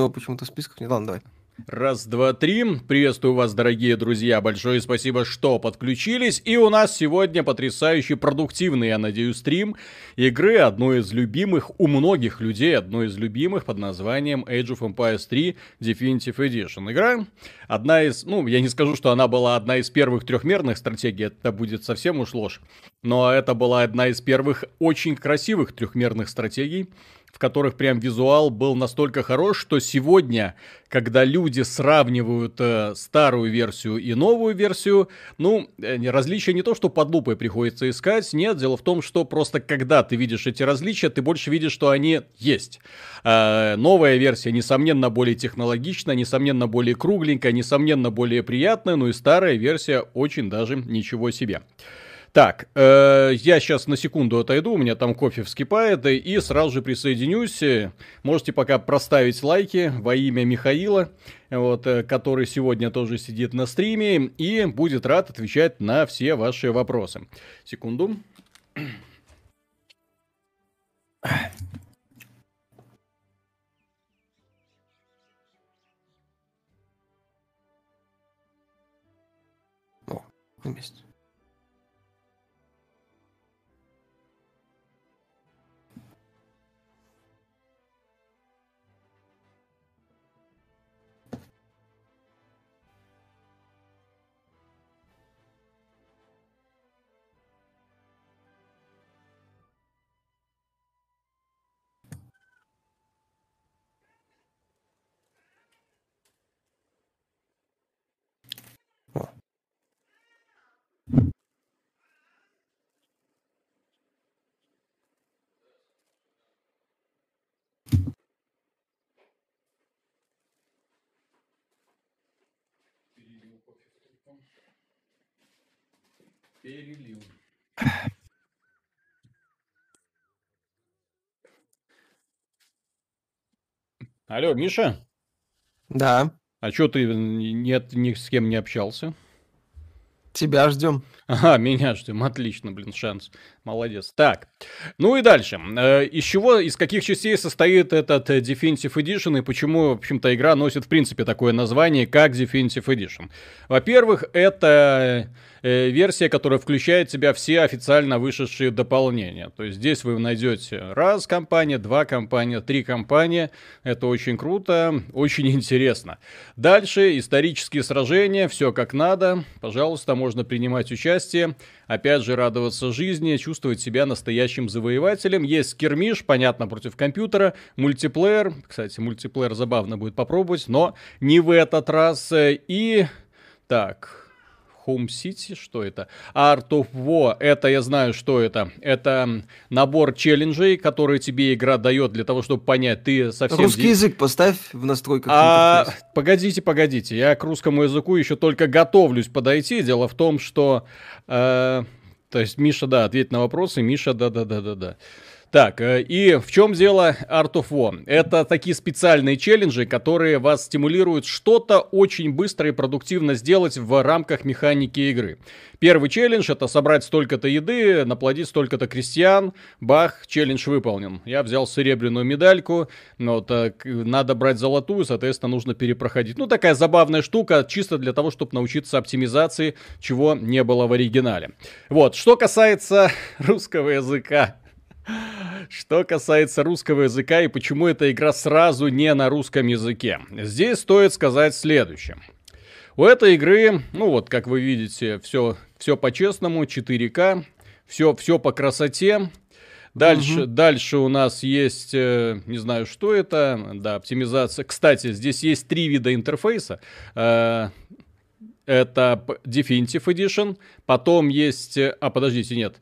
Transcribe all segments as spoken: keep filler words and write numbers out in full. его почему-то в списках не... Ладно, давай. Раз, два, три. Приветствую вас, дорогие друзья. Большое спасибо, что подключились. И у нас сегодня потрясающий, продуктивный, я надеюсь, стрим игры, одной из любимых у многих людей, одной из любимых под названием Age of Empires три Definitive Edition. Игра одна из... Ну, я не скажу, что она была одна из первых трехмерных стратегий, это будет совсем уж ложь. Но это была одна из первых очень красивых трехмерных стратегий, в которых прям визуал был настолько хорош, что сегодня, когда люди сравнивают э, старую версию и новую версию, ну, различия не то, что под лупой приходится искать, нет, дело в том, что просто когда ты видишь эти различия, ты больше видишь, что они есть. Э, новая версия, несомненно, более технологична, несомненно, более кругленькая, несомненно, более приятная, ну и старая версия очень даже ничего себе. Так, э, я сейчас на секунду отойду, у меня там кофе вскипает, и сразу же присоединюсь. Можете пока проставить лайки во имя Михаила, вот, который сегодня тоже сидит на стриме, и будет рад отвечать на все ваши вопросы. Секунду. О, вместе. Перелил. Алло, Миша? Да. А чё ты нет, ни с кем не общался? Тебя ждем. Ага, меня ждем. Отлично, блин, шанс. Молодец. Так, ну и дальше. Из чего, из каких частей состоит этот Definitive Edition и почему, в общем-то, игра носит, в принципе, такое название, как Definitive Edition? Во-первых, это версия, которая включает в себя все официально вышедшие дополнения. То есть здесь вы найдете раз компания, два компания, три компания. Это очень круто, очень интересно. Дальше исторические сражения, все как надо. Пожалуйста, можно принимать участие. Опять же, радоваться жизни, чувствовать себя настоящим завоевателем. Есть скирмиш, понятно, против компьютера. Мультиплеер. Кстати, мультиплеер забавно будет попробовать, но не в этот раз. И так... Home City, что это? Art of War, это я знаю, что это. Это набор челленджей, которые тебе игра дает для того, чтобы понять, ты совсем... Русский де... язык поставь в настройках. А... Погодите, погодите, я к русскому языку еще только готовлюсь подойти. Дело в том, что... Э... То есть, Миша, да, ответь на вопросы. Миша, да-да-да-да-да. Так, и в чем дело Art of War? Это такие специальные челленджи, которые вас стимулируют что-то очень быстро и продуктивно сделать в рамках механики игры. Первый челлендж — это собрать столько-то еды, наплодить столько-то крестьян. Бах, челлендж выполнен. Я взял серебряную медальку, но так надо брать золотую, соответственно, нужно перепроходить. Ну, такая забавная штука, чисто для того, чтобы научиться оптимизации, чего не было в оригинале. Вот, что касается русского языка. Что касается русского языка и почему эта игра сразу не на русском языке. Здесь стоит сказать следующее. У этой игры, ну вот, как вы видите, все, все по-честному, четыре ка, все, все по красоте. Дальше, угу. Дальше у нас есть, не знаю, что это, да, оптимизация. Кстати, здесь есть три вида интерфейса. Это Definitive Edition, потом есть, а подождите, нет,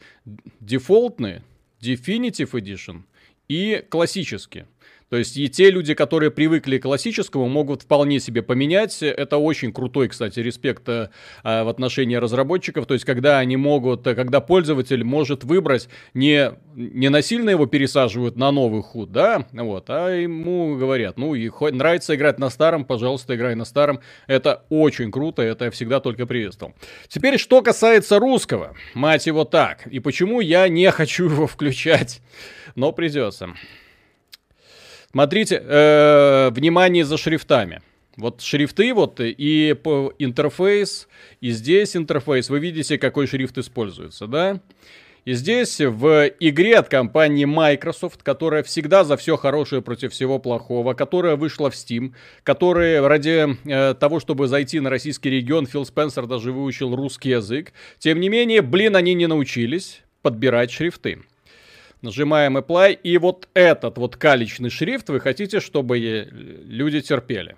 дефолтные. Definitive Edition и классические. То есть и те люди, которые привыкли к классическому, могут вполне себе поменять. Это очень крутой, кстати, респект э, в отношении разработчиков. То есть когда они могут, когда пользователь может выбрать, не, не насильно его пересаживают на новый худ, да, вот, а ему говорят, ну, и хоть нравится играть на старом, пожалуйста, играй на старом. Это очень круто, это я всегда только приветствовал. Теперь, что касается русского, мать его так, и почему я не хочу его включать, но придется. Смотрите, э, внимание за шрифтами. Вот шрифты, вот и интерфейс, и здесь интерфейс. Вы видите, какой шрифт используется, да? И здесь в игре от компании Microsoft, которая всегда за все хорошее против всего плохого, которая вышла в Steam, которая ради э, того, чтобы зайти на российский регион, Фил Спенсер даже выучил русский язык. Тем не менее, блин, они не научились подбирать шрифты. Нажимаем Apply, и вот этот вот калечный шрифт вы хотите, чтобы люди терпели.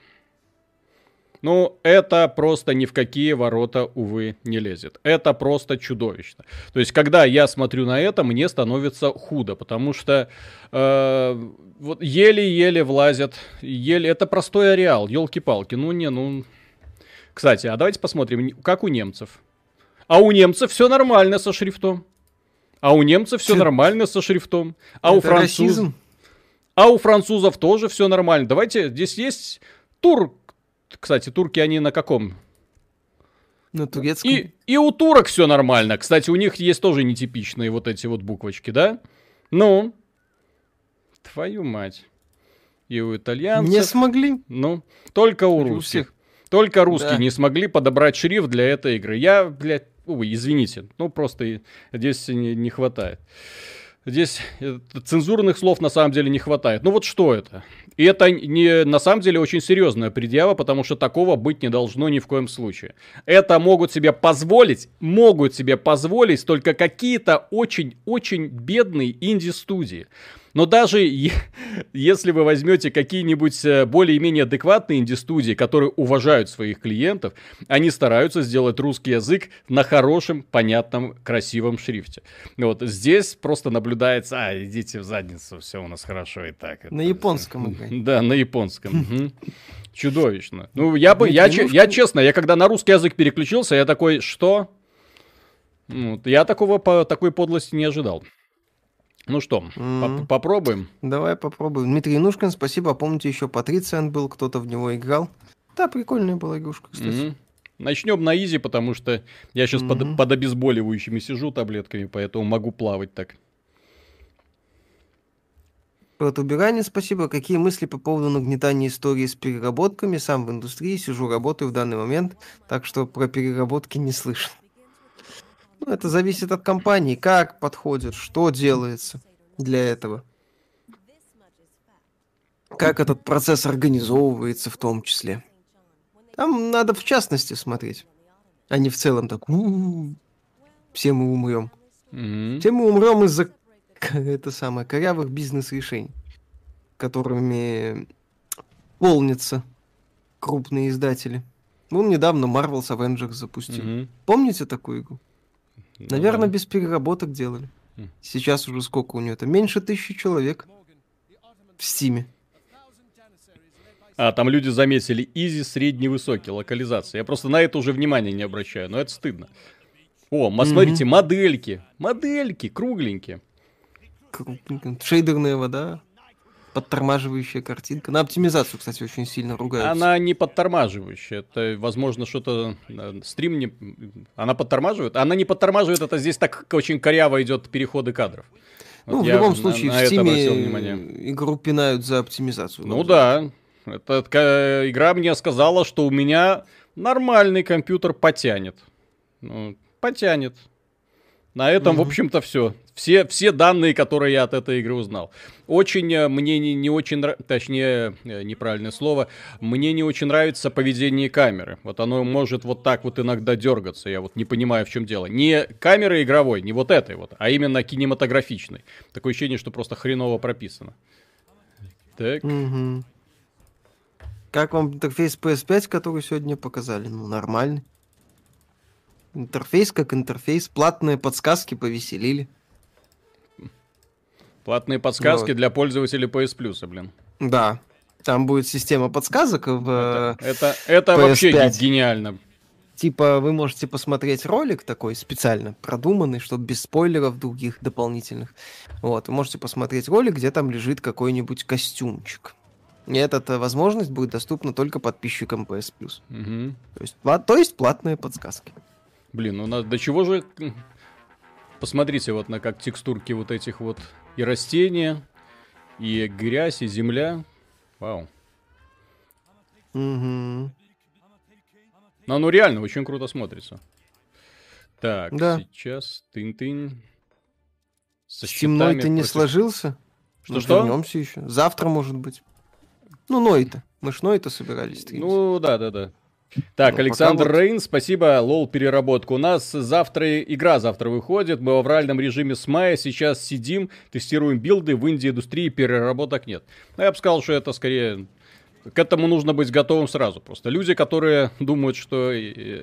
Ну, это просто ни в какие ворота, увы, не лезет. Это просто чудовищно. То есть, когда я смотрю на это, мне становится худо, потому что э, вот еле-еле влазят. Еле... Это простой ареал, елки-палки. Ну, не, ну... Кстати, а давайте посмотрим, как у немцев. А у немцев все нормально со шрифтом. А у немцев все нормально со шрифтом. А у французов... А у французов тоже все нормально. Давайте, здесь есть тур... Кстати, турки, они на каком? На турецком. И, и у турок все нормально. Кстати, у них есть тоже нетипичные вот эти вот буквочки, да? Ну, твою мать. И у итальянцев. Не смогли. Ну, только у русских. У всех. Только русские да. не смогли подобрать шрифт для этой игры. Я, блядь, ой, извините. Ну, просто здесь не, не хватает. Здесь цензурных слов на самом деле не хватает. Ну вот что это? И это не, на самом деле очень серьезная предъява, потому что такого быть не должно ни в коем случае. Это могут себе позволить, могут себе позволить только какие-то очень-очень бедные инди-студии. Но даже если вы возьмете какие-нибудь более-менее адекватные инди-студии, которые уважают своих клиентов, они стараются сделать русский язык на хорошем, понятном, красивом шрифте. Вот здесь просто наблюдается, а, идите в задницу, все у нас хорошо и так. На японском. Да, на японском. Чудовищно. Ну, я бы, я честно, я когда на русский язык переключился, я такой, что? Я такого, такой подлости не ожидал. Ну что, mm-hmm. попробуем? Давай попробуем. Дмитрий Янушкин, спасибо. Помните, еще Патрициан был, кто-то в него играл. Да, прикольная была игрушка, кстати. Mm-hmm. Начнем на изи, потому что я сейчас mm-hmm. под, под обезболивающими сижу таблетками, поэтому могу плавать так. Протубирание, спасибо. Какие мысли по поводу нагнетания истории с переработками? Сам в индустрии сижу, работаю в данный момент, так что про переработки не слышал. Ну, это зависит от компании, как подходит, что делается для этого. Как этот процесс организовывается в том числе. Там надо в частности смотреть, а не в целом так. У-у-у, все мы умрем. Mm-hmm. Все мы умрем из-за это самое, корявых бизнес-решений, которыми полнятся крупные издатели. Ну, недавно Marvel's Avengers запустил. Mm-hmm. Помните такую игру? Наверное, без переработок делали. Сейчас уже сколько у нее там? Меньше тысячи человек в Стиме. А, там люди заметили изи, средний, высокий, локализация. Я просто на это уже внимания не обращаю, но это стыдно. О, смотрите, mm-hmm. модельки. Модельки, кругленькие. Крупненькие. Шейдерная вода. Подтормаживающая картинка. На оптимизацию, кстати, очень сильно ругаются. Она не подтормаживающая. Это, возможно, что-то стрим не... Она подтормаживает? Она не подтормаживает, это здесь так очень коряво идет переходы кадров. Ну, вот в любом случае, на, в Steam игру пинают за оптимизацию. Ну да. Эта игра мне сказала, что у меня нормальный компьютер потянет. Ну, потянет. На этом, угу. в общем-то, все. Все, все данные, которые я от этой игры узнал. Очень мне не, не очень нравится, точнее, неправильное слово, мне не очень нравится поведение камеры. Вот оно может вот так вот иногда дергаться. Я вот не понимаю, в чем дело. Не камеры игровой, не вот этой вот, а именно кинематографичной. Такое ощущение, что просто хреново прописано. Так. Угу. Как вам интерфейс пи эс пять, который сегодня показали? Ну, нормальный. Интерфейс как интерфейс. Платные подсказки повеселили. Платные подсказки вот. Для пользователей пи эс Plus, блин. Да. Там будет система подсказок в Это, это, это вообще гениально. Типа вы можете посмотреть ролик такой специально продуманный, чтобы без спойлеров других дополнительных. Вот. Вы можете посмотреть ролик, где там лежит какой-нибудь костюмчик. И эта возможность будет доступна только подписчикам пи эс Plus. Угу. То есть, то есть платные подсказки. Блин, у нас до чего же... Посмотрите вот на как текстурки вот этих вот и растения, И грязь, и земля. Вау. Угу. Но оно реально очень круто смотрится. Так, да. Сейчас тынь-тынь. Со щитами ты не против... сложился? Что-что? Вернемся еще. Завтра, может быть. Ну, Ной-то. Мы ж Ной-то собирались стримить. Ну, да-да-да. Так, ну, Александр Рейн, вот. Спасибо, лол, переработку. У нас завтра, игра завтра выходит, мы в авральном режиме с мая, сейчас сидим, тестируем билды, в инди-индустрии переработок нет. Но я бы сказал, что это скорее, к этому нужно быть готовым сразу просто. Люди, которые думают, что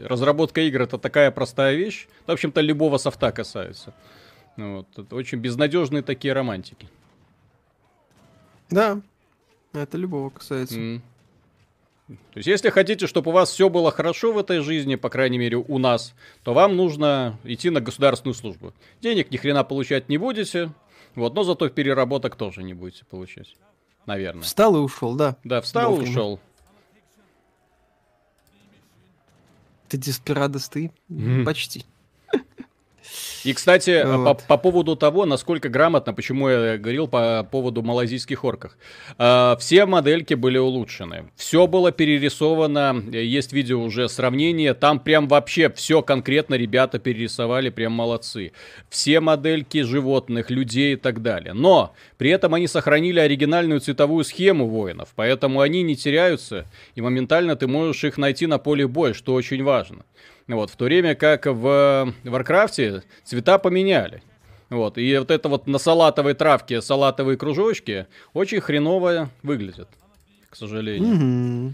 разработка игр это такая простая вещь, это, в общем-то, любого софта касается. Вот. Это очень безнадежные такие романтики. Да, это любого касается. Mm. То есть, если хотите, чтобы у вас все было хорошо в этой жизни, по крайней мере, у нас, то вам нужно идти на государственную службу. Денег ни хрена получать не будете, вот, но зато переработок тоже не будете получать. Наверное. Встал и ушел, да. Да, встал Долго и ушел. Ты Desperados три? Mm-hmm. Почти. И, кстати, вот. по, по поводу того, насколько грамотно, почему я говорил по поводу малазийских орков. Э, все модельки были улучшены. Все было перерисовано. Есть видео уже сравнение. Там прям вообще все конкретно ребята перерисовали. Прям молодцы. Все модельки животных, людей и так далее. Но при этом они сохранили оригинальную цветовую схему воинов. Поэтому они не теряются. И моментально ты можешь их найти на поле боя, что очень важно. Вот, в то время как в Варкрафте цвета поменяли. Вот, и вот это вот на салатовой травке салатовые кружочки очень хреново выглядят, к сожалению. Mm-hmm.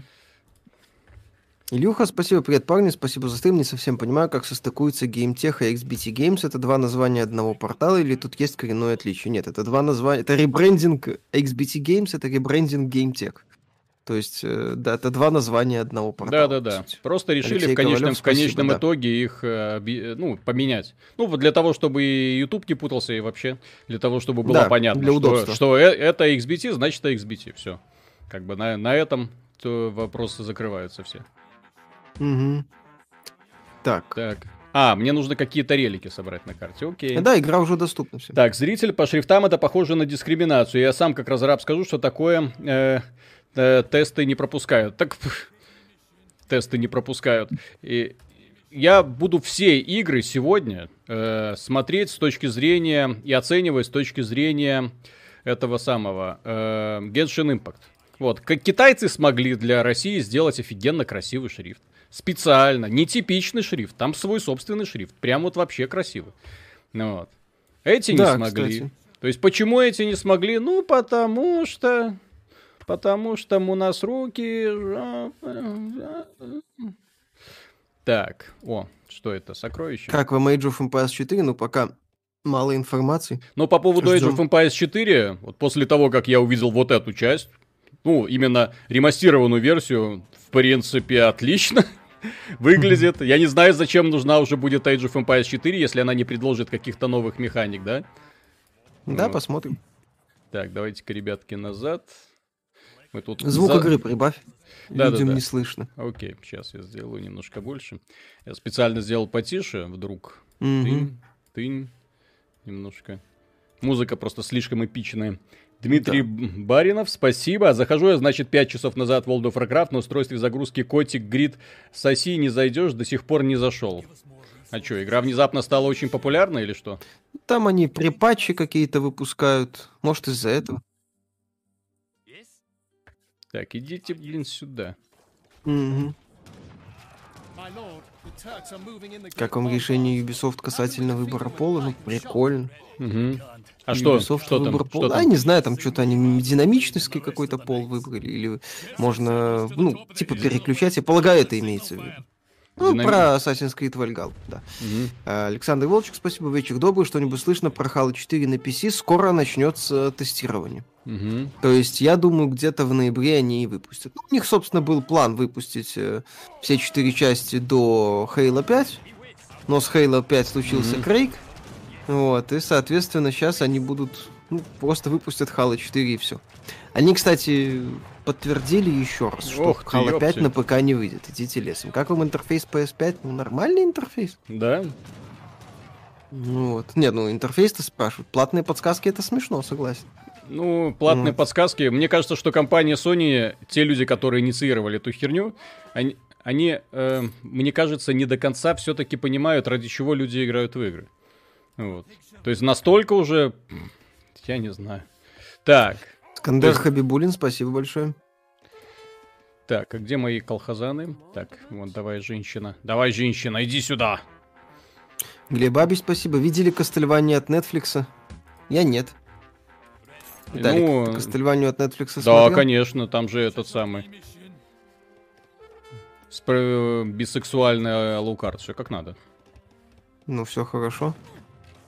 Илюха, спасибо, привет, парни, спасибо за стрим, не совсем понимаю, как состыкуется GameTech и икс би ти Games, это два названия одного портала или тут есть коренное отличие? Нет, это два названия, это ребрендинг икс би ти Games, это ребрендинг GameTech. То есть, да, это два названия одного портала. Да-да-да, просто решили Алексей в конечном, Ковалев, в конечном спасибо, итоге да. их ну, поменять. Ну, для того, чтобы и YouTube не путался, и вообще для того, чтобы было да, понятно, что, что это икс би ти, значит, это икс би ти. Все, как бы на, на этом вопросы закрываются все. Угу. Так. Так. А, мне нужно какие-то релики собрать на карте, окей. Да, игра уже доступна всем. Так, зритель, по шрифтам это похоже на дискриминацию. Я сам как разраб скажу, что такое... Э- тесты не пропускают. Так, тесты не пропускают. И я буду все игры сегодня э, смотреть с точки зрения и оценивать с точки зрения этого самого э, Genshin Impact. Вот. Как китайцы смогли для России сделать офигенно красивый шрифт. Специально. Нетипичный шрифт. Там свой собственный шрифт. Прям вот вообще красивый. Вот. Эти не да, смогли. Кстати. То есть, почему эти не смогли? Ну, потому что... Потому что у нас руки... Так, о, что это, сокровище? Как вам Age of Empires четыре? Ну, пока мало информации. Но по поводу Age of Empires четыре, вот после того, как я увидел вот эту часть, ну, именно ремастированную версию, в принципе, отлично выглядит. Я не знаю, зачем нужна уже будет Age of Empires четыре, если она не предложит каких-то новых механик, да? Да, посмотрим. Так, давайте-ка, ребятки, назад... Тут звук за... игры прибавь, да, людям да, да. не слышно. Окей, сейчас я сделаю немножко больше. Я специально сделал потише, вдруг. Mm-hmm. Тынь, тынь, немножко. Музыка просто слишком эпичная. Дмитрий да. Баринов, спасибо. Захожу я, значит, пять часов назад в World of Warcraft на устройстве загрузки котик грит. Соси, не зайдешь, до сих пор не зашел. А что, игра внезапно стала очень популярна или что? Там они припатчи какие-то выпускают, может из-за этого. Так, идите, блин, сюда. Mm-hmm. Как вам решение Ubisoft касательно выбора пола? Ну, прикольно. Mm-hmm. А что? Ubisoft что там? Пол... Что там? А, не знаю, там что-то они динамический какой-то пол выбрали. Или можно, ну, типа переключать. Я полагаю, это имеется в виду. Ну, Динамик. Про Assassin's Creed Valhalla, да. Угу. Александр Волчек, спасибо, вечер добрый. Что-нибудь слышно про Halo четыре на пи си? Скоро начнется тестирование. Угу. То есть, я думаю, где-то в ноябре они и выпустят. Ну, у них, собственно, был план выпустить все четыре части до Halo пять. Но с Halo пять случился угу. крейг. Вот, и, соответственно, сейчас они будут... Ну, просто выпустят Halo четыре и все. Они, кстати, подтвердили еще раз, что Ох Halo ты, пять ёпти. На ПК не выйдет. Идите лесом. Как вам интерфейс пи эс пять? Ну, нормальный интерфейс. Да. Вот. Нет, ну интерфейс-то спрашивают. Платные подсказки это смешно, согласен. Ну, платные mm. подсказки. Мне кажется, что компания Sony, те люди, которые инициировали эту херню, они, они э, мне кажется, не до конца все-таки понимают, ради чего люди играют в игры. Вот. То есть настолько уже... Я не знаю. Так. Скандер есть... Хабибулин, спасибо большое. Так, а где мои колхозаны? Так, вот, давай, женщина. Давай, женщина, иди сюда. Глебабич, спасибо. Видели Кастельванию от Netflix? Я нет. Виталик, ну, Кастельванию от Netflix смотрел? Да, конечно, там же этот самый. Спро... Бисексуальная лоукарт, все как надо. Ну, все хорошо.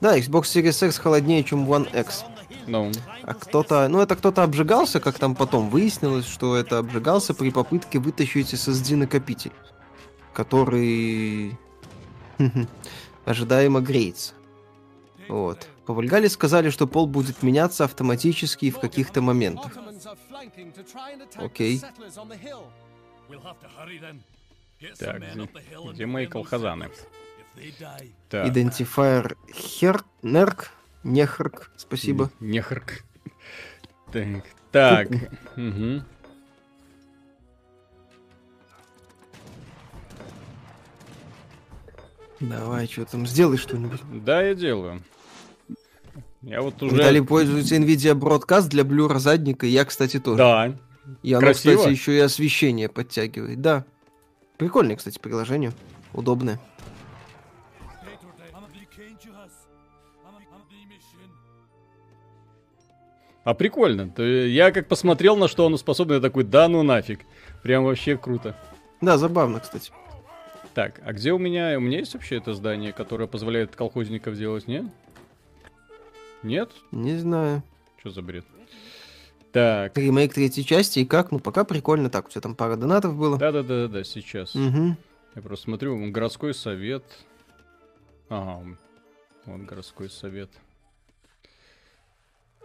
Да, Xbox Series X холоднее, чем One X. No. А кто-то, ну это кто-то обжигался, как там потом выяснилось, что это обжигался при попытке вытащить эс эс ди накопитель, который ожидаемо греется. Вот. Повальгали, сказали, что пол будет меняться автоматически и в каких-то моментах. Окей. Так, где, где мои колхозаны? Так. Identifier Хер... Нерк? Нехрк, спасибо. Нехрк. Так. Так. Угу. Давай, что там, сделай что-нибудь. Да, я делаю. Я вот уже... Виталий пользуется NVIDIA Broadcast для блюра задника, я, кстати, тоже. Да. И оно, красиво. Кстати, еще и освещение подтягивает, да. Прикольное, кстати, приложение. Удобное. А прикольно. Я как посмотрел, на что оно способно, я такой, да ну нафиг. Прям вообще круто. Да, забавно, кстати. Так, а где у меня... У меня есть вообще это здание, которое позволяет колхозников делать, нет? Нет? Не знаю. Что за бред? Так. Ремейк третьей части, и как? Ну, пока прикольно. Так, у тебя там пара донатов было. Да-да-да-да, сейчас. Угу. Я просто смотрю, городской совет. Ага, вон городской совет.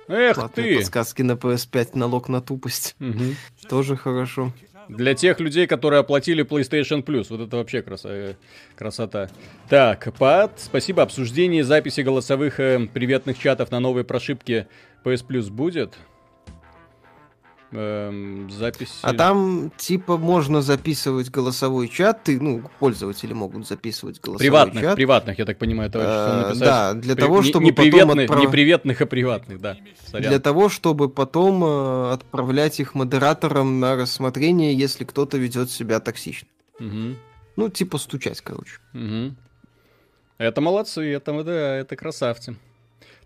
Эх, платные ты! Подсказки на пи эс пять, налог на тупость. Угу. Тоже хорошо. Для тех людей, которые оплатили PlayStation Plus. Вот это вообще краса... красота. Так, Пат, спасибо. Обсуждение записи голосовых э, приветных чатов на новой прошибке пи эс Plus будет? Эм, запись... А там, типа, можно записывать голосовой чат. Ты, ну, пользователи могут записывать голосовой приватных, чат. Приватных, я так понимаю, товарищ. А, да, для При... того, чтобы не, не потом... Отправ... Не приветных, а приватных, да. Сорян. Для того, чтобы потом э, отправлять их модераторам на рассмотрение, если кто-то ведет себя токсично. Угу. Ну, типа, стучать, короче. Угу. Это молодцы, это, да, это красавцы.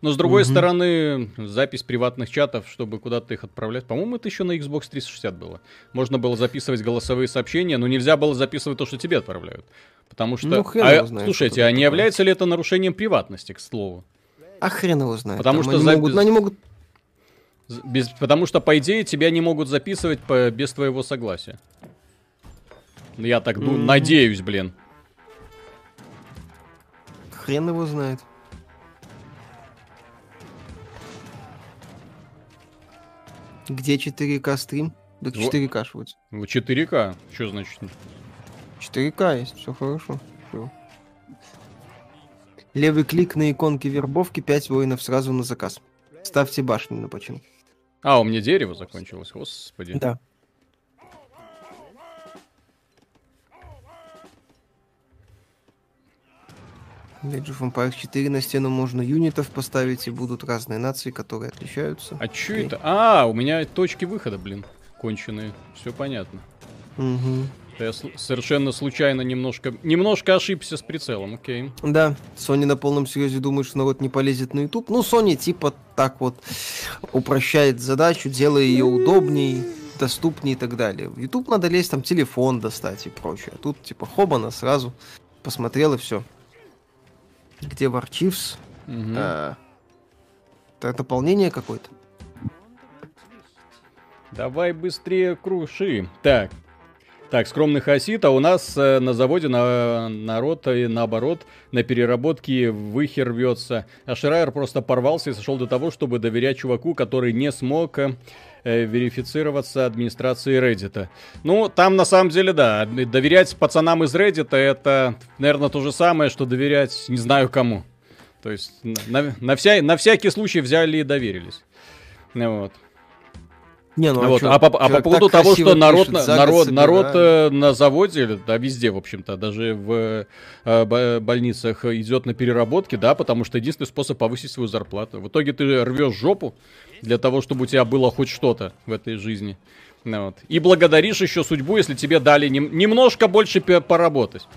Но, с другой угу. стороны, запись приватных чатов, чтобы куда-то их отправлять. По-моему, это еще на Xbox триста шестьдесят было. Можно было записывать голосовые сообщения, но нельзя было записывать то, что тебе отправляют. Потому что... Ну, хрен а, его знает, слушайте, а не является ли это нарушением приватности, к слову? А хрен его знает. Потому что... Они за... могут... Они могут... Без... Потому что, по идее, тебя не могут записывать по... без твоего согласия. Я так ну, mm-hmm. надеюсь, блин. Хрен его знает. Где четыре ка стрим? Да четыре ка швыц. четыре ка? Что значит? четыре ка есть, все хорошо. Всё. Левый клик на иконке вербовки, пять воинов сразу на заказ. Ставьте башню на починку. А, у меня дерево закончилось, господи. Да. В Age of Empires четыре на стену можно юнитов поставить, и будут разные нации, которые отличаются. А чё okay. это? А, у меня точки выхода, блин, конченые. Все понятно. Mm-hmm. Я с- совершенно случайно немножко... Немножко ошибся с прицелом, окей. Okay. Да, Sony на полном серьезе думает, что народ не полезет на YouTube. Ну, Sony типа так вот упрощает задачу, делая ее удобней, доступней и так далее. В YouTube надо лезть, там телефон достать и прочее. А тут типа хобана сразу посмотрел и все. Где War Chiefs? Угу. А, это дополнение какое-то. Давай быстрее круши. Так, так скромный хасит, а у нас э, на заводе на, народ и наоборот на переработке выхер рвется. А Шрайер просто порвался и сошел до того, чтобы доверять чуваку, который не смог э, верифицироваться администрацией Reddit. Ну, там на самом деле, да, доверять пацанам из Reddit, это, наверное, то же самое, что доверять не знаю кому. То есть на, на, вся, на всякий случай взяли и доверились. Вот. Не, ну, а, вот. Чё, а, по, а по поводу того, что народ, пишет, народ, народ э, на заводе, да, везде, в общем-то, даже в э, больницах идет на переработки, да, потому что единственный способ повысить свою зарплату. В итоге ты рвешь жопу для того, чтобы у тебя было хоть что-то в этой жизни. Вот. И благодаришь еще судьбу, если тебе дали нем- немножко больше поработать.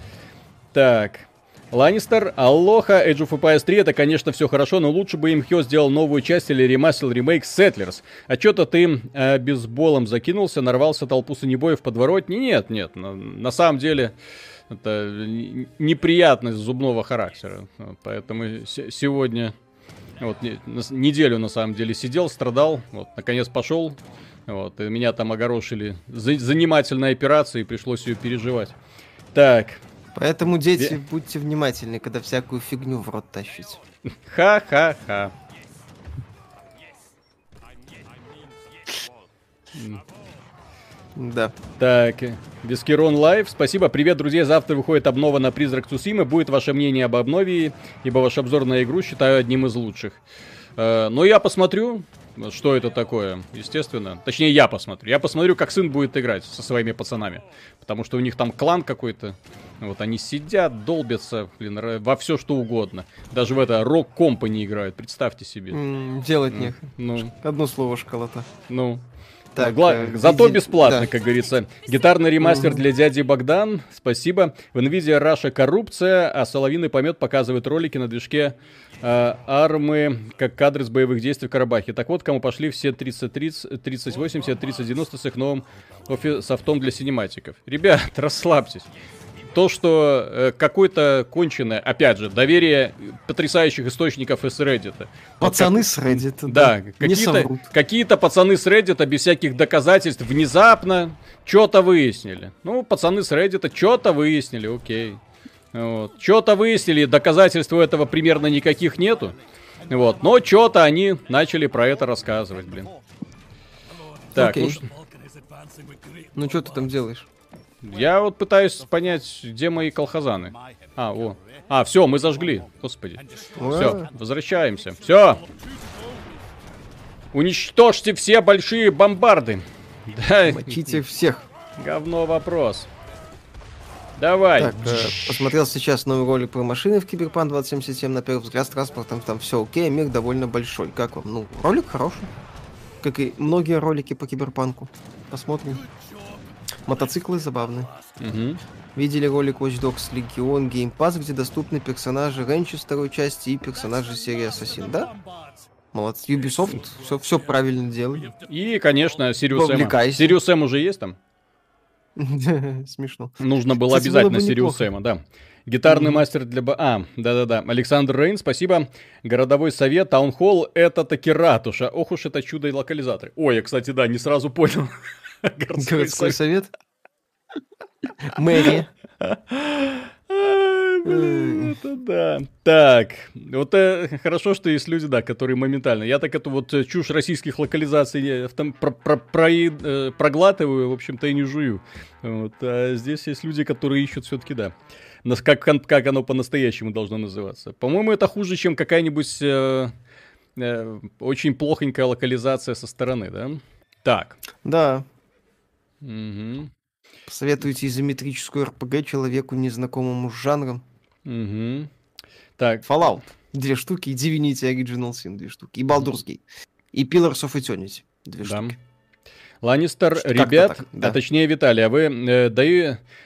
Так... Ланнистер, алоха, Age of Empires три, это, конечно, все хорошо, но лучше бы им Хё сделал новую часть или ремастер, ремейк Settlers. А что-то ты э, бейсболом закинулся, нарвался толпу санебоев подворотни? Нет, нет, на, на самом деле это неприятность зубного характера. Поэтому с- сегодня, вот, не, на, неделю на самом деле сидел, страдал, вот, наконец пошел, вот, и меня там огорошили за- занимательной операцией, пришлось ее переживать. Так... Поэтому, дети, Де... будьте внимательны, когда всякую фигню в рот тащите. Ха-ха-ха. Да. Так, Вискерон Лайв, спасибо. Привет, друзья, завтра выходит обнова на Призрак Цусимы. Будет ваше мнение об обнове, ибо ваш обзор на игру считаю одним из лучших. Э, но я посмотрю, что это такое, естественно. Точнее, я посмотрю. Я посмотрю, как сын будет играть со своими пацанами. Потому что у них там клан какой-то. Вот они сидят, долбятся, блин, во все что угодно. Даже в это рок-компани играют, представьте себе. Mm, делать mm. нехуй. Ну. Одно слово школота. Ну. Так, Гла... э, зато иди... бесплатно, да. Как говорится. Гитарный ремастер mm-hmm. для дяди Богдан. Спасибо. В Nvidia Russia коррупция, а Соловиный помет показывает ролики на движке э, армы, как кадры с боевых действий в Карабахе. Так вот, кому пошли все тридцать восемьдесят, тридцать девяносто с их новым офи... софтом для синематиков. Ребят, расслабьтесь. То, что э, какое-то конченое, опять же, доверие потрясающих источников из Reddit. Пацаны вот, с Reddit, да. Да, какие-то, какие-то пацаны с Reddit без всяких доказательств внезапно что-то выяснили. Ну, пацаны с Reddit что-то выяснили, окей. Вот. Что-то выяснили, доказательств у этого примерно никаких нету. Вот. Но что-то они начали про это рассказывать, блин. Так, окей. Ну, ну что ты там делаешь? Я вот пытаюсь понять, где мои колхозаны. А, о. А, все, мы зажгли. Господи. Все, возвращаемся. Все. Уничтожьте все большие бомбарды. Мочите всех. Говно вопрос. Давай. Так, э, посмотрел сейчас новый ролик про машины в Киберпанк двадцать семьдесят семь. На первый взгляд с транспортом там все окей, мир довольно большой. Как вам? Ну, ролик хороший. Как и многие ролики по Киберпанку. Посмотрим. Мотоциклы забавны. Угу. Видели ролик Watch Dogs Legion Game Pass, где доступны персонажи Ренча второй части и персонажи серии Ассасин, да? Молодцы. Ubisoft все, все правильно делает. И, конечно, Sirius M. Sirius M уже есть там? Смешно. Нужно было Кстати, обязательно было бы Sirius M, да. Гитарный mm-hmm. мастер для... Бо... А, да-да-да. Александр Рейн, спасибо. Городовой совет, таунхолл, это таки ратуша. Ох уж это чудо и локализаторы. Ой, я, кстати, да, не сразу понял. Городской, Городской совет? Мэри. Это да. Так, вот хорошо, что есть люди, да, которые моментально. Я так эту вот чушь российских локализаций проглатываю, в общем-то, и не жую. А здесь есть люди, которые ищут все-таки, да. Как оно по-настоящему должно называться. По-моему, это хуже, чем какая-нибудь очень плохонькая локализация со стороны, да? Так. Да. Угу. Посоветуйте изометрическую эр пи джи человеку, незнакомому с жанром. Угу. Так. Fallout. Две штуки. Divinity Original Sin. Две штуки. И Baldur's Gate. И Pillars of Eternity. Две да. штуки. Ланнистер, Что, ребят, так, да. а точнее Виталий, а вы э, да,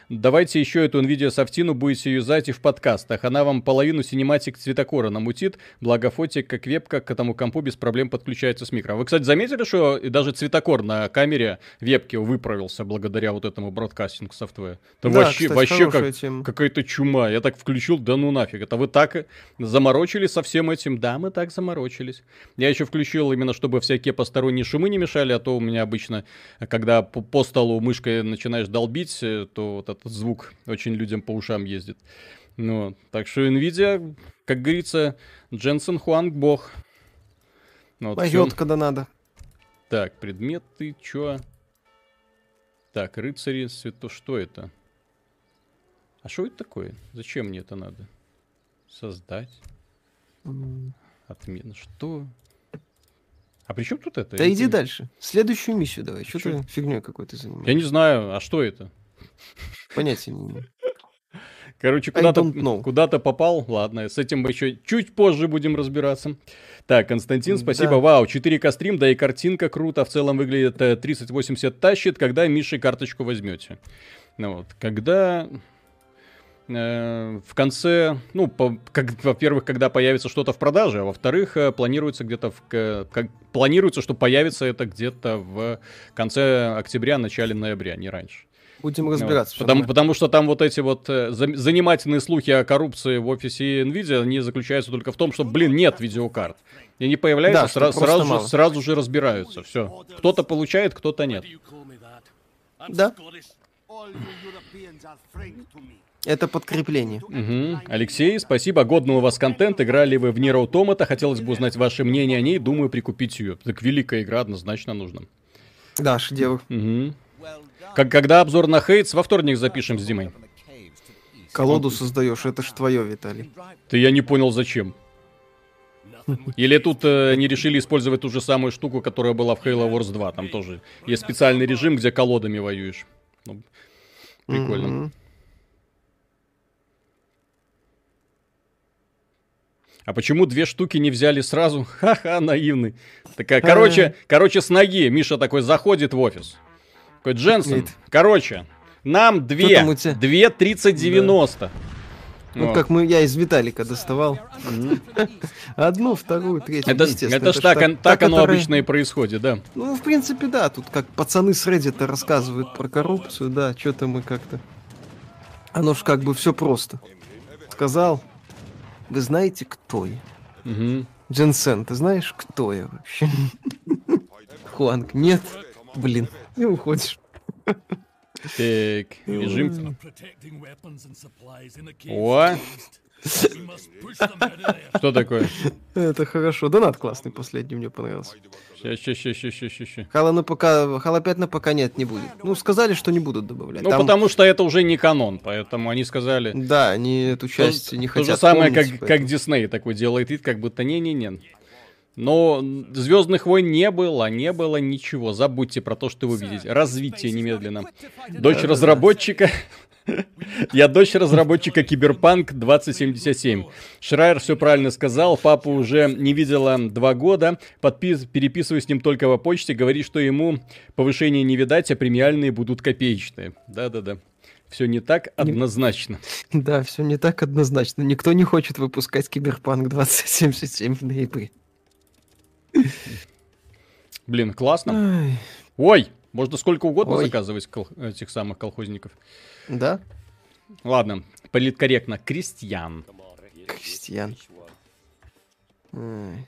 давайте еще эту Nvidia софтину будете юзать и в подкастах. Она вам половину синематик цветокора намутит, благо фотик как вебка к этому компу без проблем подключается с микро. Вы, кстати, заметили, что даже цветокор на камере вебки выправился благодаря вот этому бродкастинг-софтве? Это да, вообще, кстати, вообще как, какая-то чума. Я так включил, да ну нафиг. Это вы так заморочились со всем этим? Да, мы так заморочились. Я еще включил именно, чтобы всякие посторонние шумы не мешали, а то у меня обычно... Когда по, по столу мышкой начинаешь долбить, то вот этот звук очень людям по ушам ездит. Ну, так что Nvidia, как говорится, Дженсен Хуанг бог. Вот, пойдет, всё... когда надо. Так, предметы, чё? Так, рыцари, свято... что это? А что это такое? Зачем мне это надо? Создать. Отмена, что? А при чем тут это? Да я иди не... дальше. Следующую миссию давай. Что ты фигней какой-то занимаешься? Я не знаю, а что это? Понятия не имею. Короче, куда-то, куда-то попал. Ладно, с этим мы еще чуть позже будем разбираться. Так, Константин, спасибо. Да. Вау, четыре ка стрим, да и картинка круто. В целом выглядит тридцать восемьдесят тащит. Когда, Миша, карточку возьмете? Ну вот, когда... В конце, ну, по, как, во-первых, когда появится что-то в продаже, а во-вторых, планируется где-то в, как, планируется, что появится это где-то в конце октября, начале ноября, не раньше. Будем разбираться. Вот. Потому, потому что там вот эти вот занимательные слухи о коррупции в офисе Nvidia, они заключаются только в том, что, блин, нет видеокарт. И не появляются, да, сра- сразу, же, сразу же разбираются. Все. Кто-то получает, кто-то нет. Да. Это подкрепление. Угу. Алексей, спасибо. Годного у вас контент. Играли вы в Nier Automata. Хотелось бы узнать ваше мнение о ней. Думаю, прикупить ее. Так великая игра, однозначно нужна. Да, шедевр. Угу. Как, когда обзор на Hades во вторник запишем с Димой. Колоду создаешь, это ж твое, Виталий. Ты я не понял, зачем. Или тут э, не решили использовать ту же самую штуку, которая была в Halo Wars два. Там тоже есть специальный режим, где колодами воюешь. Ну, прикольно. Mm-hmm. А почему две штуки не взяли сразу? Ха-ха, наивный. Такая, короче, короче, с ноги Миша такой заходит в офис. Такой, Дженсен, Нет. короче, нам две, две тридцать девяносто. Да. Вот. Ну, как мы, я из Виталика доставал. Одну, вторую, третью, это, естественно. Это, это ж так, так, так оно который... обычно и происходит, да. Ну, в принципе, да. Тут как пацаны с Reddit рассказывают про коррупцию, да, что-то мы как-то... Оно ж как бы все просто. Сказал... Вы знаете, кто я? Угу. Дженсен, ты знаешь, кто я вообще? Хуанг, нет? Блин, не уходишь. Так, бежим. О! Что такое? Это хорошо. Донат классный, последний мне понравился. Сейчас, сейчас, сейчас, сейчас, сейчас. Хала пять на пока нет, не будет. Ну, сказали, что не будут добавлять. Ну, там... потому что это уже не канон, поэтому они сказали... Да, они эту часть то, не хотят. То же самое, помнить, как, как Дисней такой делает, и как будто не-не-не. Но «Звездных войн» не было, не было ничего. Забудьте про то, что вы видите. Развитие немедленно. Дочь разработчика... Я дочь разработчика Киберпанк двадцать семьдесят семь. Шрайер все правильно сказал. Папу уже не видела два года. Подпис... Переписываюсь с ним только по почте. Говорит, что ему повышения не видать, а премиальные будут копеечные. Да-да-да. Все не так однозначно. Да, все не так однозначно. Никто не хочет выпускать Киберпанк двадцать семьдесят семь в ноябре. Блин, классно. Ой. Ой. Можно сколько угодно Ой. заказывать кол- этих самых колхозников. Да? Ладно, политкорректно. Крестьян. Крестьян. М-м.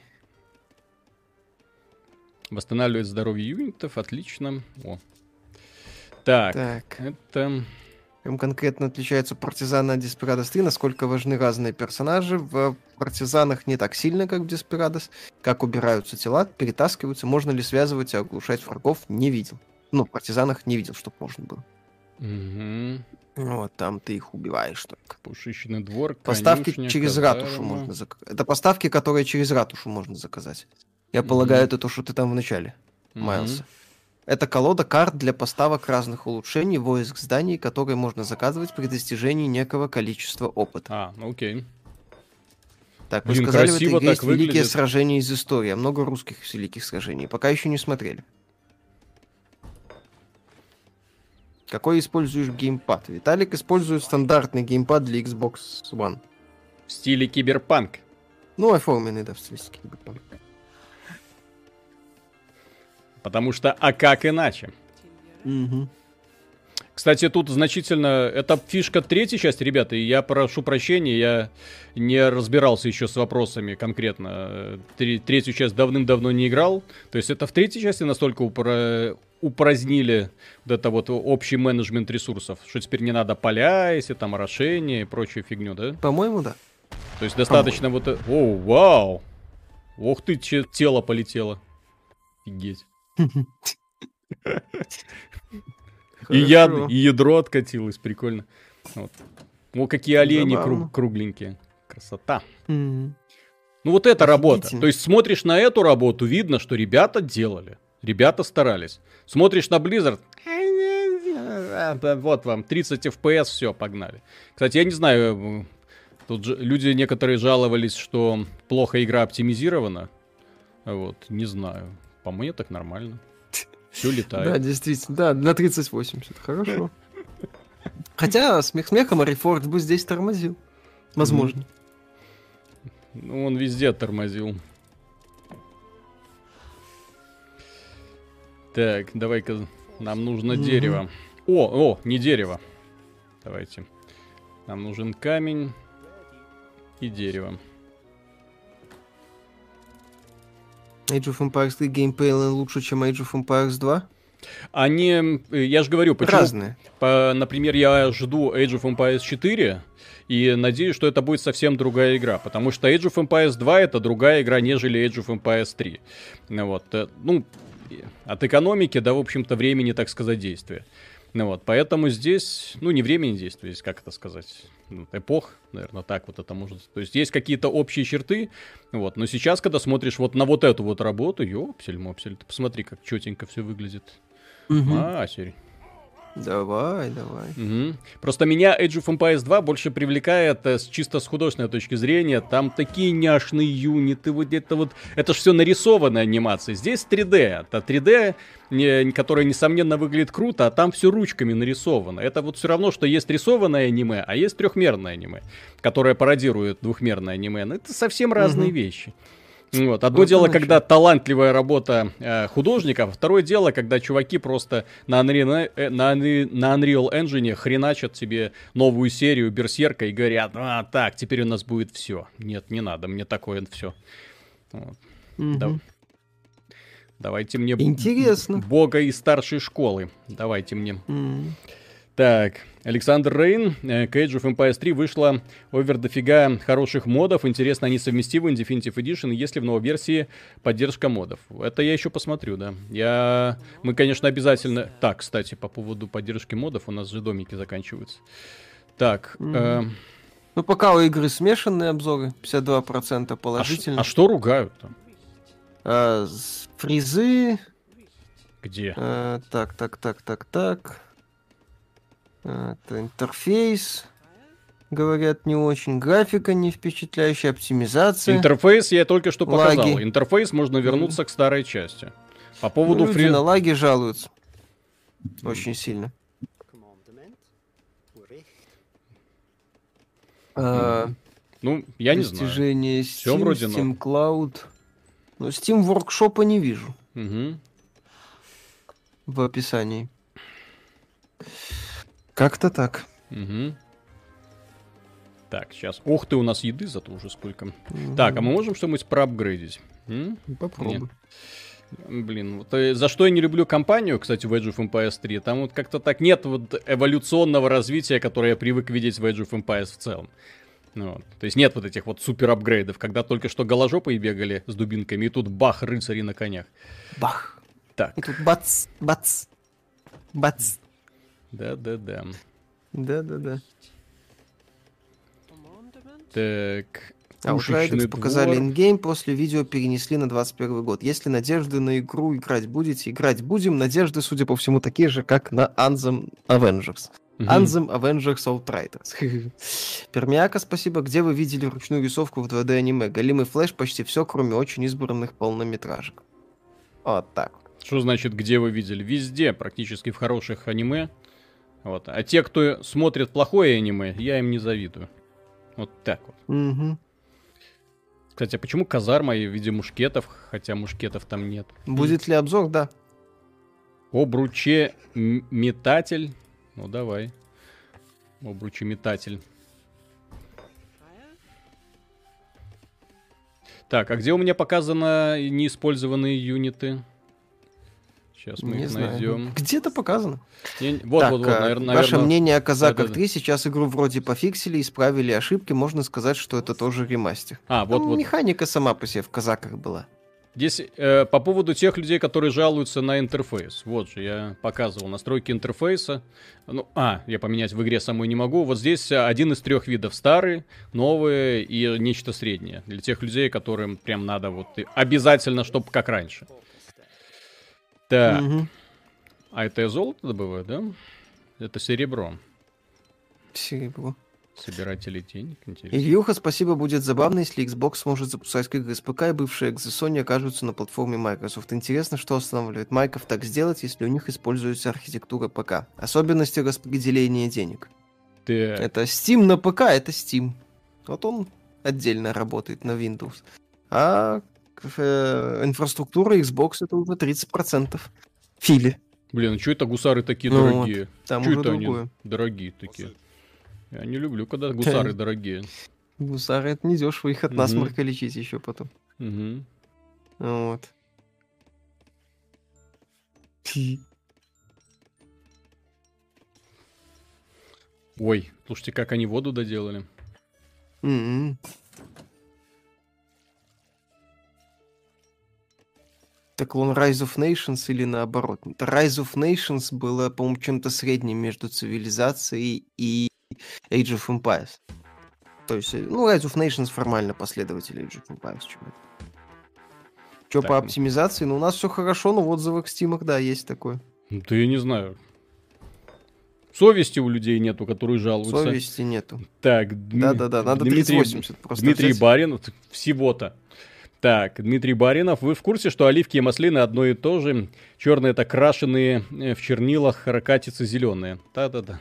Восстанавливает здоровье юнитов. Отлично. О. Так, так. Это... Чем конкретно отличаются партизаны от Desperados три? Насколько важны разные персонажи? В партизанах не так сильно, как в Desperados. Как убираются тела, перетаскиваются. Можно ли связывать и оглушать врагов? Не видел. Ну, в партизанах не видел, чтоб можно было. Угу. Вот, там ты их убиваешь только. Пушечный двор, конюшня, поставки через казарма. Ратушу можно заказать. Это поставки, которые через ратушу можно заказать. Я угу. полагаю, это то, что ты там вначале угу. маялся. Это колода карт для поставок разных улучшений, войск зданий, которые можно заказывать при достижении некого количества опыта. А, окей. Так, вы Блин, сказали, в этой игре есть выглядит. великие сражения из истории. Много русских великих сражений. Пока еще не смотрели. Какой используешь геймпад? Виталик использует стандартный геймпад для Xbox One. В стиле киберпанк. Ну, оформленный, да, в стиле киберпанк. Потому что, а как иначе? Угу. Кстати, тут значительно... Это фишка третьей части, ребята. И я прошу прощения, я не разбирался еще с вопросами конкретно. Третью часть давным-давно не играл. То есть это в третьей части настолько упро... упразднили вот это вот общий менеджмент ресурсов, что теперь не надо поля, если там орошение и прочую фигню, да? По-моему, да. То есть достаточно По-моему. вот... О, вау! Ох ты, че... тело полетело. Офигеть. И, яд, и ядро откатилось, прикольно. Вот. О, какие олени круг, кругленькие. Красота. Mm-hmm. Ну вот эта работа. То есть смотришь на эту работу, видно, что ребята делали. Ребята старались. Смотришь на Blizzard. Вот вам, тридцать эф пи эс, все, погнали. Кстати, я не знаю, тут же люди некоторые жаловались, что плохо игра оптимизирована. Вот, не знаю. По мне так нормально. Все летает. Да, действительно. Да, на тридцать восемьдесят. Хорошо. Хотя, смех смехом, Арифорд бы здесь тормозил. Возможно. Ну, он везде тормозил. Так, давай-ка, нам нужно mm-hmm. дерево. О, о, не дерево. Давайте. Нам нужен камень и дерево. Age of Empires три геймплей лучше, чем Age of Empires два? Они, я же говорю, почему... Разные. По, например, я жду Age of Empires четыре и надеюсь, что это будет совсем другая игра, потому что Age of Empires два это другая игра, нежели Age of Empires три. Вот, ну, от экономики до, в общем-то, времени, так сказать, действия. Вот, поэтому здесь, ну, не времени действия, здесь, как это сказать, эпох, наверное, так вот это можно... То есть есть какие-то общие черты, вот, но сейчас, когда смотришь вот на вот эту вот работу, ёпсель-мопсель, ты посмотри, как чётенько все выглядит. Угу. Масерь. Давай, давай. Угу. Просто меня Age of Empires два больше привлекает э, чисто с художественной точки зрения. Там такие няшные юниты, вот это вот... Это ж все нарисованная анимация. Здесь три дэ. Это три дэ, не, которое, несомненно, выглядит круто, а там все ручками нарисовано. Это вот все равно, что есть рисованное аниме, а есть трехмерное аниме, которое пародирует двухмерное аниме. Но это совсем разные угу. вещи. Вот. Одно вот дело, когда талантливая работа э, художников, второе дело, когда чуваки просто на Unreal, э, на, на Unreal Engine хреначат себе новую серию Берсерка и говорят, а так, теперь у нас будет все. Нет, не надо, мне такое все. Вот. Угу. Да... Давайте мне интересно. Бога из старшей школы. Давайте мне. Угу. Так, Александр Рейн, к Age of Empires три вышло овер дофига хороших модов. Интересно, они совместимы в Definitive Edition, если в новой версии поддержка модов. Это я еще посмотрю, да. Я... Мы, конечно, обязательно... Так, кстати, по поводу поддержки модов, у нас же домики заканчиваются. Так. Mm-hmm. Э... Ну, пока у игры смешанные обзоры, пятьдесят два процента положительные. А, ш... а что ругают там? А, фризы... Где? А, так, так, так, так, так... Это интерфейс, говорят, не очень. Графика не впечатляющая, оптимизация. Интерфейс я только что показал. Лаги. Интерфейс можно вернуться mm. к старой части. По поводу ну, люди фри... на лаги жалуются. Mm. Очень сильно. Mm. А, ну, я не знаю. Достижение Steam, вроде Steam Cloud. Но Steam Workshop'а не вижу. Mm-hmm. В описании. Как-то так. Угу. Так, сейчас. Ох ты, у нас еды зато уже сколько. Mm-hmm. Так, а мы можем что-нибудь проапгрейдить? М? Попробуй. Нет. Блин, вот за что я не люблю компанию, кстати, в Age of Empires три. Там вот как-то так нет вот эволюционного развития, которое я привык видеть в Age of Empires в целом. Вот. То есть нет вот этих вот супер апгрейдов, когда только что голожопы и бегали с дубинками, и тут бах, рыцари на конях. Бах. Так. И тут бац, бац, бац. Да-да-да. Да-да-да. Так. А вот Райдекс показали ингейм, после видео перенесли на двадцать первый год. Если надежды на игру играть будете, играть будем. Надежды, судя по всему, такие же, как на Anthem Avengers. Mm-hmm. Anthem Avengers Outriders. Пермяка, спасибо. Где вы видели ручную рисовку в два дэ аниме? Голимый флэш, почти все, кроме очень избранных полнометражек. Вот так. Что значит, где вы видели? Везде, практически в хороших аниме. Вот. А те, кто смотрит плохое аниме, я им не завидую. Вот так вот. Mm-hmm. Кстати, а почему казарма в виде мушкетов, хотя мушкетов там нет? Будет ли обзор, да. Обручеметатель. Ну, давай. Обручеметатель. Так, а где у меня показаны неиспользованные юниты? Сейчас мы не их знаю. Найдем. Где-то показано. Не, вот, так, вот, вот, наверное, ваше наверное... мнение о Казаках три. Сейчас игру вроде пофиксили, исправили ошибки. Можно сказать, что это тоже ремастер. А, вот, ну, вот. Механика сама по себе в Казаках была. Здесь э, по поводу тех людей, которые жалуются на интерфейс. Вот же, я показывал настройки интерфейса. Ну, а, я поменять в игре самой не могу. Вот здесь один из трех видов. Старый, новый и нечто среднее. Для тех людей, которым прям надо вот обязательно, чтобы как раньше. Так. Угу. А это я золото добываю, да? Это серебро. Серебро. Собиратели денег, интересно. Ильюха, спасибо, будет забавно, если Xbox сможет запускать как СПК, и бывшие экзы Sony окажутся на платформе Microsoft. Интересно, что останавливает Майков так сделать, если у них используется архитектура ПК. Особенности распределения денег. Так. Это Steam на ПК, это Steam. Вот он отдельно работает на Windows. А э, инфраструктура Xbox это уже тридцать процентов. Фили. Блин, что это гусары такие ну дорогие? Вот, там что это другое. Они дорогие такие? Я не люблю, когда гусары дорогие. Гусары, это не дешево, их от угу. насморка лечить еще потом. Угу. Вот. Ой, слушайте, как они воду доделали. Mm-hmm. Так он Rise of Nations или наоборот? Rise of Nations было, по-моему, чем-то средним между цивилизацией и Age of Empires. То есть, ну, Rise of Nations формально последователь Age of Empires. Что по оптимизации? Ну, у нас все хорошо, но в отзывах в Steam, да, есть такое. Да я не знаю. Совести у людей нету, которые жалуются. Совести нету. Так, да-да-да, надо тридцать восемьдесят просто Дмитрий взять. Баринов, всего-то. Так, Дмитрий Баринов, вы в курсе, что оливки и маслины одно и то же? Черные — это крашеные в чернилах, каракатицы зеленые. Да-да-да.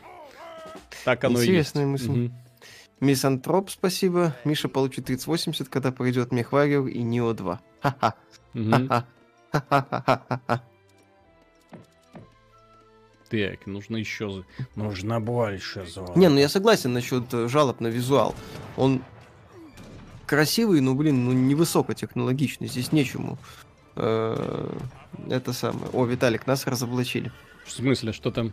Так оно интересная и есть. Мысль. Угу. Мисантроп, спасибо. Миша получит тридцать восемьдесят, когда пройдет Мехварио и Нио два. Ха-ха. Ха-ха-ха-ха-ха-ха. Так, нужно еще... Нужно больше золота. Не, ну я согласен насчет жалоб на визуал. Он красивый, но, блин, ну невысокотехнологичный. Здесь нечему. Это самое... О, Виталик, нас разоблачили. В смысле, что там?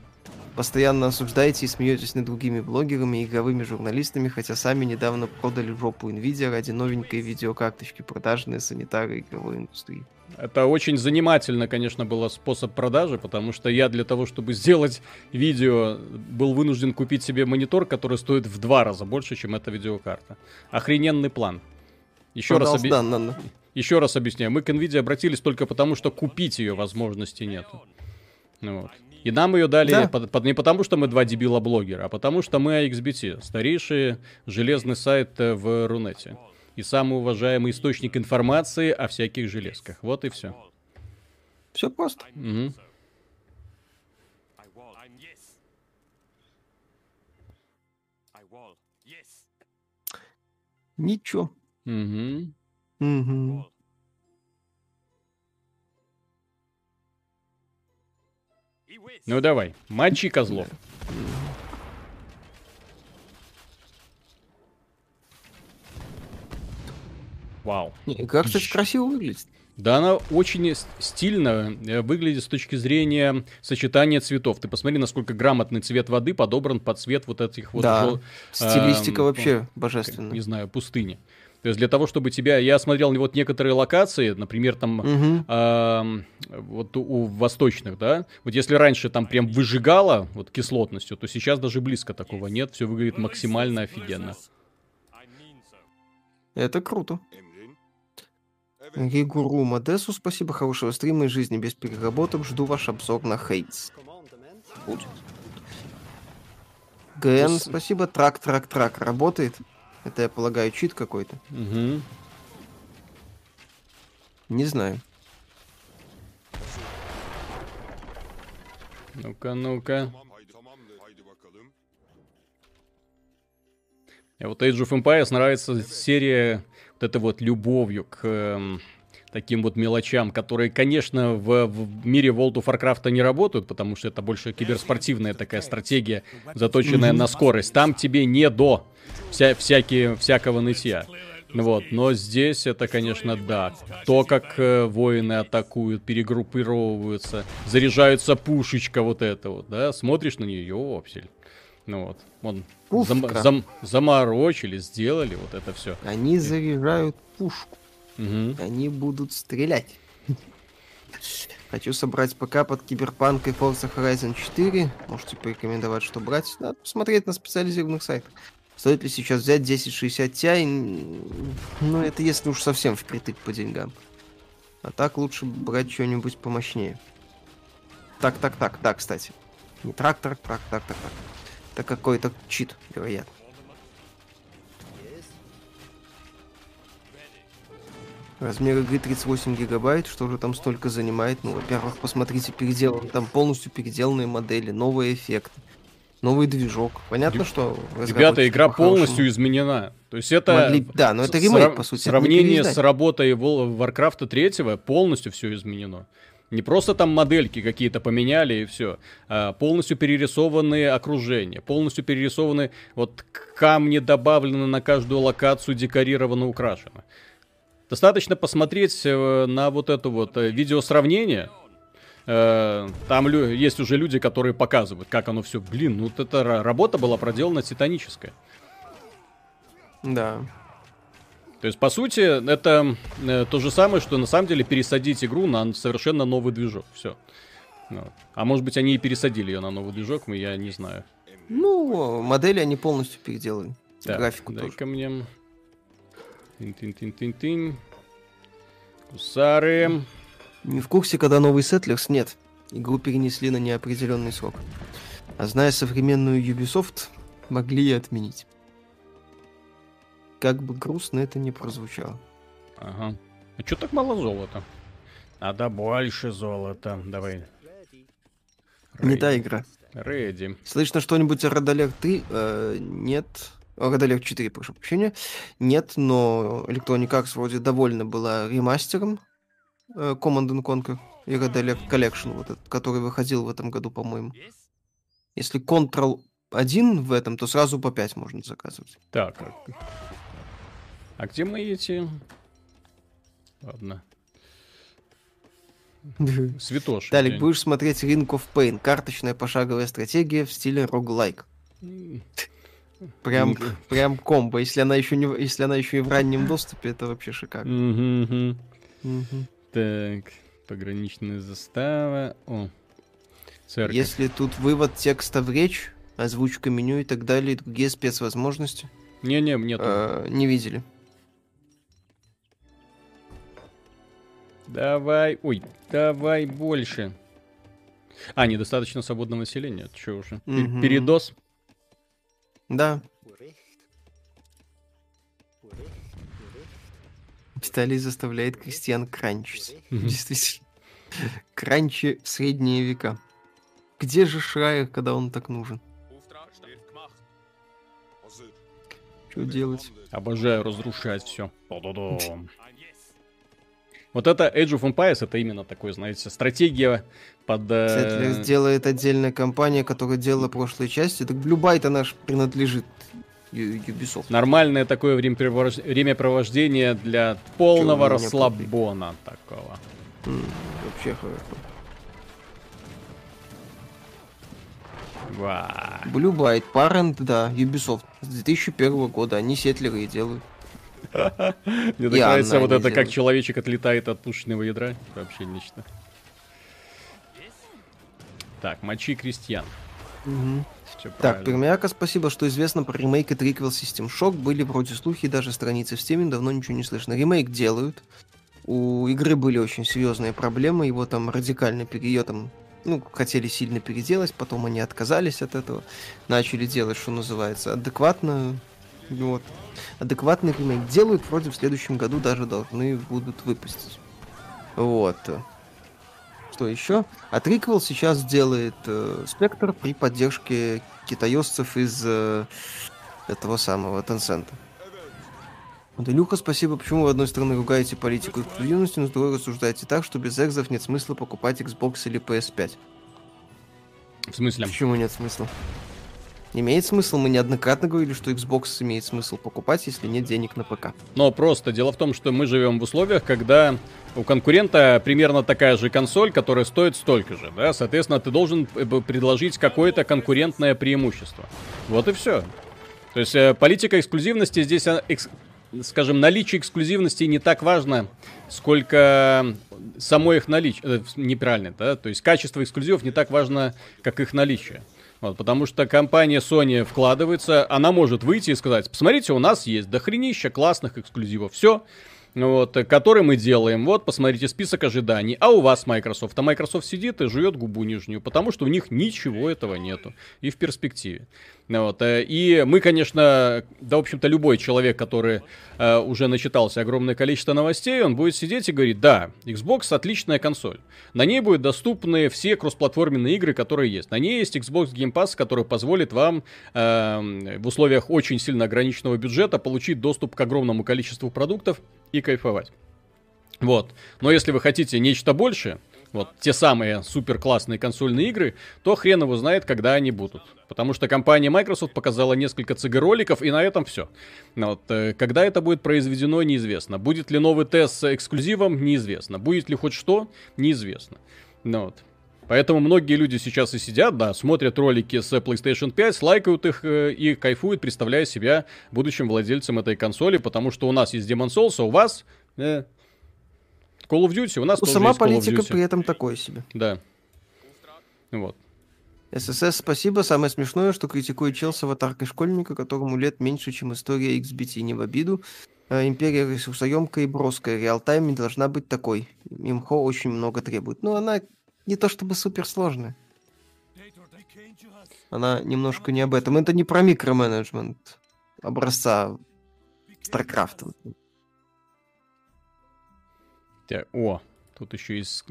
Постоянно осуждаете и смеетесь над другими блогерами и игровыми журналистами, хотя сами недавно продали жопу Nvidia ради новенькой видеокарточки, продажные санитары игровой индустрии. Это очень занимательно, конечно, был способ продажи, потому что я для того, чтобы сделать видео, был вынужден купить себе монитор, который стоит в два раза больше, чем эта видеокарта. Охрененный план. Еще раз, оби... да, да, да. Еще раз объясняю. Мы к Nvidia обратились только потому, что купить ее возможности нету. Вот. И нам ее дали да. под, под, не потому, что мы два дебила-блогера, а потому, что мы икс би ти, старейший железный сайт в Рунете. И самый уважаемый источник информации о всяких железках. Вот и все. Все просто. Угу. Ничего. Угу. Угу. Ну давай, мочи козлов. Вау. Как, кстати, красиво выглядит. Да, она очень стильно выглядит с точки зрения сочетания цветов. Ты посмотри, насколько грамотный цвет воды подобран под цвет вот этих вот... Да, жел... стилистика а, вообще божественная. Не знаю, пустыни. То есть для того, чтобы тебя... Я смотрел вот некоторые локации, например, там угу. э, вот у, у восточных, да? Вот если раньше там прям выжигало вот кислотностью, то сейчас даже близко такого нет. Все выглядит максимально офигенно. Это круто. Гигуру Мадесу, спасибо, хорошего стрима и жизни без переработок. Жду ваш обзор на Hades. ГН, спасибо. Трак, трак, трак. Работает? Это, я полагаю, чит какой-то. Угу. Не знаю. Ну-ка, ну-ка. А вот Age of Empires нравится серия вот этой вот любовью к э, таким вот мелочам, которые, конечно, в, в мире World of Warcraft не работают, потому что это больше киберспортивная такая стратегия, заточенная на скорость. Там тебе не до вся, всякие, всякого нытья. Вот. Но здесь это, конечно, да. То, как э, воины атакуют, перегруппировываются, заряжаются пушечка вот эта вот, да, смотришь на нее, опсель. Ну вот, он зам, зам, заморочили, сделали вот это все. Они заряжают пушку. Угу. Они будут стрелять. Хочу собрать ПК под Киберпанк и Форса Хорайзон четыре. Можете порекомендовать, что брать. Надо посмотреть на специализированных сайтах. Стоит ли сейчас взять тысяча шестьдесят Ti? Ну, это если уж совсем впритык по деньгам. А так лучше брать что-нибудь помощнее. Так, так, так, так, кстати. Не трактор, так, так, так, так. Это какой-то чит, вероятно. Размер игры тридцать восемь гигабайт, что же там столько занимает? Ну, во-первых, посмотрите, переделан, там полностью переделанные модели, новые эффекты, новый движок. Понятно, что... Ребята, игра полностью изменена. То есть это... Могли... Да, но это ремейк, по сути. Сравнение с работой Варкрафт три полностью все изменено. Не просто там модельки какие-то поменяли и все. А полностью перерисованы окружения, полностью перерисованы... Вот камни добавлены на каждую локацию, декорировано, украшено. Достаточно посмотреть на вот это вот видеосравнение. Там есть уже люди, которые показывают, как оно все. Блин, вот эта работа была проделана титаническая. Да. То есть, по сути, это то же самое, что на самом деле пересадить игру на совершенно новый движок. Все. А может быть, они и пересадили ее на новый движок, я не знаю. Ну, модели они полностью переделали. Да. Графику тоже. Дай-ка мне... Тин-тин-тин-тин-тин. Кусары. Не в курсе, когда новый Settlers? Нет. Игру перенесли на неопределенный срок. А зная современную Ubisoft, могли и отменить. Как бы грустно это не прозвучало. Ага. А чё так мало золота? Надо больше золота. Давай. Не Ready. Та игра. Ready. Слышно что-нибудь о Red Alert три? Э, нет. Red Alert четыре, прошу прощения. Нет, но Electronic Arts вроде довольна была ремастером э, Команд энд Конкер и Red Alert Collection, вот этот, который выходил в этом году, по-моему. Если Контрол один в этом, то сразу по пять можно заказывать. Так. А где мы эти? Ладно. Святоши. Далее, будешь смотреть Ринг оф Пейн. Карточная пошаговая стратегия в стиле роглайк. Прям, прям комбо. Если она еще не, если она еще и в раннем доступе, это вообще шикарно. Так, пограничная застава. О, если тут вывод текста в речь, озвучка меню и так далее, и другие спецвозможности. Не, не, нет. Не видели. Давай, ой, давай больше. А, недостаточно свободного населения, чё уже? Передос. Да. Виталий заставляет крестьян кранчить. Действительно. Кранчи средние века. Где же Шрайер, когда он так нужен? Что делать? Обожаю разрушать все. Вот это Age of Empires, это именно такой, знаете, стратегия под... Settlers делает отдельная компания, которая делала прошлые части. Так Блюбайт, она ж принадлежит Ubisoft. Нормальное такое времяпровождение для полного расслабона такого. Вообще хорошо. Блюбайт, Parent, да, Ubisoft. С две тысячи первого года они сетлеры и делают. Мне так нравится вот это, как человечек отлетает от пушечного ядра. Вообще нечто. Так, мочи крестьян. Так, Пермяка, спасибо, что известно про ремейк и триквел Систем Шок. Были вроде слухи, даже страницы в Стиме, давно ничего не слышно. Ремейк делают. У игры были очень серьезные проблемы. Его там радикально пере... там, ну, хотели сильно переделать, потом они отказались от этого. Начали делать, что называется, адекватно. Вот. Адекватный ремейк делают, вроде в следующем году даже должны будут выпустить. Вот. Что еще? А триквел сейчас делает э, Спектр при поддержке китаёсцев из э, этого самого Tencent. Вот, Илюха, спасибо. Почему вы, одной стороны, ругаете политику и эксклюзивности, но с другой рассуждаете так, что без экзов нет смысла покупать Xbox или пи эс пять? В смысле? Почему нет смысла? Имеет смысл, мы неоднократно говорили, что Xbox имеет смысл покупать, если нет денег на ПК. Но просто дело в том, что мы живем в условиях, когда у конкурента примерно такая же консоль, которая стоит столько же, да, соответственно, ты должен предложить какое-то конкурентное преимущество. Вот и все. То есть политика эксклюзивности здесь... скажем, наличие эксклюзивности не так важно, сколько само их наличие, э, неправильно, да, то есть качество эксклюзивов не так важно, как их наличие. Вот, потому что компания Sony вкладывается, она может выйти и сказать: посмотрите, у нас есть дохренища классных эксклюзивов, все, вот, которые мы делаем, вот, посмотрите список ожиданий, а у вас Microsoft, а Microsoft сидит и жует губу нижнюю, потому что у них ничего этого нету и в перспективе. Вот, и мы, конечно, да, в общем-то, любой человек, который э, уже начитался огромное количество новостей, он будет сидеть и говорить: да, Xbox отличная консоль, на ней будут доступны все кроссплатформенные игры, которые есть, на ней есть Xbox Game Pass, который позволит вам э, в условиях очень сильно ограниченного бюджета получить доступ к огромному количеству продуктов и кайфовать. Вот, но если вы хотите нечто большее, вот те самые супер классные консольные игры, то хрен его знает, когда они будут. Потому что компания Microsoft показала несколько си джи-роликов, и на этом все. Вот, когда это будет произведено, неизвестно. Будет ли новый тест с эксклюзивом, неизвестно. Будет ли хоть что, неизвестно. Вот. Поэтому многие люди сейчас и сидят, да, смотрят ролики с PlayStation пять, лайкают их и кайфуют, представляя себя будущим владельцем этой консоли, потому что у нас есть Demon's Souls, а у вас... Э, Call of Duty, у нас ну, тоже сама есть политика при этом такой себе. Да. Вот. ССС, спасибо. Самое смешное, что критикует Чел с аватаркой школьника, которому лет меньше, чем история икс би ти. Не в обиду. А, империя ресурсоемка и броская. Реалтайм не должна быть такой. Имхо очень много требует. Но она не то чтобы суперсложная. Она немножко не об этом. Это не про микроменеджмент образца Старкрафта. О, тут еще есть...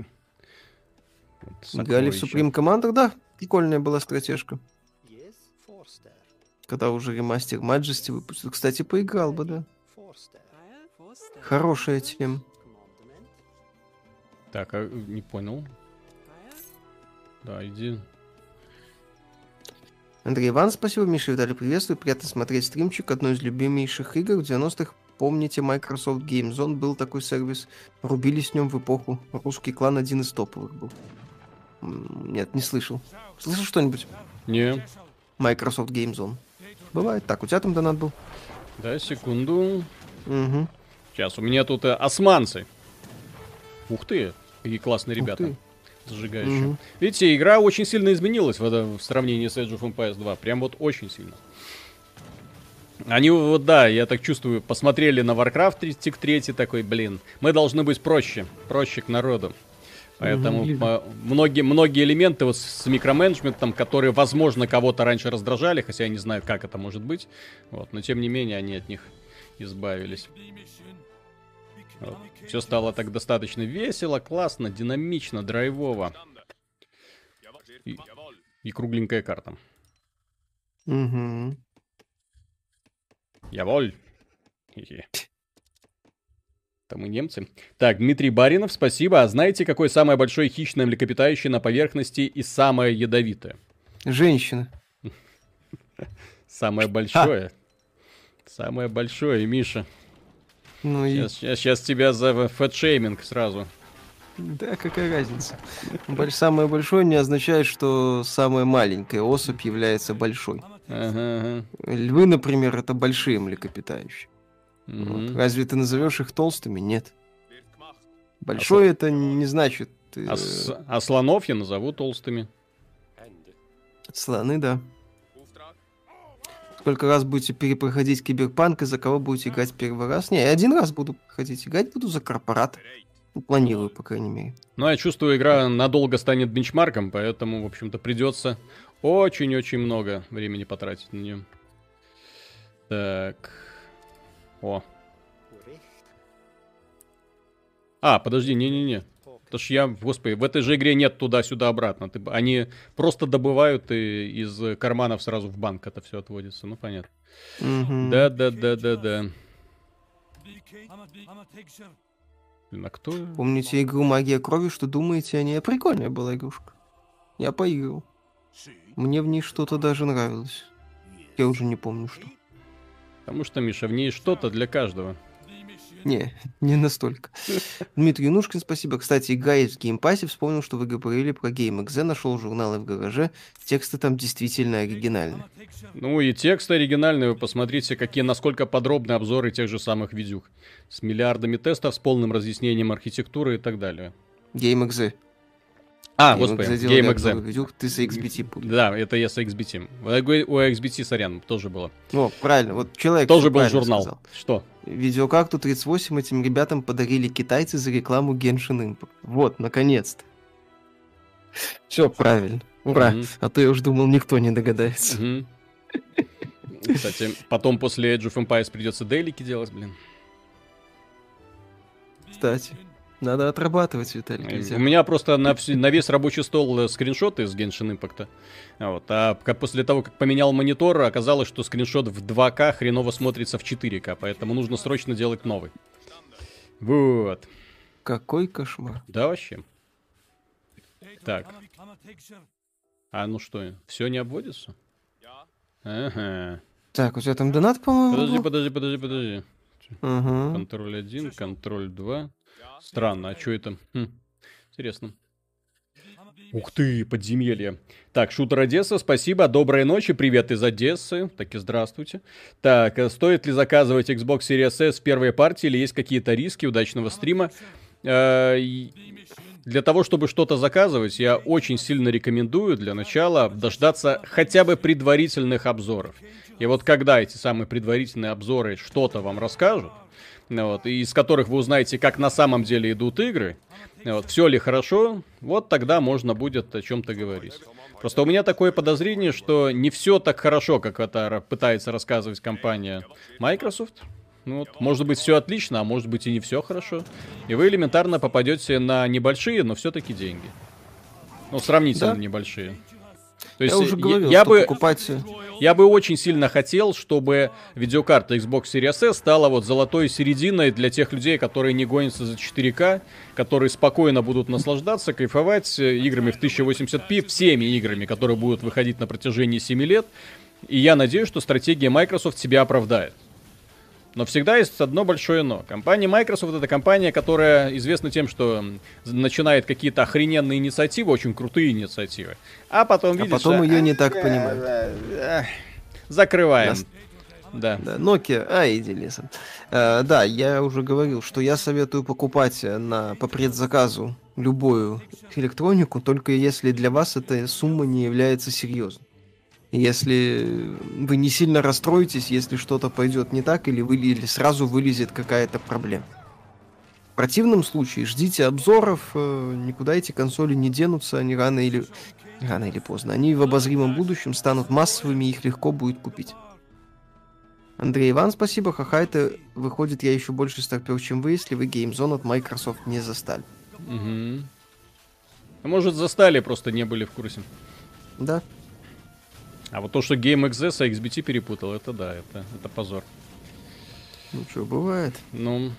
Гали в Supreme Commander, да, прикольная была стратежка. Когда уже ремастер Majesty выпустил. Кстати, поиграл бы, да. Хорошая тема. Так, а не понял. Да, иди. Андрей Иван, спасибо. Миша, Виталий, приветствую. Приятно смотреть стримчик. Одной из любимейших игр в девяностых. Помните, Microsoft Game Zone был такой сервис. Рубились с нем в эпоху. Русский клан один из топовых был. Нет, не слышал. Слышал что-нибудь? Не. Microsoft Game Zone. Бывает так. У тебя там донат был? Да, секунду. Угу. Сейчас, у меня тут э, османцы. Ух ты, какие классные ребята. Зажигающие. Угу. Видите, игра очень сильно изменилась в, в сравнении с Age of Empires два. Прям вот очень сильно. Они вот, да, я так чувствую, посмотрели на Warcraft три, такой, блин, мы должны быть проще, проще к народу. Поэтому mm-hmm. многие, многие элементы вот с микроменеджментом, которые, возможно, кого-то раньше раздражали, хотя я не знаю, как это может быть, вот, но тем не менее они от них избавились. Вот. Все стало так достаточно весело, классно, динамично, драйвово. И, и кругленькая карта. Mm-hmm. Яволь. Там и немцы. Так, Дмитрий Баринов, спасибо. А знаете, какое самое большое хищное млекопитающее на поверхности и самое ядовитое? Женщина. Самое большое. Самое большое, Миша. Ну и... Сейчас тебя за фэтшейминг сразу. Да, какая разница. Самое большое не означает, что самая маленькая особь является большой. Ага, ага. Львы, например, это большие млекопитающие. Угу. Вот. Разве ты назовешь их толстыми? Нет. Большой а это не значит... Э... А, с... а слонов я назову толстыми. Слоны, да. Сколько раз будете перепроходить Киберпанк и за кого будете играть первый раз? Не, я один раз буду проходить играть, буду за корпорат. Планирую, по крайней мере. Ну, я чувствую, игра надолго станет бенчмарком, поэтому, в общем-то, придется очень-очень много времени потратить на нее. Так. О. А, подожди, не-не-не. Потому что я, господи, в этой же игре нет туда-сюда обратно. Ты, они просто добывают и из карманов сразу в банк это все отводится. Ну, понятно. Да-да-да-да-да. Mm-hmm. А кто... Помните игру «Магия крови», что думаете о ней? Прикольная была игрушка. Я поиграл. Мне в ней что-то даже нравилось. Я уже не помню, что. Потому что, Миша, в ней что-то для каждого. Не, не настолько. Дмитрий Янушкин, спасибо. Кстати, Гай в Game Pass вспомнил, что вы говорили про GameXZ, нашел журналы в гараже. Тексты там действительно оригинальные. Ну и тексты оригинальные. Вы посмотрите, какие, насколько подробные обзоры тех же самых видюх. С миллиардами тестов, с полным разъяснением архитектуры и так далее. GameXZ. А, господи, GameXZ. Ты с икс би ти путал. Да, это я с икс би ти. У икс би ти, сорян, тоже было. Ну, правильно, вот человек... Тоже был журнал. Сказал. Что? Видеокарту тридцать восемь этим ребятам подарили китайцы за рекламу Genshin Impact. Вот, наконец-то. Все правильно. Ура. Mm-hmm. А то я уж думал, никто не догадается. Mm-hmm. Кстати, потом после Age of Empires придется дейлики делать, блин. Кстати... Надо отрабатывать, Виталий. У меня просто на, на весь рабочий стол скриншоты из Genshin Impact. Вот. А после того, как поменял монитор, оказалось, что скриншот в два ка хреново смотрится в четыре ка, поэтому нужно срочно делать новый. Вот. Какой кошмар. Да, вообще. Так. А ну что, все не обводится? Ага. Так, у тебя там донат, по-моему? Подожди, подожди, подожди, подожди. Ага. Контроль один, контроль два. Странно, а что это? Хм, интересно. Ух ты, подземелье. Так, Шутер Одесса, спасибо, доброй ночи, привет из Одессы. Так и здравствуйте. Так, стоит ли заказывать Xbox Series X в первой партии или есть какие-то риски? Удачного стрима. Для того, чтобы что-то заказывать, я очень сильно рекомендую для начала дождаться хотя бы предварительных обзоров. И вот когда эти самые предварительные обзоры что-то вам расскажут, вот, из которых вы узнаете, как на самом деле идут игры, вот, все ли хорошо, вот тогда можно будет о чем-то говорить. Просто у меня такое подозрение, что не все так хорошо, как это пытается рассказывать компания Microsoft. Вот. Может быть, все отлично, а может быть и не все хорошо. И вы элементарно попадете на небольшие, но все-таки деньги. Ну, сравнительно да. небольшие. То есть я уже говорил, я, что бы, покупать... я бы очень сильно хотел, чтобы видеокарта Xbox Series S стала вот золотой серединой для тех людей, которые не гонятся за четыре ка, которые спокойно будут наслаждаться, кайфовать играми в тысяча восемьдесят пэ, всеми играми, которые будут выходить на протяжении семи лет. И я надеюсь, что стратегия Microsoft себя оправдает. Но всегда есть одно большое но. Компания Microsoft — это компания, которая известна тем, что начинает какие-то охрененные инициативы, очень крутые инициативы. А потом, видишь, а потом ее а... не так понимают. Закрываем. Нас... Да. да. Nokia, а, иди лесом. А, да, я уже говорил, что я советую покупать на, по предзаказу любую электронику, только если для вас эта сумма не является серьезной. Если вы не сильно расстроитесь, если что-то пойдет не так, или, вы, или сразу вылезет какая-то проблема. В противном случае ждите обзоров, никуда эти консоли не денутся, они рано или, рано или поздно. Они в обозримом будущем станут массовыми, их легко будет купить. Андрей Иван, спасибо, ха-ха, это выходит, я еще больше старпер, чем вы, если вы геймзон от Microsoft не застали. Угу. Может, застали, просто не были в курсе. Да. А вот то, что GameXZ с икс би ти перепутал, это да, это, это позор. Ну что, бывает. Ну,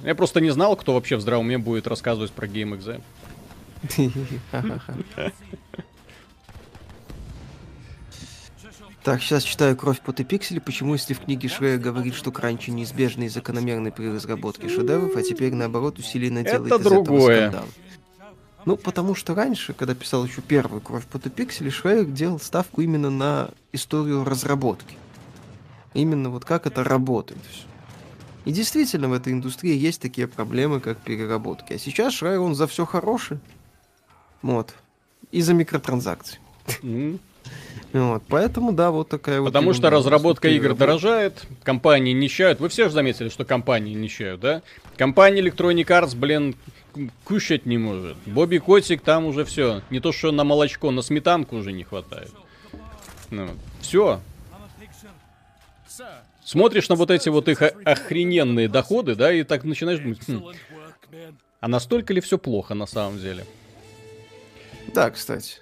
я просто не знал, кто вообще в здравом уме будет рассказывать про GameXZ. Так, сейчас читаю «Кровь, пот и пиксели». Почему, если в книге Шрея говорит, что кранчи неизбежны и закономерны при разработке шедевров, а теперь, наоборот, усиленно делает из этого скандал? Ну, потому что раньше, когда писал еще первый «Кровь, пот и пиксели», Шрейер делал ставку именно на историю разработки. Именно вот как это работает. И действительно, в этой индустрии есть такие проблемы, как переработки. А сейчас Шрейер, он за все хороший. Вот. И за микротранзакции. Mm-hmm. Вот. Поэтому, да, вот такая вот... Потому что разработка игр дорожает, компании нищают. Вы все же заметили, что компании нищают, да? Компания Electronic Arts, блин... кушать не может. Бобби Котик там уже все. Не то, что на молочко, на сметанку уже не хватает. Ну, все. Смотришь на вот эти вот их охрененные доходы, да, и так начинаешь думать, хм, а настолько ли все плохо на самом деле? Да, кстати.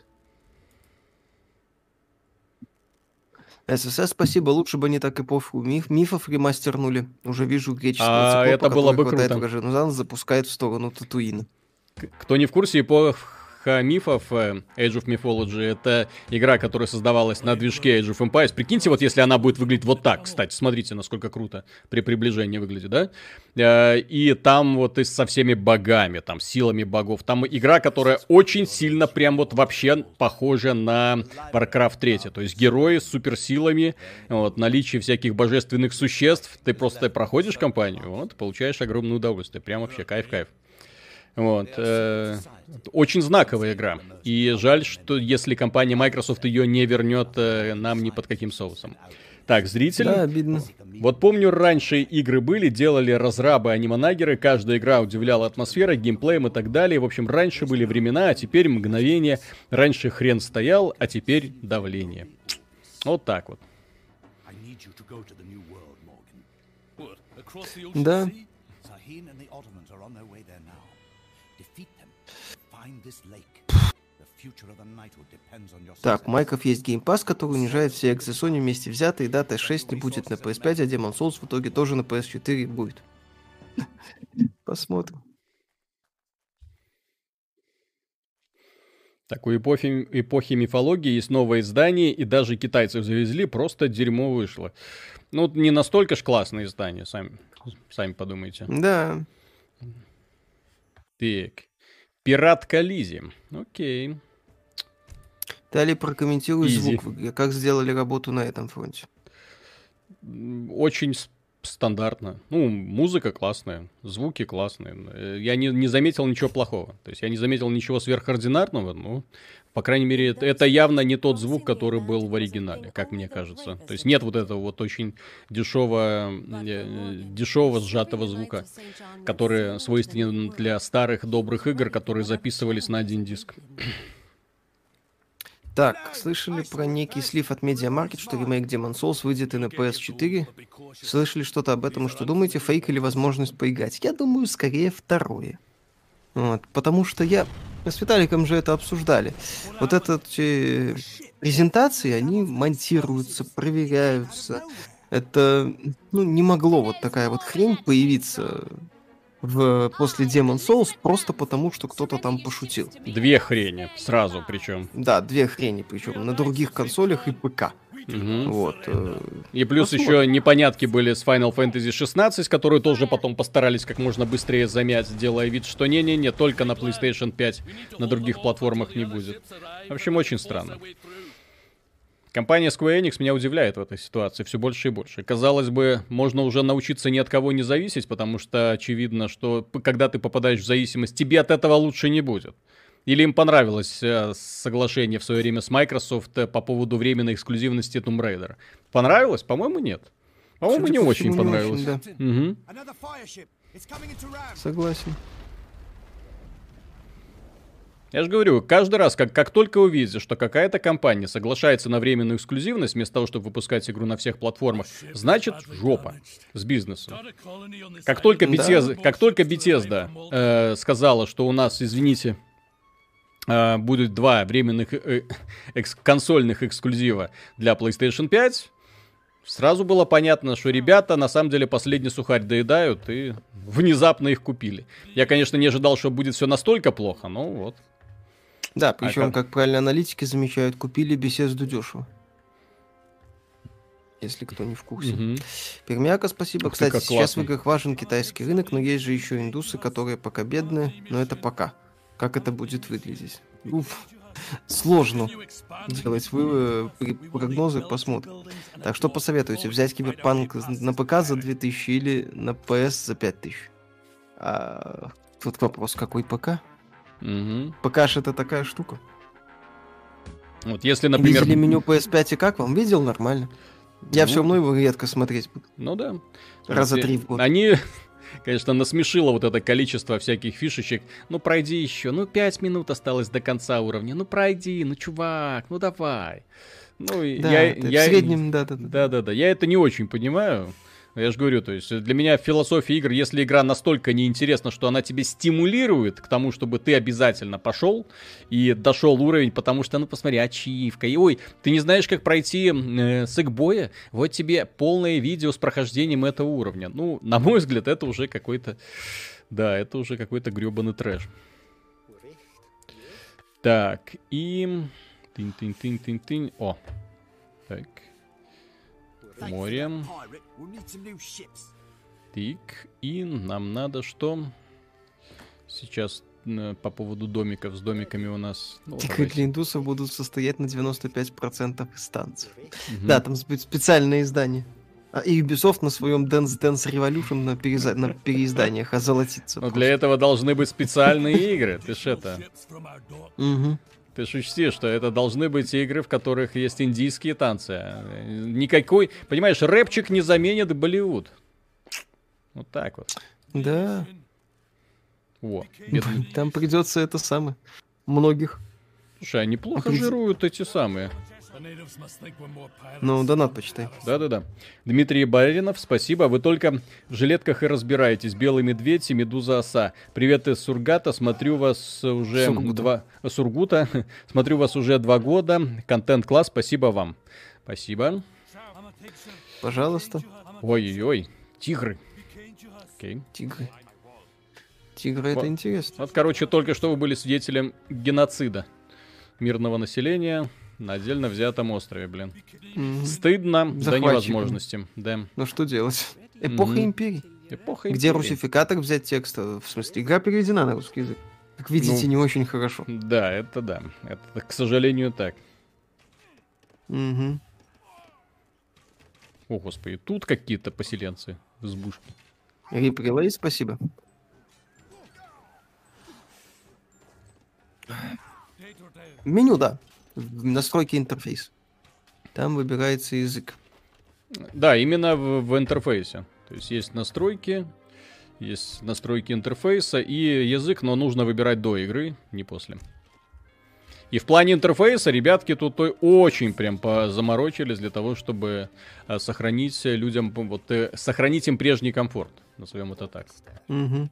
ССС, спасибо, лучше бы они так эпоху миф, мифов ремастернули. Уже вижу греческое цикло, а это было бы круто. Запускает в сторону Татуина. Кто не в курсе, эпох мифов, Age of Mythology, это игра, которая создавалась на движке Age of Empires. Прикиньте, вот если она будет выглядеть вот так, кстати, смотрите, насколько круто при приближении выглядит, да? И там вот и со всеми богами, там, силами богов. Там игра, которая очень сильно прям вот вообще похожа на Warcraft три. То есть герои с суперсилами, вот, наличие всяких божественных существ. Ты просто проходишь кампанию, вот, получаешь огромное удовольствие. Прям вообще кайф-кайф. Вот. Э, очень знаковая игра. И жаль, что если компания Microsoft ее не вернет э, нам ни под каким соусом. Так, зритель. Да, обидно. Вот помню, раньше игры были, делали разрабы, аниманагеры. Каждая игра удивляла атмосферой, геймплеем и так далее. В общем, раньше были времена, а теперь мгновение. Раньше хрен стоял, а теперь давление. Вот так вот. Да. Так, у Майков есть Game Pass, который унижает все эксы Sony вместе взятые. Да, Т шесть не будет на Пи Эс пять, а Demon's Souls в итоге тоже на Пи Эс четыре будет. Посмотрим. Так, у эпохи, эпохи мифологии есть новое издание, и даже китайцев завезли, просто дерьмо вышло. Ну, не настолько ж классное издание, сами, сами подумайте. Да. Так. Пират Коллизи. Окей. Далее прокомментируй Изи. Звук. Как сделали работу на этом фронте? Очень стандартно. Ну, музыка классная, звуки классные. Я не, не заметил ничего плохого. То есть я не заметил ничего сверхординарного, но, по крайней мере, это явно не тот звук, который был в оригинале, как мне кажется. То есть нет вот этого вот очень дешевого, дешевого сжатого звука, который свойственен для старых добрых игр, которые записывались на один диск. Так, слышали про некий слив от Media Market, что ремейк Demon's Souls выйдет и на Пи Эс четыре? Слышали что-то об этом? Что думаете, фейк или возможность поиграть? Я думаю, скорее второе. Вот, потому что я... Мы с Виталиком же это обсуждали. Вот эти презентации, они монтируются, проверяются. Это... Ну, не могло вот такая вот хрень появиться... В, после Demon's Souls, просто потому, что кто-то там пошутил. Две хрени сразу причем. Да, две хрени причем на других консолях и Пэ Ка. Угу. Вот. И плюс посмотрим. Еще непонятки были с Файнал Фэнтези шестнадцать, которую тоже потом постарались как можно быстрее замять, делая вид, что не-не-не, только на PlayStation пять, на других платформах не будет. В общем, очень странно. Компания Square Enix меня удивляет в этой ситуации все больше и больше. Казалось бы, можно уже научиться ни от кого не зависеть, потому что очевидно, что когда ты попадаешь в зависимость, тебе от этого лучше не будет. Или им понравилось э, соглашение в свое время с Microsoft по поводу временной эксклюзивности Tomb Raider. Понравилось? По-моему, нет. По-моему, не очень понравилось. Да. Угу. Согласен. Я же говорю, каждый раз, как, как только увидите, что какая-то компания соглашается на временную эксклюзивность, вместо того, чтобы выпускать игру на всех платформах, значит, жопа с бизнесом. Как только Bethesda, как только Bethesda э, сказала, что у нас, извините, э, будет два временных э, экс, консольных эксклюзива для PlayStation пять, сразу было понятно, что ребята на самом деле последний сухарь доедают и внезапно их купили. Я, конечно, не ожидал, что будет все настолько плохо, но вот. Да, причем, а как... как правильно аналитики замечают, купили Bethesda дешево. Если кто не в курсе. Mm-hmm. Пермяка, спасибо. Ух, кстати, сейчас в играх важен китайский рынок, но есть же еще индусы, которые пока бедные, но это пока. Как это будет выглядеть? Уф. Сложно делать выводы, прогнозы, посмотрим. Так что посоветуйте, взять Киберпанк на Пэ Ка за две тысячи или на Пэ Эс за пять тысяч? А, тут вопрос, какой Пэ Ка? Угу. Пэ Ка же это такая штука. Вот если, например... Видели меню Пи Эс пять и как вам? Видел? Нормально. Я ну... все равно его редко смотреть буду. Ну да. Раза три в год. Они... Конечно, насмешило вот это количество всяких фишечек. Ну, пройди еще. Ну, пять минут осталось до конца уровня. Ну, пройди, ну, чувак, ну, давай. Ну, да, я, я, в среднем, да-да-да. Я это не очень понимаю. Я же говорю, то есть для меня философия игр, если игра настолько неинтересна, что она тебе стимулирует к тому, чтобы ты обязательно пошел и дошел уровень, потому что, ну посмотри, ачивка. И ой, ты не знаешь, как пройти э, сэкбоя? Вот тебе полное видео с прохождением этого уровня. Ну, на мой взгляд, это уже какой-то... Да, это уже какой-то гребаный трэш. Так, и... Тынь-тынь-тынь-тынь-тынь. О. Так. Море. Тик. И нам надо что? Сейчас по поводу домиков. С домиками у нас... Ну, тиквы для индусов будут состоять на девяносто пять процентов из танцев. Угу. Да, там специальное издание. А Ubisoft на своем Dance Dance Revolution на, переизда... на переизданиях озолотится. Но для этого должны быть специальные игры. Ты ж это... Ты ж учти, что это должны быть игры, в которых есть индийские танцы. Никакой... Понимаешь, рэпчик не заменит Болливуд. Вот так вот. Да. Во. Там придется это самое. Многих. Слушай, они плохо жируют эти самые. Ну, донат почитай. Да-да-да. Дмитрий Баринов, спасибо. Вы только в жилетках и разбираетесь. Белый медведь и медуза оса. Привет из Сургата. Смотрю вас уже Сургута. два... Сургута. Смотрю вас уже два года. Контент-класс. Спасибо вам. Спасибо. Пожалуйста. Ой-ой-ой. Тигры. Окей. Тигры. Тигры, это вот интересно. Вот, короче, только что вы были свидетелем геноцида мирного населения на отдельно взятом острове, блин. Mm-hmm. Стыдно до невозможности. Да. Ну что делать? Эпоха mm-hmm. империи. Эпоха Где империи. Русификатор взять текста? В смысле, игра переведена на русский язык. Как видите, ну, не очень хорошо. Да, это да. Это, к сожалению, так. Mm-hmm. О, господи, тут какие-то поселенцы в избушке. Реплей, спасибо. Меню, да. Настройки интерфейса. Там выбирается язык. Да, именно в, в интерфейсе. То есть есть настройки, есть настройки интерфейса и язык, но нужно выбирать до игры, не после. И в плане интерфейса ребятки тут очень прям позаморочились для того, чтобы сохранить людям, вот, сохранить им прежний комфорт. Назовем это так. Угу.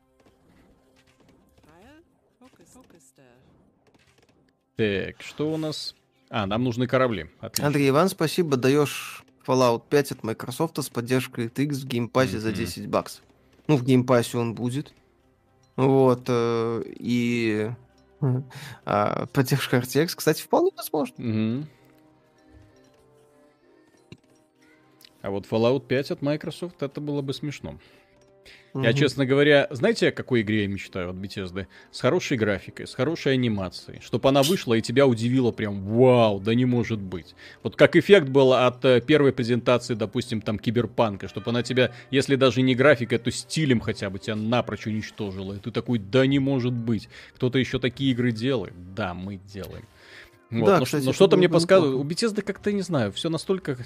Так, что у нас? А, нам нужны корабли. Отлично. Андрей Иван, спасибо. Даешь Fallout пять от Microsoft с поддержкой эр ти экс в геймпассе mm-hmm. за десять баксов. Ну, в геймпассе он будет. Вот. Э, и mm-hmm. а, поддержка эр ти экс, кстати, вполне возможно. Mm-hmm. А вот Fallout пять от Microsoft, это было бы смешно. Mm-hmm. Я, честно говоря, знаете, о какой игре я мечтаю от Bethesda? С хорошей графикой, с хорошей анимацией. Чтобы она вышла и тебя удивила прям, вау, да не может быть. Вот как эффект был от э, первой презентации, допустим, там, Киберпанка. Чтобы она тебя, если даже не графикой, то стилем хотя бы тебя напрочь уничтожила. И ты такой, да не может быть. Кто-то еще такие игры делает? Да, мы делаем. Вот. Да, но, кстати, но что-то мне подсказывает. У Bethesda как-то, не знаю, все настолько...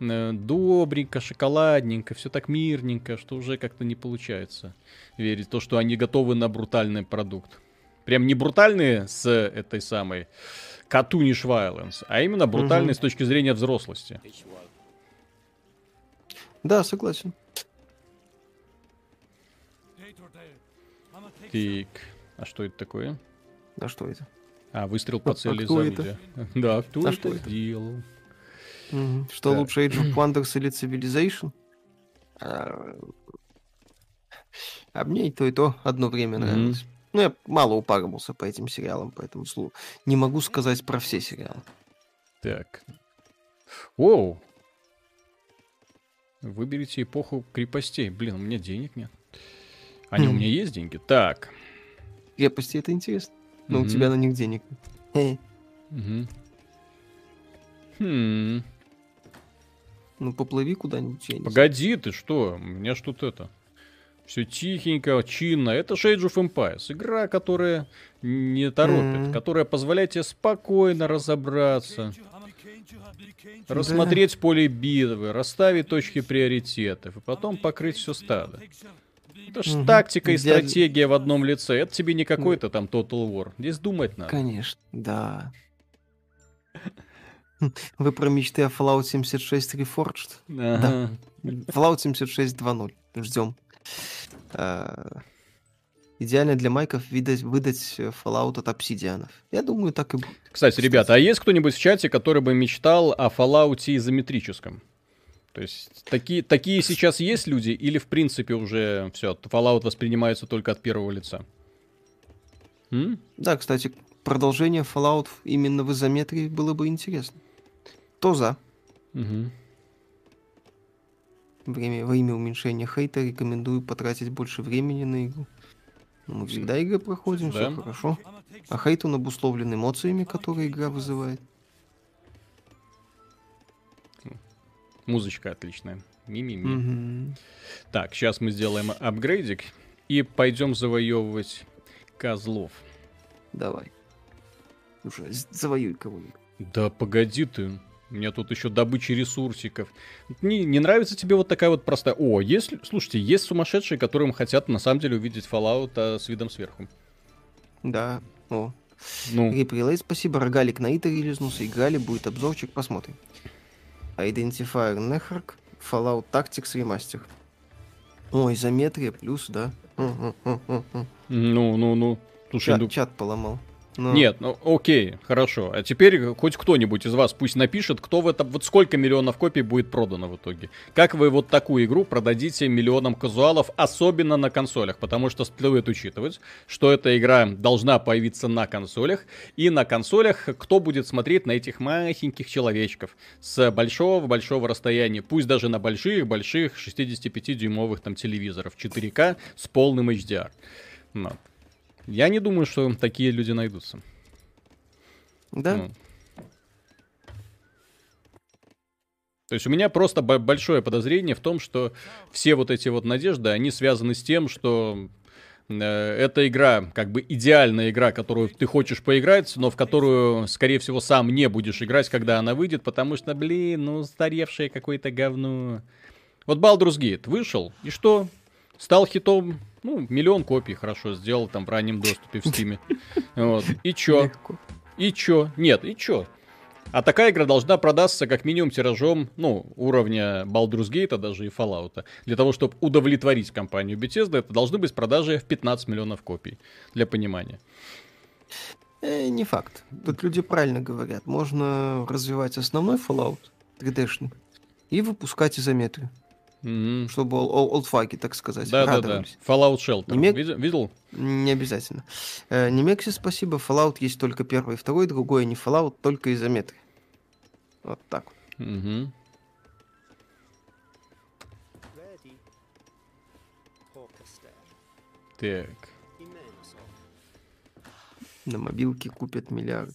добренько, шоколадненько, все так мирненько, что уже как-то не получается верить в то, что они готовы на брутальный продукт. Прям не брутальные с этой самой Cartoonish Violence, а именно брутальные угу. с точки зрения взрослости. Да, согласен. Так, а что это такое? А что это? А, выстрел по цели за орудие. Да, кто это делал? Mm-hmm. Что так. лучше, Age of Wonders или Civilization? А... а мне и то, и то одно время mm-hmm. нравилось. Ну, я мало упарывался по этим сериалам, поэтому слу... не могу сказать про все сериалы. Так. Оу! Выберите эпоху крепостей. Блин, у меня денег нет. Они mm-hmm. у меня есть деньги? Так. Крепости — это интересно. Но mm-hmm. у тебя на них денег нет. Mm-hmm. Хм. Ну, поплыви куда-нибудь. Я не Погоди, знаю. Ты что? У меня ж тут это... Все тихенько, чинно. Это же Age of Empires. Игра, которая не торопит. Mm-hmm. Которая позволяет тебе спокойно разобраться. Рассмотреть да. поле битвы. Расставить точки приоритетов. И потом покрыть все стадо. Это ж mm-hmm. тактика и Дядь... стратегия в одном лице. Это тебе не какой-то mm-hmm. там Total War. Здесь думать надо. Конечно, да. Вы про мечты о Fallout семьдесят шесть Reforged? Ага. Да. Fallout семьдесят шесть два ноль. Ждем. А, идеально для майков видать, выдать Fallout от обсидианов. Я думаю, так и будет. Кстати, ребята, а есть кто-нибудь в чате, который бы мечтал о Fallout изометрическом? То есть такие, такие сейчас есть люди, или в принципе уже все, Fallout воспринимается только от первого лица? М? Да, кстати, продолжение Fallout именно в изометрии было бы интересно. То за. Угу. Время, во имя уменьшения хейта рекомендую потратить больше времени на игру. Но мы всегда игры проходим, да. Все хорошо. А хейт он обусловлен эмоциями, которые игра вызывает. Музычка отличная. Ми-ми-ми. Угу. Так, сейчас мы сделаем апгрейдик и пойдем завоевывать козлов. Давай. Уже завоюй кого-нибудь. Да погоди ты. У меня тут еще добыча ресурсиков. Не, не нравится тебе вот такая вот простая... О, есть, слушайте, есть сумасшедшие, которым хотят на самом деле увидеть Fallout а, с видом сверху. Да, о. Ну. Replay, спасибо, рогалик на Итаре релизнулся, играли, будет обзорчик, посмотрим. Identifier Network, Fallout Tactics Remaster. О, изометрия плюс, да. Ну, ну, ну. Слушай, чат, ну... чат поломал. Но... Нет, ну окей, хорошо. А теперь хоть кто-нибудь из вас пусть напишет, кто в этом, вот сколько миллионов копий будет продано в итоге. Как вы вот такую игру продадите миллионам казуалов, особенно на консолях? Потому что следует учитывать, что эта игра должна появиться на консолях. И на консолях кто будет смотреть на этих маленьких человечков с большого-большого расстояния? Пусть даже на больших-больших шестидесятипятидюймовых там телевизоров четыре ка с полным эйч ди ар. Но... Я не думаю, что такие люди найдутся. Да. Ну. То есть у меня просто б- большое подозрение в том, что все вот эти вот надежды, они связаны с тем, что э, эта игра, как бы идеальная игра, которую ты хочешь поиграть, но в которую, скорее всего, сам не будешь играть, когда она выйдет, потому что, блин, ну устаревшее какое-то говно. Вот Baldur's Gate вышел, и что? Стал хитом. Ну, миллион копий хорошо сделал там в раннем доступе в Steam. Вот. И чё? Легко. И чё? Нет, и чё? А такая игра должна продаться как минимум тиражом, ну, уровня Baldur's Gate, даже и Fallout. Для того, чтобы удовлетворить компанию Bethesda, это должны быть продажи в пятнадцать миллионов копий. Для понимания. Э, не факт. Тут люди правильно говорят. Можно развивать основной Fallout три дэ-шный и выпускать изометрию. Mm-hmm. Чтобы олдфаги, так сказать, да, радовались. Да, да. Fallout Shelter. Немек... Видел? Не обязательно. Э, Немексис, спасибо. Fallout есть только первый и второй, другой не Fallout, только изометрия. Вот так вот. Mm-hmm. Так. На мобилке купят миллиарды.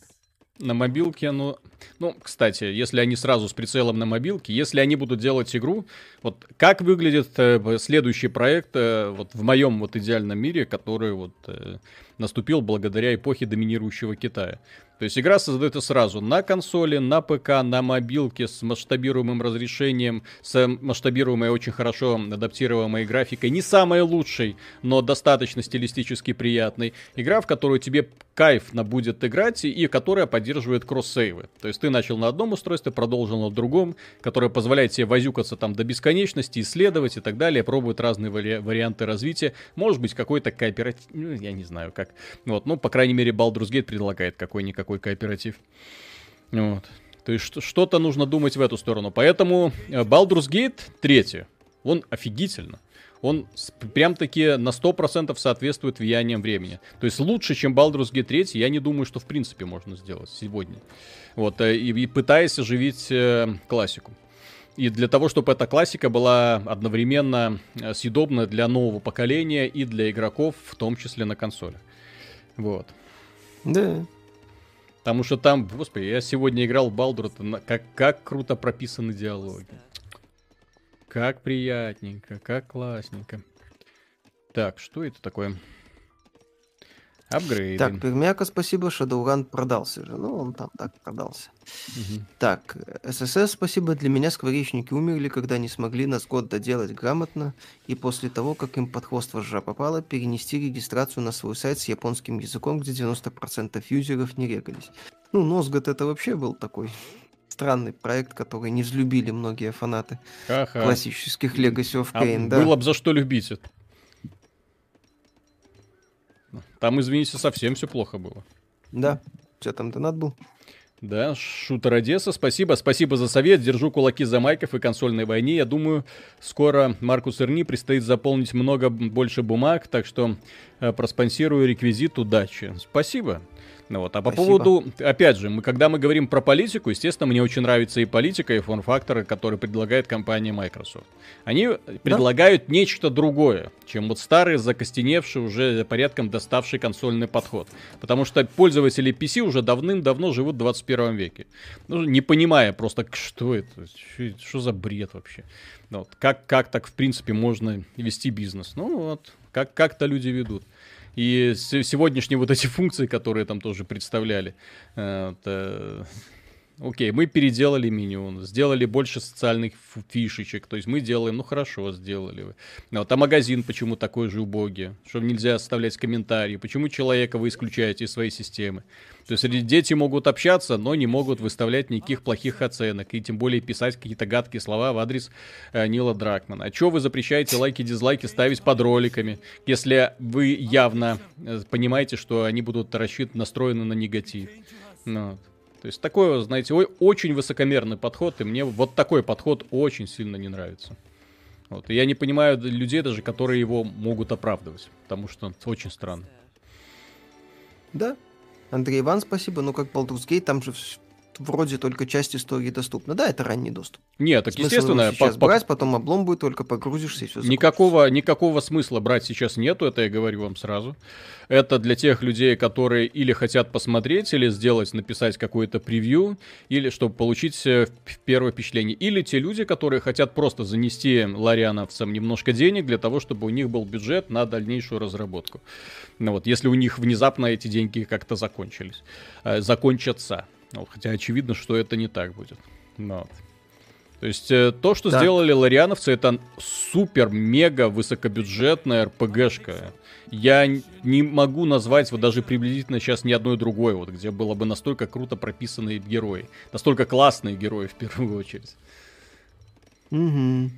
На мобилке оно... Ну, кстати, если они сразу с прицелом на мобилке, если они будут делать игру, вот как выглядит э, следующий проект э, вот в моем вот идеальном мире, который вот э, наступил благодаря эпохе доминирующего Китая. То есть игра создается сразу на консоли, на ПК, на мобилке с масштабируемым разрешением, с масштабируемой, очень хорошо адаптируемой графикой. Не самой лучшей, но достаточно стилистически приятной. Игра, в которую тебе кайфно будет играть и которая поддерживает кросс-сейвы. То есть ты начал на одном устройстве, продолжил на другом, которое позволяет тебе возюкаться там до бесконечности, исследовать и так далее, пробовать разные вари- варианты развития. Может быть, какой-то кооператив... Ну, я не знаю как. Вот, ну, по крайней мере, Baldur's Gate предлагает какой-никакой такой кооператив. Вот. То есть что-то нужно думать в эту сторону. Поэтому Baldur's Gate три, он офигительно. Он прям-таки на сто процентов соответствует влияниям времени. То есть лучше, чем Baldur's Gate три, я не думаю, что в принципе можно сделать сегодня. Вот. И, и пытаясь оживить классику. И для того, чтобы эта классика была одновременно съедобна для нового поколения и для игроков, в том числе на консолях. Вот. Да. Потому что там, господи, я сегодня играл в Балдур, как, как круто прописаны диалоги. Как приятненько, как классненько. Так, что это такое? Апгрейд. Так, Пермяка, спасибо, Shadowrun продался же. Ну, он там так продался. Угу. Так, ССС, спасибо. Для меня скворечники умерли, когда не смогли нас год доделать грамотно. И после того, как им под хвост вожжа попало, перенести регистрацию на свой сайт с японским языком, где девяносто процентов юзеров не регались. Ну, Носгот это вообще был такой странный проект, который не взлюбили многие фанаты Ха-ха. классических Legacy of Kain. А да? Было бы за что любить это. Там, извините, совсем все плохо было. Да, все там донат был. Да, Шутер Одесса, спасибо. Спасибо за совет, держу кулаки за Майков и консольной войне. Я думаю, скоро Маркус Эрни предстоит заполнить много больше бумаг, так что э, проспонсирую реквизит удачи. Спасибо. Вот. А по Спасибо. поводу, опять же, мы, когда мы говорим про политику, естественно, мне очень нравится и политика, и форм-факторы, которые предлагает компания Microsoft. Они да? предлагают нечто другое, чем вот старый, закостеневший, уже порядком доставший консольный подход. Потому что пользователи пи си уже давным-давно живут в двадцать первом веке. Ну, не понимая просто, что это, что за бред вообще. Вот. Как, как так, в принципе, можно вести бизнес? Ну вот, как, как-то люди ведут. И сегодняшние вот эти функции, которые там тоже представляли. Э, э, окей, мы переделали меню, сделали больше социальных фишечек. То есть мы делаем, ну хорошо, сделали вы. Вот, а магазин почему такой же убогий? Что нельзя оставлять комментарии? Почему человека вы исключаете из своей системы? То есть дети могут общаться, но не могут выставлять никаких плохих оценок. И тем более писать какие-то гадкие слова в адрес э, Нила Дракмана. А чё вы запрещаете лайки и дизлайки ставить под роликами, если вы явно э, понимаете, что они будут рассчитаны, настроены на негатив? Ну, то есть такой, знаете, ой, очень высокомерный подход. И мне вот такой подход очень сильно не нравится. Вот. И я не понимаю людей даже, которые его могут оправдывать. Потому что очень странно. Да. Андрей Иван, спасибо. Ну, как Baldur's Gate, там же вроде только часть истории доступна. Да, это ранний доступ. Нет, так смысл естественно... сейчас по- брать, по- потом облом будет, только погрузишься и все закончится. Никакого, никакого смысла брать сейчас нету, это я говорю вам сразу. Это для тех людей, которые или хотят посмотреть, или сделать, написать какое-то превью, или чтобы получить первое впечатление. Или те люди, которые хотят просто занести лориановцам немножко денег для того, чтобы у них был бюджет на дальнейшую разработку. Ну вот, если у них внезапно эти деньги как-то закончились, закончатся. Вот, хотя очевидно, что это не так будет. Но. То есть э, то, что да. сделали лориановцы, это супер-мега высокобюджетная эр пэ гэ-шка. Я не могу назвать вот даже приблизительно сейчас ни одной другой, вот, где было бы настолько круто прописанные герои. Настолько классные герои, в первую очередь. Угу.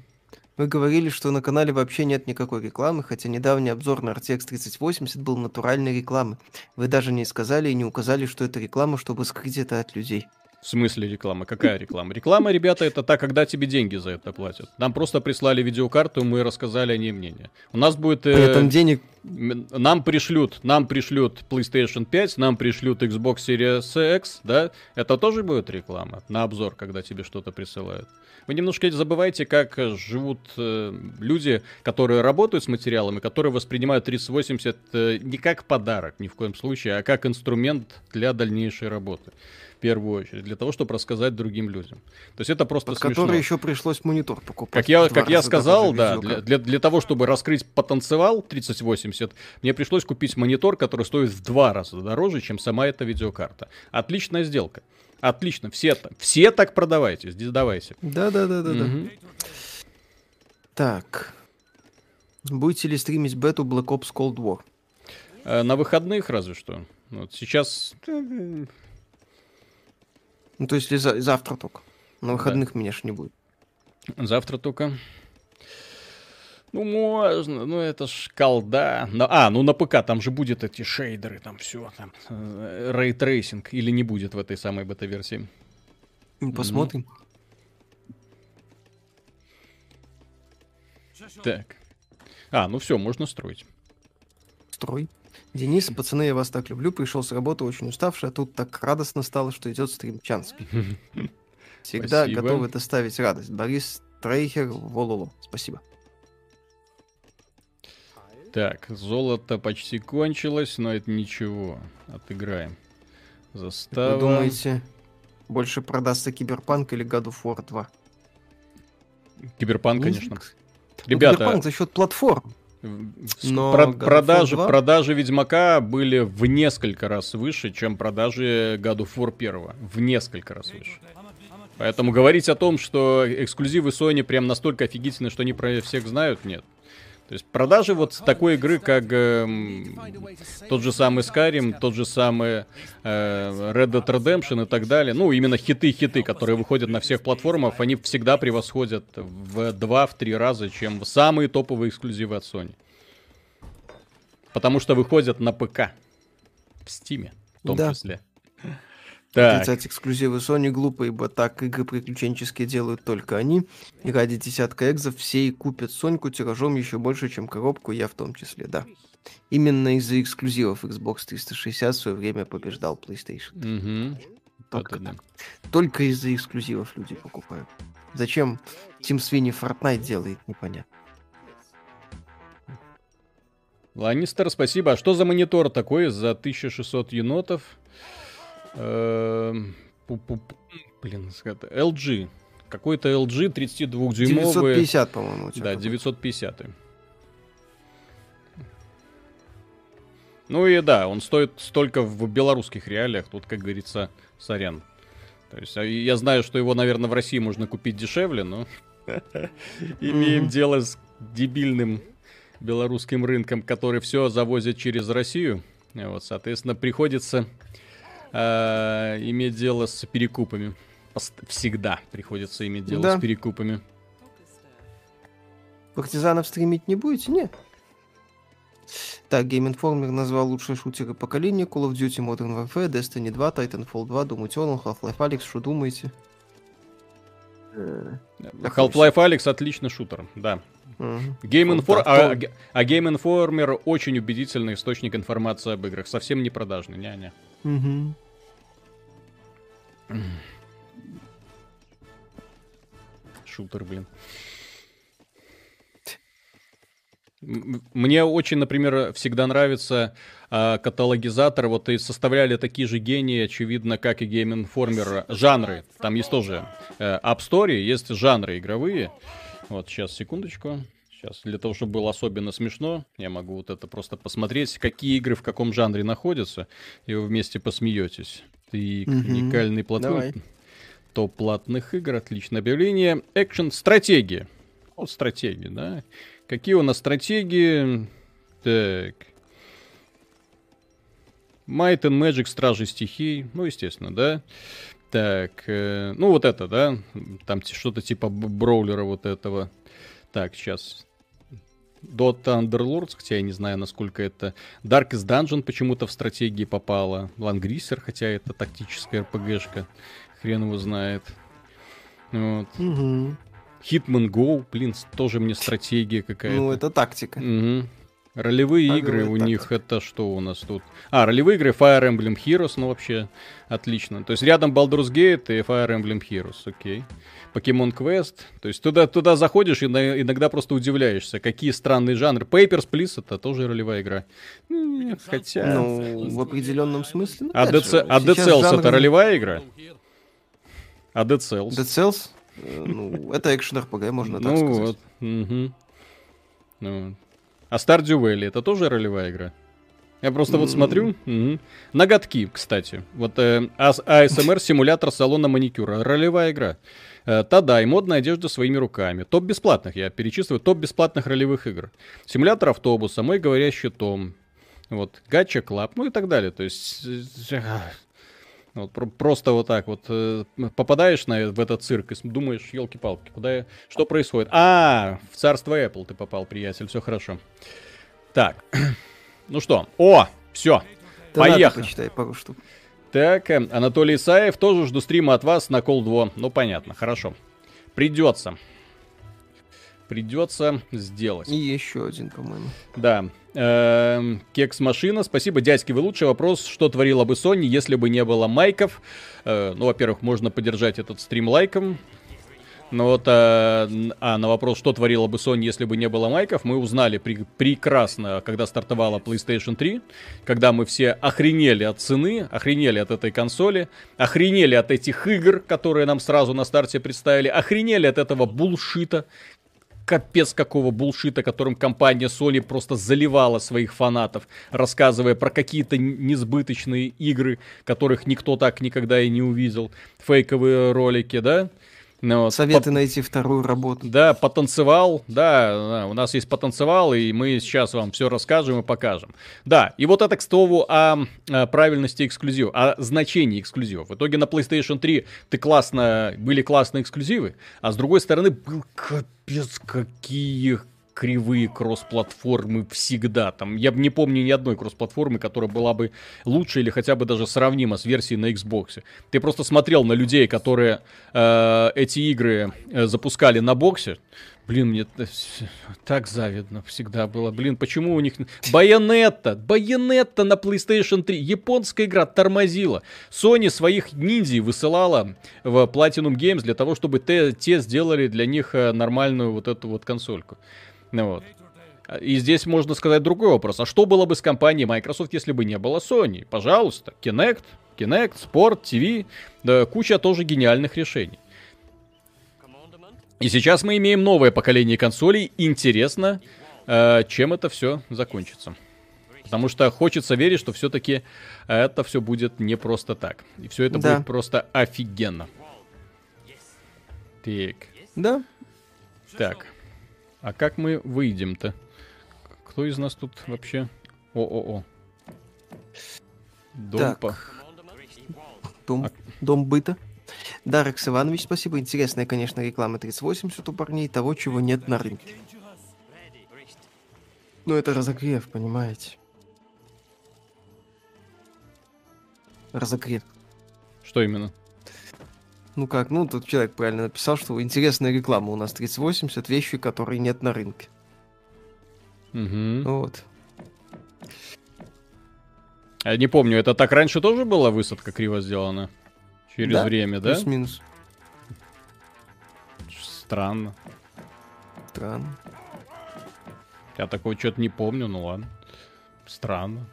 Вы говорили, что на канале вообще нет никакой рекламы, хотя недавний обзор на эр ти экс тридцать восемьдесят был натуральной рекламы. Вы даже не сказали и не указали, что это реклама, чтобы скрыть это от людей. В смысле реклама? Какая реклама? Реклама, ребята, это та, когда тебе деньги за это платят. Нам просто прислали видеокарту, мы рассказали о ней мнение. У нас будет... Э, этом денег... Нам пришлют, нам пришлют PlayStation пять, нам пришлют Xbox Series X, да? Это тоже будет реклама на обзор, когда тебе что-то присылают. Вы немножко забывайте, как живут э, люди, которые работают с материалами, которые воспринимают тридцать восемьдесят э, не как подарок ни в коем случае, а как инструмент для дальнейшей работы. В первую очередь, для того, чтобы рассказать другим людям. То есть это просто под смешно. Который еще пришлось монитор покупать. Как я, как я сказал, да, для, для, для того, чтобы раскрыть потенциал тридцать восемьдесят, мне пришлось купить монитор, который стоит в два раза дороже, чем сама эта видеокарта. Отличная сделка. Отлично. Все, все так продавайте. Давайте. Да-да-да. да. Угу. Так. Будете ли стримить бету Black Ops Cold War? Э, на выходных разве что. Вот сейчас... Ну, то есть за- завтра только. На выходных да. меня ж не будет. Завтра только. Ну, можно. Ну, это ж колда. Но, а, ну на ПК там же будут эти шейдеры, там все, там, рейтрейсинг. Или не будет в этой самой бета-версии? Посмотрим. Mm-hmm. Так. А, ну все, можно строить. Строй. Денис, пацаны, я вас так люблю. Пришел с работы очень уставший, а тут так радостно стало, что идет стримчанский. Всегда Спасибо. готовы доставить радость. Борис Трейхер, вололо. Спасибо. Так, золото почти кончилось, но это ничего. Отыграем. Застава. Вы думаете, больше продастся Киберпанк или God of War два? Киберпанк, конечно. Ребята... Киберпанк за счет платформ. Про- продажи, продажи Ведьмака были в несколько раз выше, чем продажи God of War один. В несколько раз выше. Поэтому говорить о том, что эксклюзивы Sony прям настолько офигительны, что они про всех знают, нет. То есть продажи вот такой игры, как э, тот же самый Skyrim, тот же самый э, Red Dead Redemption и так далее. Ну, именно хиты-хиты, которые выходят на всех платформах, они всегда превосходят в два-три раза, чем самые топовые эксклюзивы от Sony. Потому что выходят на ПК. В Steam в том да. числе. Отрицать эксклюзивы Sony глупо, ибо так игры приключенческие делают только они. И ради десятка экзов все и купят Соньку тиражом еще больше, чем коробку, я в том числе, да. Именно из-за эксклюзивов Xbox триста шестьдесят в свое время побеждал PlayStation. Угу. Только так. Только из-за эксклюзивов люди покупают. Зачем Тим Свини Fortnite делает, непонятно. Ланнистер, спасибо. А что за монитор такой за тысяча шестьсот енотов? Пу-пу-пу. Блин, эл джи. Какой-то эл джи тридцать два дюймовый. девятьсот пятьдесят, по-моему, у тебя. Да, девятьсот пятьдесят. Ну и да, он стоит столько в белорусских реалиях. Тут, как говорится, сорян. То есть я знаю, что его, наверное, в России можно купить дешевле, но имеем дело с дебильным белорусским рынком, который все завозит через Россию. Вот, соответственно, приходится э, иметь дело с перекупами. Всегда приходится иметь дело да. с перекупами. Партизанов стримить не будете? Нет. Так, Game Informer назвал лучшие шутеры поколения: Call of Duty, Modern Warfare, Destiny два, Titanfall два, Doom Eternal, Half-Life Alyx. Что думаете? Half-Life Alyx отлично шутер, да. Game Informer, а, а Game Informer очень убедительный источник информации об играх. Совсем не продажный, не-не. Угу. Шутер, блин. Мне очень, например, всегда нравится э, каталогизатор. Вот и составляли такие же гении, очевидно, как и Game Informer, жанры. Там есть тоже э, App Store, есть жанры игровые. Вот, сейчас, секундочку. Сейчас, для того, чтобы было особенно смешно, я могу вот это просто посмотреть, какие игры в каком жанре находятся, и вы вместе посмеетесь. И mm-hmm. уникальный платформ. Топ платных игр, отличное объявление. Экшен, стратегия. Вот стратегии, да. Какие у нас стратегии? Так. Might and Magic, Стражи стихий. Ну, естественно, да. Так, э, ну вот это, да. Там что-то типа броулера вот этого. Так, сейчас. Dota Underlords, хотя я не знаю, насколько это. Darkest Dungeon почему-то в стратегии попала. Лангрисер, хотя это тактическая РПГшка. Хрен его знает. Вот. Угу. Hitman Go, блин, тоже мне стратегия какая-то. Ну, это тактика. Угу. Ролевые так игры у тактика. них, это что у нас тут? А, ролевые игры Fire Emblem Heroes, ну вообще отлично. То есть рядом Baldur's Gate и Fire Emblem Heroes, окей. Pokemon Quest, то есть туда, туда заходишь и на, иногда просто удивляешься, какие странные жанры. Papers, Please, это тоже ролевая игра. Ну, хотя... Ну, в определенном смысле. Ну, а Dead Cells жанры... это ролевая игра? А Dead Cells? Dead Cells? Ну, это экшен-эр пэ гэ, можно так ну сказать. Вот. Угу. Ну. А Stardew Valley, это тоже ролевая игра? Я просто mm-hmm. вот смотрю. Угу. Ноготки, кстати. Вот э, эй эс эм эр-симулятор салона маникюра. Ролевая игра. Э, Тадай, модная одежда своими руками. Топ бесплатных, я перечислю. Топ бесплатных ролевых игр. Симулятор автобуса, мой говорящий том. Вот, Gacha Club, ну и так далее. То есть... Вот, про- просто вот так вот э, попадаешь на, в этот цирк и думаешь, елки-палки, куда я... что происходит? А, в царство Apple ты попал, приятель, все хорошо. Так, ну что, о, все, да поехали. Почитай пару штук. Так, э, Анатолий Исаев, тоже жду стрима от вас на Call два. Ну, понятно, хорошо. Придется. Придется сделать. И еще один, по-моему. Да. Кекс-машина. Спасибо, дядьки, вы лучший. Вопрос, что творила бы Sony, если бы не было майков? Ну, во-первых, можно поддержать этот стрим лайком. Но вот, а, а на вопрос, что творила бы Sony, если бы не было майков, мы узнали при, прекрасно, когда стартовала PlayStation три, когда мы все охренели от цены, охренели от этой консоли, охренели от этих игр, которые нам сразу на старте представили, охренели от этого булшита, капец какого булшита, которым компания Sony просто заливала своих фанатов, рассказывая про какие-то несбыточные игры, которых никто так никогда и не увидел. Фейковые ролики, да? Но советы по... найти вторую работу. Да, потанцевал, да, да, у нас есть потанцевал, и мы сейчас вам все расскажем и покажем. Да, и вот это, к слову, о, о правильности эксклюзива, о значении эксклюзива. В итоге на PlayStation три ты классно, были классные эксклюзивы, а с другой стороны был капец какие кривые кроссплатформы всегда. Там, я не помню ни одной кроссплатформы, которая была бы лучше или хотя бы даже сравнима с версией на Xbox. Ты просто смотрел на людей, которые э, эти игры э, запускали на боксе. Блин, мне так завидно всегда было. Блин, почему у них... Байонетта! Байонетта на PlayStation три. Японская игра тормозила. Sony своих ниндзей высылала в Platinum Games для того, чтобы те, те сделали для них нормальную вот эту вот консольку. Ну вот. И здесь можно сказать другой вопрос. А что было бы с компанией Microsoft, если бы не было Sony? Пожалуйста. Kinect, Kinect, Sport, ти ви. Да, куча тоже гениальных решений. И сейчас мы имеем новое поколение консолей. Интересно, э, чем это все закончится. Потому что хочется верить, что все-таки это все будет не просто так. И все это да. будет просто офигенно. Так. Да. Так. А как мы выйдем-то? Кто из нас тут вообще? О-о-о. Дом, по... Дом, а... Дом быта. Да, Рекс Иванович, спасибо. Интересная, конечно, реклама тридцать восемьдесят у парней, того, чего нет на рынке. Ну, это разогрев, понимаете. Разогрев. Что именно? Ну как, ну, тут человек правильно написал, что интересная реклама у нас тридцать восемьдесят, вещи, которые нет на рынке. Угу. Вот. Я не помню, это так раньше тоже была высадка криво сделана? Через да, время, да? Плюс-минус. Странно. Странно. Я такого что-то не помню, ну ладно. Странно.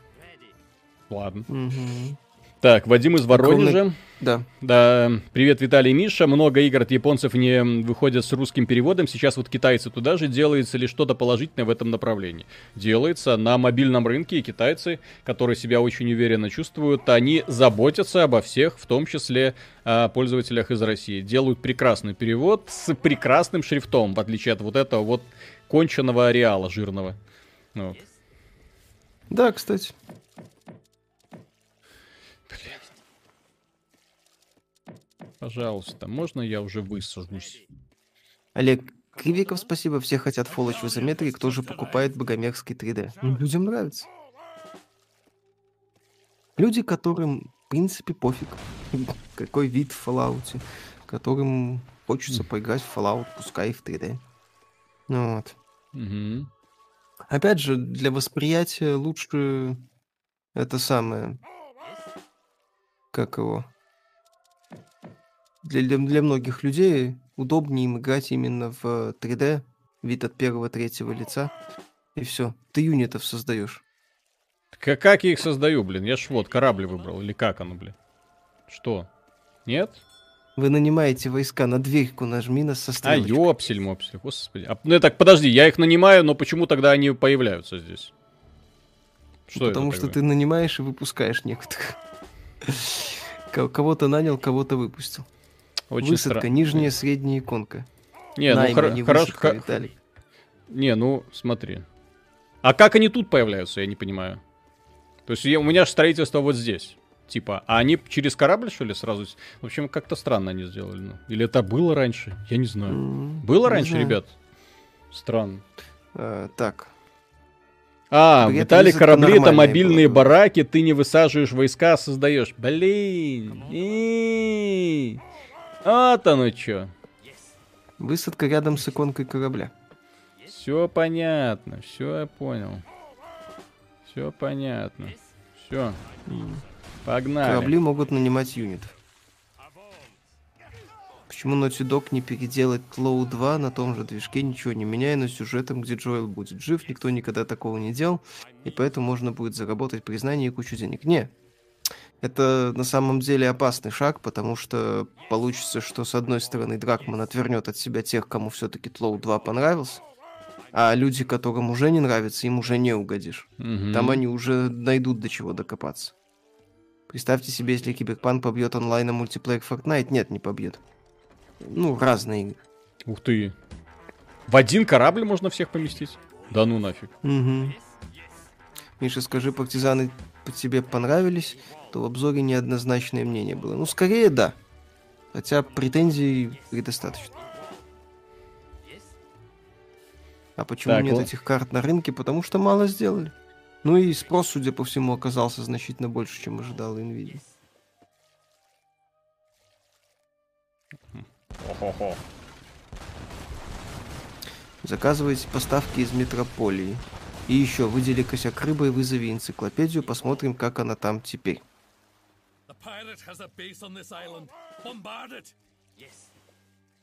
Ладно. Угу. Так, Вадим из Воронежа. Да. Да. Привет, Виталий и Миша. Много игр от японцев не выходят с русским переводом. Сейчас вот китайцы туда же. Делается ли что-то положительное в этом направлении? Делается. На мобильном рынке и китайцы, которые себя очень уверенно чувствуют, они заботятся обо всех, в том числе о пользователях из России. Делают прекрасный перевод с прекрасным шрифтом, в отличие от вот этого вот конченного ареала жирного. Вот. Да, кстати. Пожалуйста, можно я уже высажусь? Олег Кривиков, спасибо. Все хотят Fallout в изометрии. Кто же покупает богомерзкий три дэ? Ну, людям нравится. Люди, которым, в принципе, пофиг, какой вид в Fallout. Которым хочется поиграть в Fallout, пускай и в три дэ. Ну, вот. Угу. Опять же, для восприятия лучше это самое... Как его... Для, для многих людей удобнее им играть именно в три дэ, вид от первого, третьего лица, и все. Ты юнитов создаешь. Как, как я их создаю, блин? Я ж вот корабль выбрал, или как оно, блин? Что? Нет? Вы нанимаете войска, на дверьку нажми, на сострелочку. А, ёпсель, мопсель, господи. А, ну, так, подожди, я их нанимаю, но почему тогда они появляются здесь? Что Потому что ты нанимаешь и выпускаешь некоторых. Кого-то нанял, кого-то выпустил. Очень высадка, стра... нижняя, средняя иконка. Не, Найми, ну хор... не хорошо. Х... Не, ну смотри. А как они тут появляются, я не понимаю. То есть я... у меня же строительство вот здесь. Типа, а они через корабль, что ли, сразу? В общем, как-то странно они сделали. Ну. Или это было раньше? Я не знаю. Mm-hmm. Было не раньше, знаю. Ребят? Странно. Uh, так. А, Виталий, корабли-то мобильные было. Бараки, ты не высаживаешь войска, а создаешь. Блин. И... Вот оно чё. Высадка рядом с иконкой корабля. Все понятно, все я понял. Все понятно. Все. Погнали. Корабли могут нанимать юнитов. Почему Naughty Dog не переделать Лоу два на том же движке, ничего не меняя, но сюжетом, где Джоэл будет жив, никто никогда такого не делал, и поэтому можно будет заработать признание и кучу денег. Не, это на самом деле опасный шаг, потому что получится, что с одной стороны Дракман отвернет от себя тех, кому все-таки Лоу два понравился, а люди, которым уже не нравится, им уже не угодишь. Mm-hmm. Там они уже найдут до чего докопаться. Представьте себе, если Киберпанк побьет онлайн мультиплеер Fortnite. Нет, не побьет. Ну, разные игры. Ух ты. В один корабль можно всех поместить? Да ну нафиг. Угу. Миша, скажи, партизаны по тебе понравились, то в обзоре неоднозначное мнение было. Ну, скорее, да. Хотя претензий предостаточно. А почему так, нет л... этих карт на рынке? Потому что мало сделали. Ну и спрос, судя по всему, оказался значительно больше, чем ожидала Nvidia. О-хо-хо. Заказывайте поставки из Метрополии. И еще, выдели косяк рыбы и вызови энциклопедию, посмотрим, как она там теперь.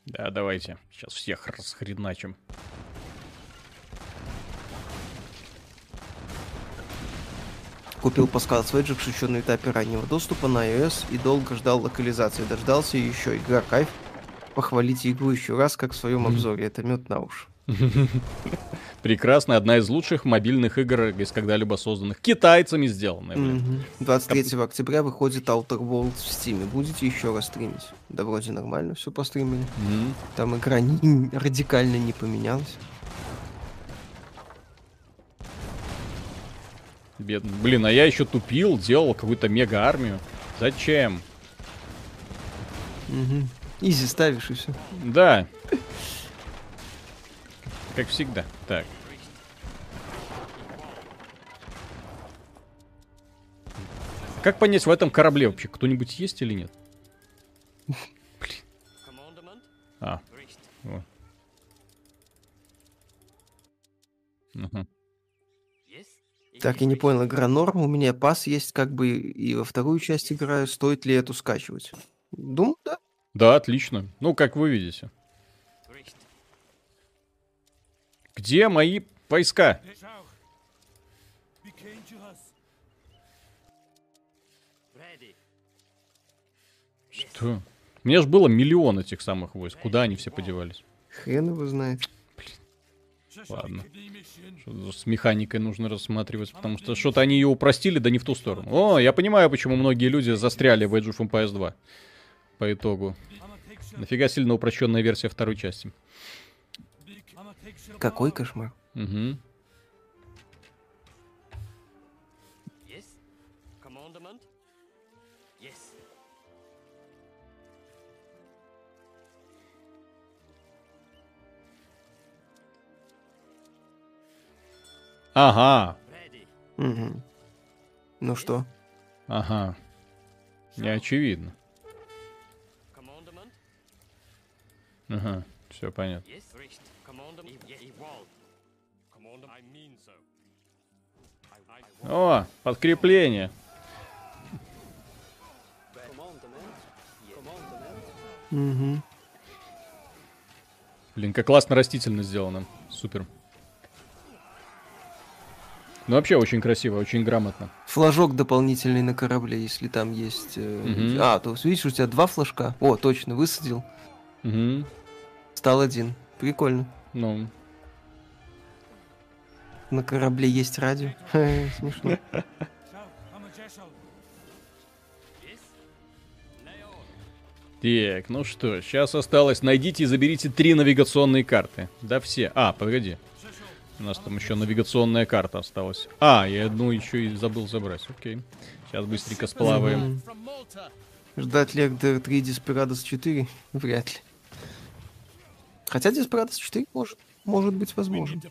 Да, давайте. Сейчас всех расхреначим. Купил Pascal Swagger, еще на этапе раннего доступа на iOS и долго ждал локализации. Дождался еще, игра кайф. Похвалите игру еще раз, как в своем обзоре. Это мед на уши. Прекрасно. Одна из лучших мобильных игр, из когда-либо созданных китайцами сделанная. Блин. двадцать третьего октября выходит Outer Worlds в Steam. Будете еще раз стримить? Да вроде нормально все постримили. Mm-hmm. Там игра не, радикально не поменялась. Бедный. Блин, а я еще тупил, делал какую-то мега-армию. Зачем? Угу. Изи ставишь и все. Да. Как всегда. Так. Как понять, в этом корабле вообще кто-нибудь есть или нет? Блин. А. Вот. Угу. Так, я не понял, игра норм, у меня пас есть, как бы и во вторую часть играю, стоит ли эту скачивать? Думаю, да. Да, отлично. Ну, как вы видите. Где мои войска? Что? У меня же было миллион этих самых войск. Куда они все подевались? Хрен его знает. Ладно. Что-то с механикой нужно рассматривать, потому что что-то они ее упростили, да не в ту сторону. О, я понимаю, почему многие люди застряли в Age of Empires два. По итогу. Нафига сильно упрощенная версия второй части. Какой кошмар. Угу. Ага. Угу. Ну что? Ага. Не очевидно. Ага, все понятно. О, подкрепление. Угу. Блин, как классно растительно сделано. Супер. Ну, вообще очень красиво, очень грамотно. Флажок дополнительный на корабле, если там есть... Э... Угу. А, то видишь, у тебя два флажка. О, точно, высадил. Угу. Стал один. Прикольно. Ну. На корабле есть радио. Смешно. Так, ну что, сейчас осталось. Найдите и заберите три навигационные карты. Да все. А, погоди. У нас там еще навигационная карта осталась. А, я одну еще и забыл забрать. Окей. Сейчас быстренько сплаваем. Ждать ли эр ти эр три Desperados четыре? Вряд ли. Хотя Desperados четыре может, может быть возможен.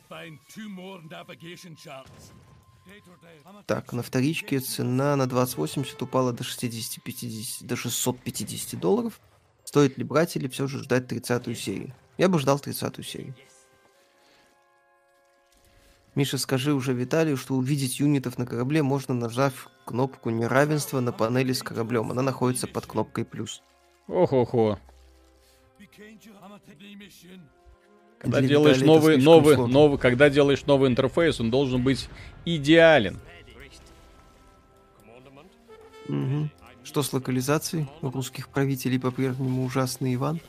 Так, на вторичке цена на двадцать восемьдесят упала до шестьдесят пятьдесят, до шестьсот пятьдесят долларов. Стоит ли брать или все же ждать тридцатую серию? Я бы ждал тридцатую серию. Миша, скажи уже Виталию, что увидеть юнитов на корабле можно, нажав кнопку неравенства на панели с кораблем. Она находится под кнопкой плюс. Охо-хо. Когда делаешь новый, новый, новый, когда делаешь новый интерфейс, он должен быть идеален. Угу. Что с локализацией? У русских правителей по-прежнему ужасный Иван.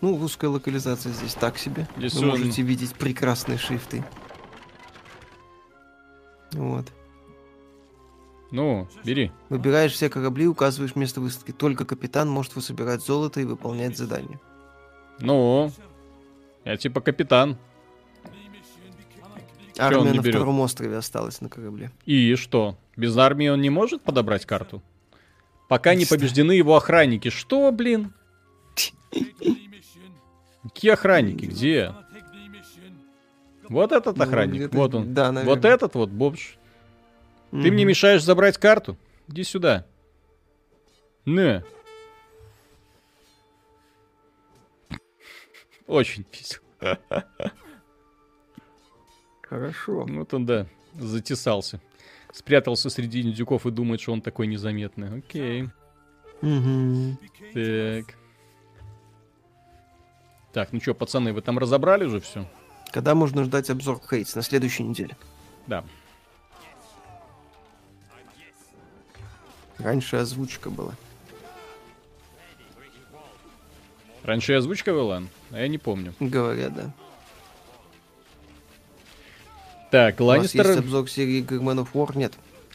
Ну, русская локализация здесь так себе. Здесь Вы он... можете видеть прекрасные шрифты. Вот. Ну, бери. Выбираешь все корабли, указываешь место высадки. Только капитан может высобирать золото и выполнять задания. Ну, я типа капитан. Армия на втором острове осталась на корабле. И что? Без армии он не может подобрать карту? Пока не побеждены его охранники. Что, блин? Какие охранники? Где? Вот этот охранник, ну, вот он. Да, вот этот вот, бомж. Mm-hmm. Ты мне мешаешь забрать карту? Иди сюда. Не. Очень весело. Хорошо. Вот он, да, затесался. Спрятался среди индюков и думает, что он такой незаметный. Окей. Mm-hmm. Так. Так, ну что, пацаны, вы там разобрали уже все? Когда можно ждать обзор Hades? На следующей неделе. Да. Раньше озвучка была. Раньше озвучка была? А я не помню. Говорят, да. Так, Ланнистер... У нас есть обзор серии Man of War? Нет.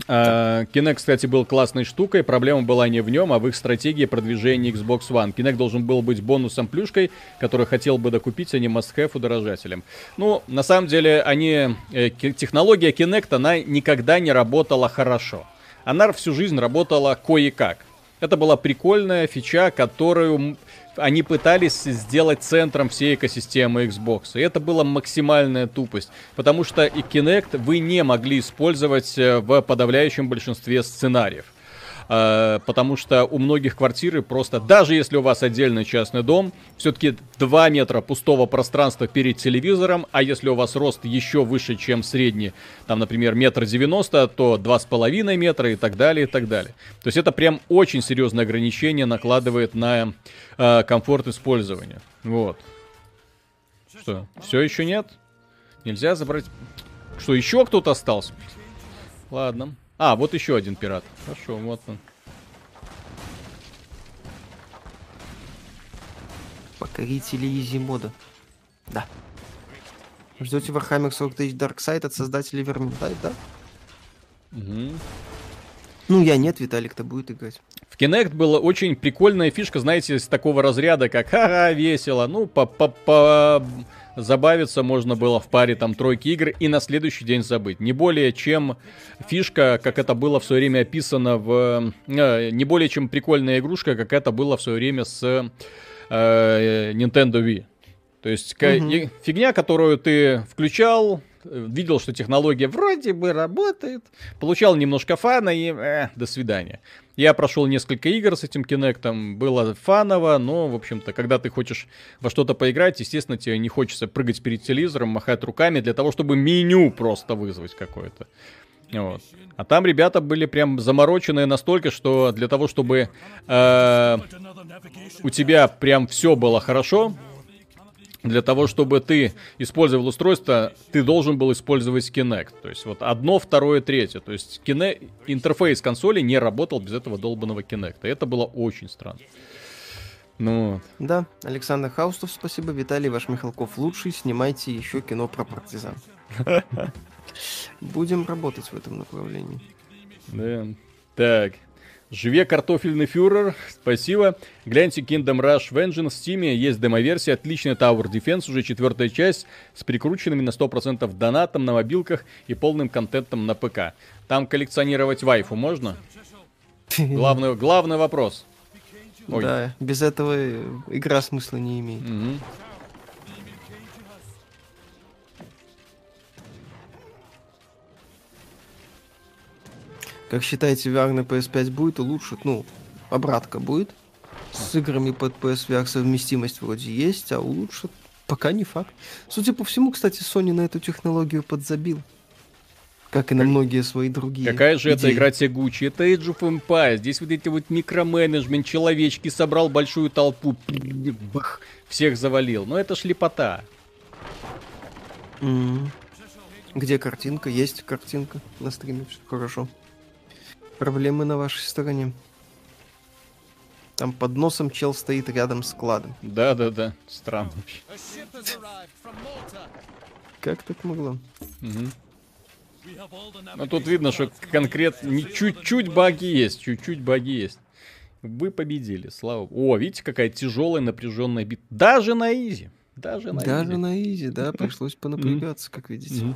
А, Kinect, кстати, был классной штукой. Проблема была не в нем, а в их стратегии продвижения Xbox One. Kinect должен был быть бонусом-плюшкой, который хотел бы докупить, а не must-have удорожателем. Ну, на самом деле, они... технология Kinect, она никогда не работала хорошо. Она всю жизнь работала кое-как. Это была прикольная фича, которую они пытались сделать центром всей экосистемы Xbox. И это была максимальная тупость. Потому что и Kinect вы не могли использовать в подавляющем большинстве сценариев. Потому что у многих квартиры просто, даже если у вас отдельный частный дом, все-таки два метра пустого пространства перед телевизором, а если у вас рост еще выше, чем средний, там, например, метр девяносто, то два с половиной метра и так далее, и так далее. То есть это прям очень серьезное ограничение накладывает на э, комфорт использования. Вот. Что, все еще нет? Нельзя забрать... Что, еще кто-то остался? Ладно. А, вот еще один пират. Хорошо, вот он. Покорители изи-мода. Да. Ждете Warhammer сорок тысяч Darkseid от создателей Vermintide, да? Угу. Ну, я нет, Виталик-то будет играть. В Kinect была очень прикольная фишка, знаете, с такого разряда, как «Ха-ха, весело», ну, по-по-по... Забавиться можно было в паре там тройки игр и на следующий день забыть. Не более чем фишка, как это было в свое время описано в... Э, не более чем прикольная игрушка, как это было в свое время с э, Nintendo Wii. То есть mm-hmm. фигня, которую ты включал, видел, что технология вроде бы работает, получал немножко фана и э, до свидания. Я прошел несколько игр с этим Kinect'ом, было фаново, но, в общем-то, когда ты хочешь во что-то поиграть, естественно, тебе не хочется прыгать перед телевизором, махать руками для того, чтобы меню просто вызвать какое-то. Вот. А там ребята были прям замороченные настолько, что для того, чтобы э, у тебя прям все было хорошо, для того, чтобы ты использовал устройство, ты должен был использовать Kinect. То есть вот одно, второе, третье. То есть кине... интерфейс консоли не работал без этого долбанного Kinect. Это было очень странно. Ну... Да, Александр Хаустов, спасибо. Виталий, ваш Михалков лучший. Снимайте еще кино про партизан. Будем работать в этом направлении. Да. Так... Живе картофельный фюрер, спасибо. Гляньте Kingdom Rush Vengeance в Steam, есть демоверсия, отличная Tower Defense, уже четвертая часть, с прикрученными на сто процентов донатом на мобилках и полным контентом на ПК. Там коллекционировать вайфу можно? Главный, главный вопрос. Ой. Да, без этого игра смысла не имеет. Угу. Как считаете, ви ар на пи эс пять будет, улучшит? Ну, обратка будет. С играми под пи эс ви ар совместимость вроде есть, а улучшит? Пока не факт. Судя по всему, кстати, Sony на эту технологию подзабил. Как и на многие свои другие. Какая же идеи. Эта игра тягучая? Это Age of Empires. Здесь вот эти вот микроменеджмент, человечки, собрал большую толпу. Бах, всех завалил. Но это шлепота. Mm-hmm. Где картинка? Есть картинка на стриме. Хорошо. Проблемы на вашей стороне. Там под носом чел стоит рядом с кладом. Да-да-да, странно вообще. Как так могло? Ну тут видно, что конкретно чуть-чуть баги есть, чуть-чуть баги есть. Вы победили, слава богу. О, видите, какая тяжелая напряженная битва. Даже на изи. Даже на изи. Даже на изи, да, пришлось понапрягаться, как видите.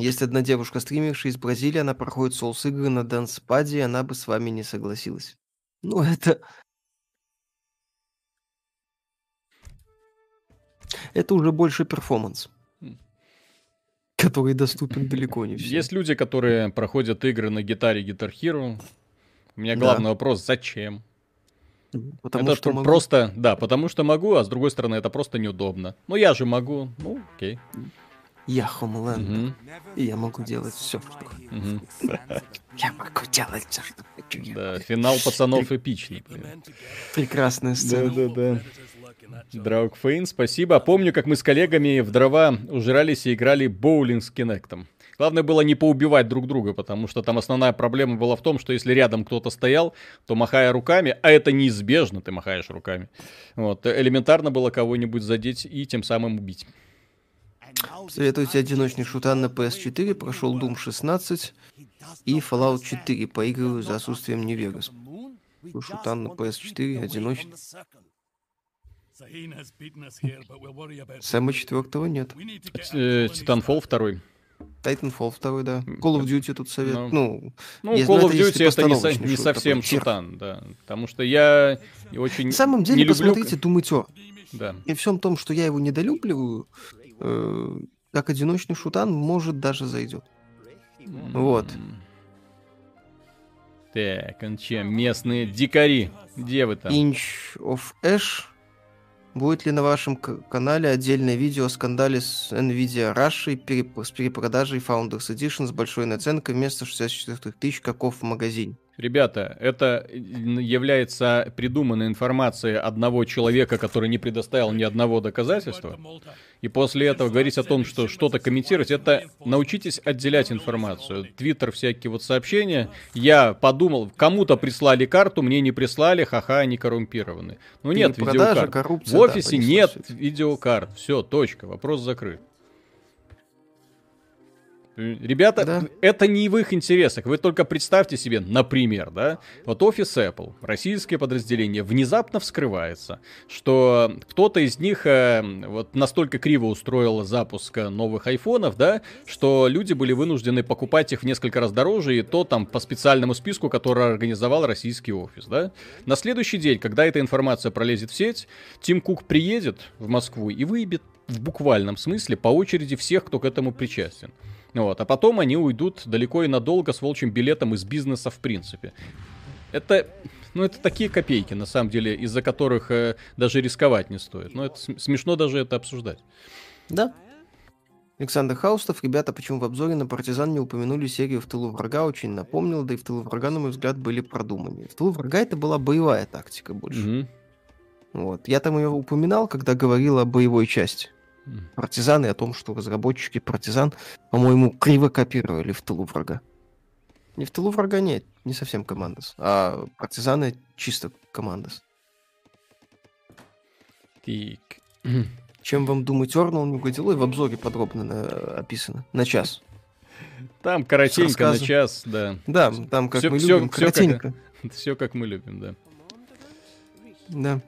Есть одна девушка, стримерша из Бразилии, она проходит соус-игры на данспаде, и она бы с вами не согласилась. Ну, это... Это уже больше перформанс. который доступен далеко не всем. Есть люди, которые проходят игры на гитаре Guitar Hero. У меня главный да. вопрос, зачем? Потому это что могу. Просто, да, потому что могу, а с другой стороны это просто неудобно. Ну я же могу, ну окей. Я Homeland, угу. и я могу делать все, что угу. Я могу делать все, что хочу. Да, финал пацанов эпичный. Блин. Прекрасная сцена. Да, да, да. Драук Фейн, спасибо. Помню, как мы с коллегами в дрова ужирались и играли боулинг с Кинектом. Главное было не поубивать друг друга, потому что там основная проблема была в том, что если рядом кто-то стоял, то махая руками, а это неизбежно, ты махаешь руками, вот, элементарно было кого-нибудь задеть и тем самым убить. Советую тебе одиночный шутан на пи эс четыре, прошел Doom шестнадцать и Fallout четыре, поигрываю за отсутствием Нью-Вегас. Шутан на пи эс четыре, одиночный. Сэма четвертого нет. Titanfall второй. Titanfall второй, да. Call of Duty тут совет. Но... Ну, ну Call of Duty это, это не, со... не совсем шутан, да. Потому что я очень не люблю... На самом деле, посмотрите, люблю... думайте. Да. И в всем том, что я его недолюбливаю, э, как одиночный шутан, может, даже зайдет. Mm-hmm. Вот. Так, он чем? Местные дикари. Где вы там? Inch of Ash. Будет ли на вашем канале отдельное видео о скандале с Nvidia Russia переп- с перепродажей Founders Edition с большой наценкой вместо шестьдесят четыре тысячи каков в магазине? Ребята, это является придуманной информацией одного человека, который не предоставил ни одного доказательства. И после этого говорить о том, что что-то комментировать, это научитесь отделять информацию. Твиттер, всякие вот сообщения. Я подумал, кому-то прислали карту, мне не прислали, ха-ха, они коррумпированы. Ну нет видеокарт. В офисе да, нет видеокарт. Все, точка, вопрос закрыт. Ребята, да. это не и в их интересах. Вы только представьте себе, например, да, вот офис Apple, российское подразделение, внезапно вскрывается, что кто-то из них э, вот настолько криво устроил запуск новых айфонов, да, что люди были вынуждены покупать их в несколько раз дороже, и то там по специальному списку, который организовал российский офис, да. На следующий день, когда эта информация пролезет в сеть, Тим Кук приедет в Москву и выебет в буквальном смысле по очереди всех, кто к этому причастен. Вот. А потом они уйдут далеко и надолго с волчьим билетом из бизнеса в принципе. Это, ну, это такие копейки, на самом деле, из-за которых э, даже рисковать не стоит. Но это смешно даже это обсуждать. Да. Александр Хаустов. Ребята, почему в обзоре на «Партизан» не упомянули серию «В тылу врага»? Очень напомнил, да и «В тылу врага», на мой взгляд, были продуманы. «В тылу врага» — это была боевая тактика больше. Угу. Вот. Я там ее упоминал, когда говорил о боевой части. Партизаны, о том, что разработчики партизан, по-моему, криво копировали «В тылу врага». Не «В тылу врага», нет, не совсем командос, а партизаны чисто командос. Чем вам думать, Орнул не угодил, и в обзоре подробно на... описано, на час. Там коротенько, на час, да. Да, там как все, мы все, любим, все коротенько. Как, все как мы любим, да. Да.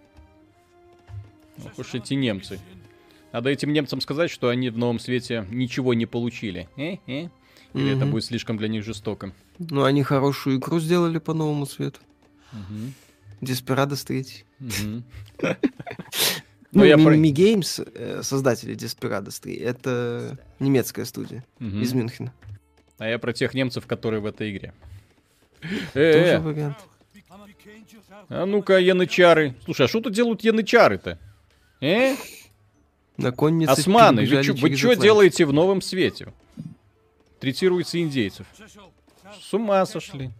Ох уж эти немцы. Надо этим немцам сказать, что они в новом свете ничего не получили. Э-э. Или mm-hmm. это будет слишком для них жестоко. Ну, они хорошую игру сделали по новому свету. Mm-hmm. Desperados три. Mm-hmm. Ну, Mimimi Games, создатели Desperados три, это немецкая студия mm-hmm. из Мюнхена. А я про тех немцев, которые в этой игре. Тоже вариант. А ну-ка, янычары. Слушай, а что тут делают янычары-то? Э? На коннице османы, вы что делаете в новом свете? Третируются индейцев. С ума сошли.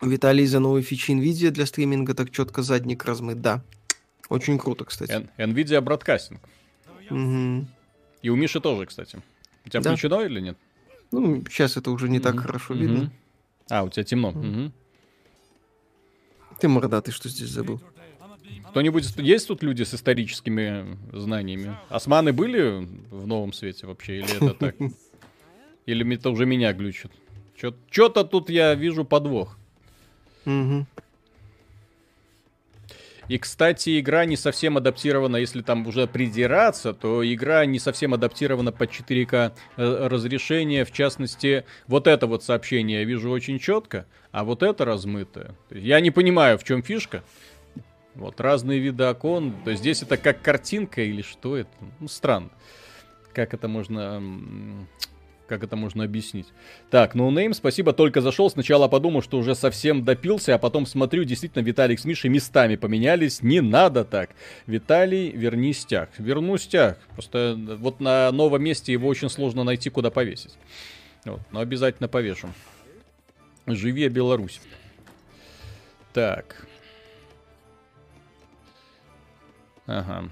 Виталий, за новые фичи Nvidia для стриминга так четко задник размыт. Да. Очень круто, кстати. Nvidia Broadcasting. Угу. И у Миши тоже, кстати. У тебя да. включено или нет? Ну, сейчас это уже не так угу. хорошо угу. видно. А, у тебя темно. Угу. Ты, мордатый, что здесь забыл? Кто-нибудь... Есть тут люди с историческими знаниями? Османы были в новом свете вообще? Или это так? Или это уже меня глючит? Чё-то тут я вижу подвох. Угу. И, кстати, игра не совсем адаптирована, если там уже придираться, то игра не совсем адаптирована под четыре ка разрешение. В частности, вот это вот сообщение я вижу очень четко, а вот это размытое. Я не понимаю, в чем фишка. Вот, разные виды окон. То есть здесь это как картинка или что это? Ну, странно. Как это можно Как это можно объяснить? Так, NoName, спасибо, только зашел. Сначала подумал, что уже совсем допился, а потом смотрю, действительно, Виталик с Мишей местами поменялись. Не надо так. Виталий, верни стяг. Верну стяг. Просто вот на новом месте его очень сложно найти, куда повесить. Вот, но обязательно повешу. Живи, Беларусь. Так. Ага.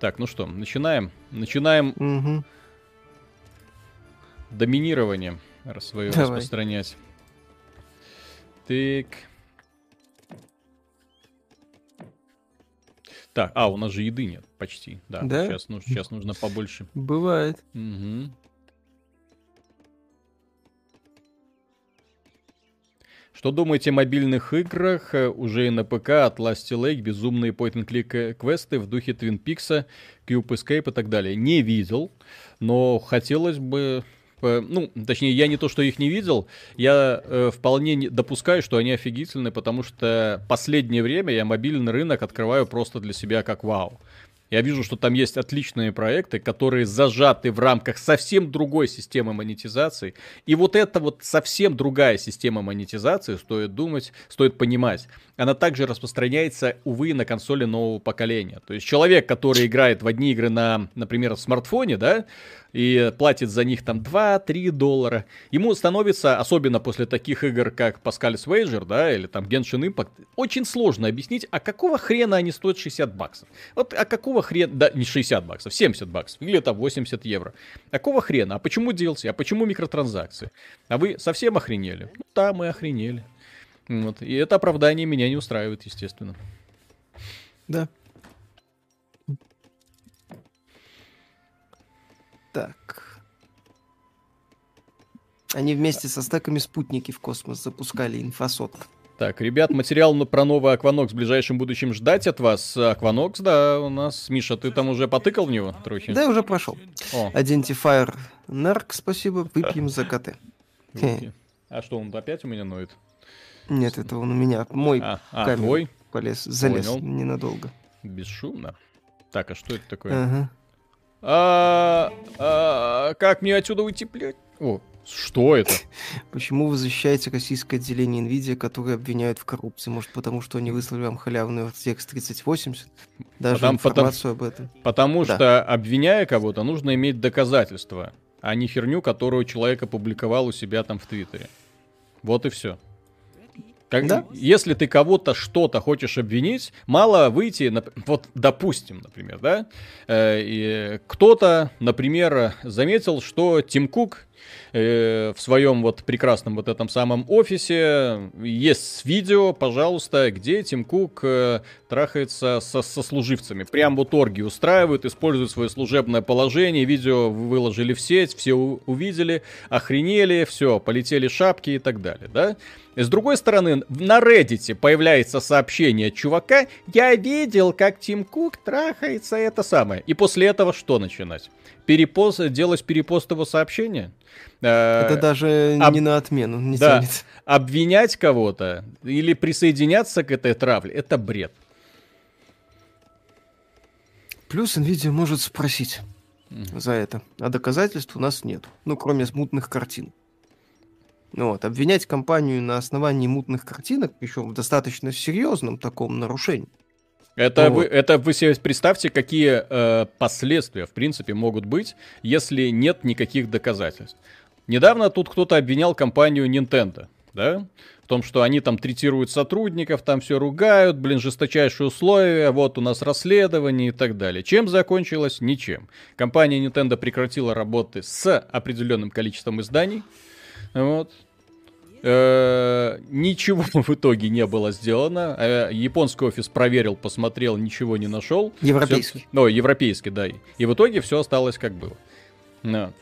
Так, ну что, начинаем. Начинаем... Угу. Доминирование свое распространять. Так. Так, а, у нас же еды нет почти. Да, да? Сейчас, ну, сейчас нужно побольше. Бывает. Угу. Что думаете о мобильных играх? Уже и на ПК от Last Lake, безумные point-and-click квесты в духе Twin Peaks, Cube Escape и так далее. Не видел, но хотелось бы... Ну, точнее, я не то, что их не видел, я э, вполне допускаю, что они офигительны, потому что последнее время я мобильный рынок открываю просто для себя как вау. Я вижу, что там есть отличные проекты, которые зажаты в рамках совсем другой системы монетизации. И вот эта вот совсем другая система монетизации, стоит думать, стоит понимать, она также распространяется, увы, на консоли нового поколения. То есть человек, который играет в одни игры на, например, в смартфоне, да, и платит за них там два-три доллара, ему становится, особенно после таких игр, как Pascal's Wager, да, или там Genshin Impact, очень сложно объяснить, а какого хрена они стоят шестьдесят баксов? Вот, а какого хрена, да, не шестьдесят баксов, семьдесят баксов, или там восемьдесят евро. Какого хрена? А почему ди эл си? А почему микротранзакции? А вы совсем охренели? Ну, да, мы охренели. Вот. И это оправдание меня не устраивает, естественно. Да. Так. Они вместе со стаками спутники в космос запускали, инфосотка. Так, ребят, материал про новый Акванокс в ближайшем будущем ждать от вас. Акванокс, да, у нас. Миша, ты там уже потыкал в него трохи? Да, уже пошел. О. Identifier Нарк, спасибо, выпьем за коты. А что, он опять у меня ноет? Нет, это он у меня. Мой а, камень а, полез, залез. Понял. Ненадолго. Бесшумно. Так, а что это такое? Ага. А, а, как мне отсюда уйти, блядь? О. Что это? Почему вы защищаете российское отделение Nvidia, которое обвиняют в коррупции? Может, потому что они выслали вам халявную эр ти экс тридцать восемьдесят? Даже потому, информацию потому, об этом. Потому да. что, обвиняя кого-то, нужно иметь доказательства, а не херню, которую человек опубликовал у себя там в Твиттере. Вот и все. Как, да? Если ты кого-то что-то хочешь обвинить, мало выйти, на, вот допустим, например, да, э, и кто-то, например, заметил, что Тим Кук э, в своем вот прекрасном вот этом самом офисе есть видео, пожалуйста, где Тим Кук э, трахается со, со служивцами, прям вот оргии устраивают, используют свое служебное положение, видео выложили в сеть, все у- увидели, охренели, все, полетели шапки и так далее, да. С другой стороны, на Reddit появляется сообщение чувака: «Я видел, как Тим Кук трахается, это самое». И после этого что начинать? Перепост, делать перепост его сообщения? Это а, даже об... не на отмену, не да. тянет. Обвинять кого-то или присоединяться к этой травле — это бред. Плюс Nvidia может спросить mm-hmm. за это. А доказательств у нас нет. Ну, кроме смутных картин. Вот, обвинять компанию на основании мутных картинок, еще в достаточно серьезном таком нарушении. Это, вот. вы, это вы себе представьте, какие э, последствия, в принципе, могут быть, если нет никаких доказательств. Недавно тут кто-то обвинял компанию Nintendo, да, в том, что они там третируют сотрудников, там все ругают, блин, жесточайшие условия, вот у нас расследование и так далее. Чем закончилось? Ничем. Компания Nintendo прекратила работы с определенным количеством изданий. Вот. Э-э- ничего в итоге не было сделано. Э-э- японский офис проверил, посмотрел, ничего не нашел. Европейский. Все... Ну, европейский, да. И в итоге все осталось как было. Вот.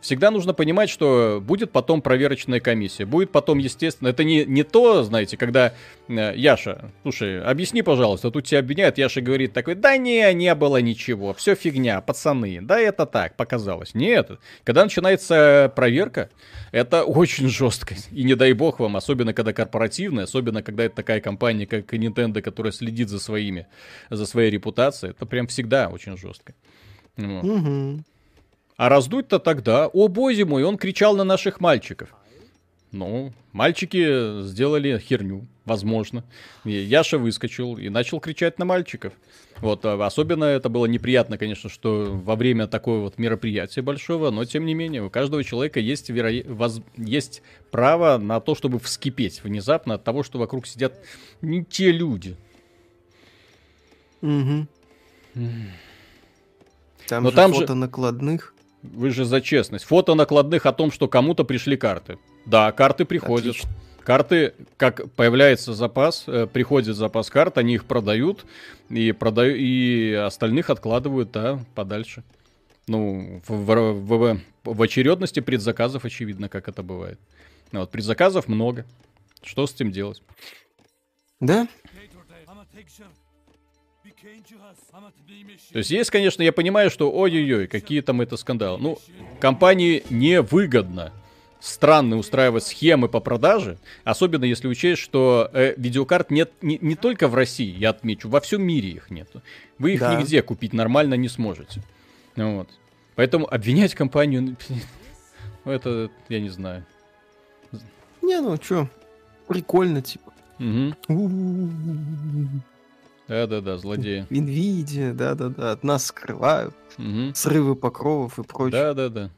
Всегда нужно понимать, что будет потом проверочная комиссия. Будет потом, естественно... Это не, не то, знаете, когда... Э, Яша, слушай, объясни, пожалуйста. Тут тебя обвиняют. Яша говорит такой: да не, не было ничего. Все фигня, пацаны. Да это так, показалось. Нет. Когда начинается проверка, это очень жестко. И не дай бог вам, особенно когда корпоративная, особенно когда это такая компания, как Nintendo, которая следит за своими, за своей репутацией. Это прям всегда очень жестко. Вот. Угу. А раздуть-то тогда, о боже мой, он кричал на наших мальчиков. Ну, мальчики сделали херню, возможно. Яша выскочил и начал кричать на мальчиков. Вот, особенно это было неприятно, конечно, что во время такого вот мероприятия большого, но тем не менее у каждого человека есть, веро... воз... есть право на то, чтобы вскипеть внезапно от того, что вокруг сидят не те люди. Угу. Там но же там фото же... накладных. Вы же за честность. Фото накладных о том, что кому-то пришли карты. Да, карты приходят. Отлично. Карты, как появляется запас, э, приходит запас карт, они их продают и, продаю, и остальных откладывают, да, подальше. Ну, в, в, в, в очередности предзаказов очевидно, как это бывает. Вот, предзаказов много. Что с этим делать? Да. То есть есть, конечно, я понимаю, что ой-ой-ой, какие там это скандалы. Ну, компании невыгодно странно устраивать схемы по продаже, особенно если учесть, что э, видеокарт нет не, не только в России, я отмечу, во всем мире их нету. Вы их да. нигде купить нормально не сможете. Вот. Поэтому обвинять компанию, это я не знаю. Не, ну чё, прикольно типа. Да-да-да, злодеи. Nvidia, да-да-да, от нас скрывают. Срывы покровов и прочее. Да-да-да.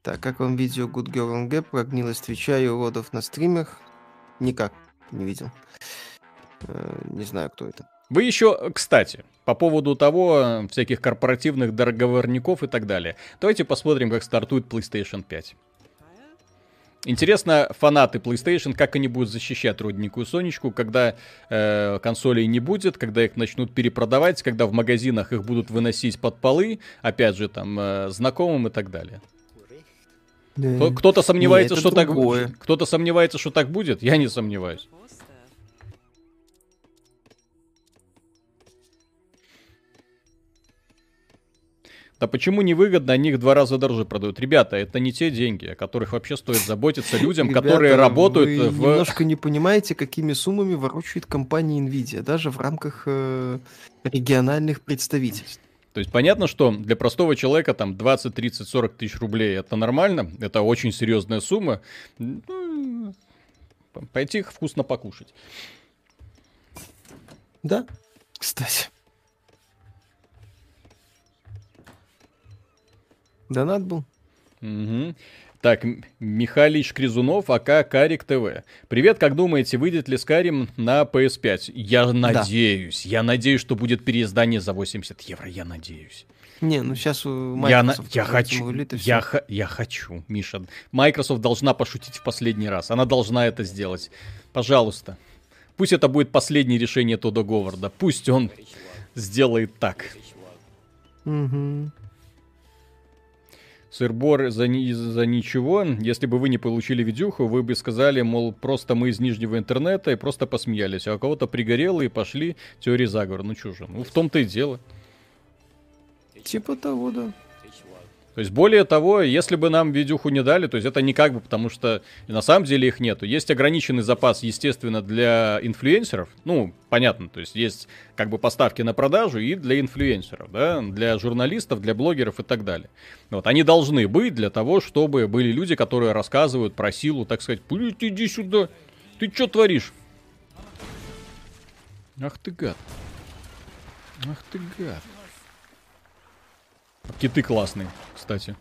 Так, как вам видео Good Girl эн джи про гнилость твича и уродов на стримах? Никак не видел. Не знаю, кто это. Вы еще, кстати, по поводу того, всяких корпоративных договорников и так далее. Давайте посмотрим, как стартует плейстейшн пять. Интересно, фанаты PlayStation, как они будут защищать родненькую Сонечку, когда э, консолей не будет, когда их начнут перепродавать, когда в магазинах их будут выносить под полы, опять же, там, э, знакомым и так далее. Да. Кто-то сомневается, нет, что так... кто-то сомневается, что так будет? Я не сомневаюсь. Да почему невыгодно, они их в два раза дороже продают? Ребята, это не те деньги, о которых вообще стоит заботиться людям, ребята, которые работают вы в... Вы немножко не понимаете, какими суммами ворочает компания Nvidia, даже в рамках э, региональных представительств. То есть понятно, что для простого человека там двадцать, тридцать, сорок тысяч рублей это нормально, это очень серьезная сумма. Пойти их вкусно покушать. Да, кстати. Донат был. Угу. Так, Михалич Кризунов, АК Карик ТВ. Привет, как думаете, выйдет ли Skyrim на пи эс пять? Я надеюсь, да. я надеюсь, что будет переиздание за восемьдесят евро, я надеюсь. Не, ну сейчас у Microsoft... Я, я, хочу, я, х, я хочу, Миша. Microsoft должна пошутить в последний раз, она должна это сделать. Пожалуйста, пусть это будет последнее решение Тодда Говарда, пусть он сделает так. Угу. Сырбор за, ни, за ничего. Если бы вы не получили видюху, вы бы сказали, мол, просто мы из нижнего интернета и просто посмеялись. А у кого-то пригорело и пошли теории заговора. Ну чё же, ну в том-то и дело. Типа того, да. То есть, более того, если бы нам видюху не дали, то есть это никак бы, потому что на самом деле их нету. Есть ограниченный запас, естественно, для инфлюенсеров. Ну, понятно, то есть есть как бы поставки на продажу и для инфлюенсеров, да, для журналистов, для блогеров и так далее. Вот, они должны быть для того, чтобы были люди, которые рассказывают про силу, так сказать, иди сюда, ты что творишь? Ах ты гад. Ах ты гад. Киты классные, кстати.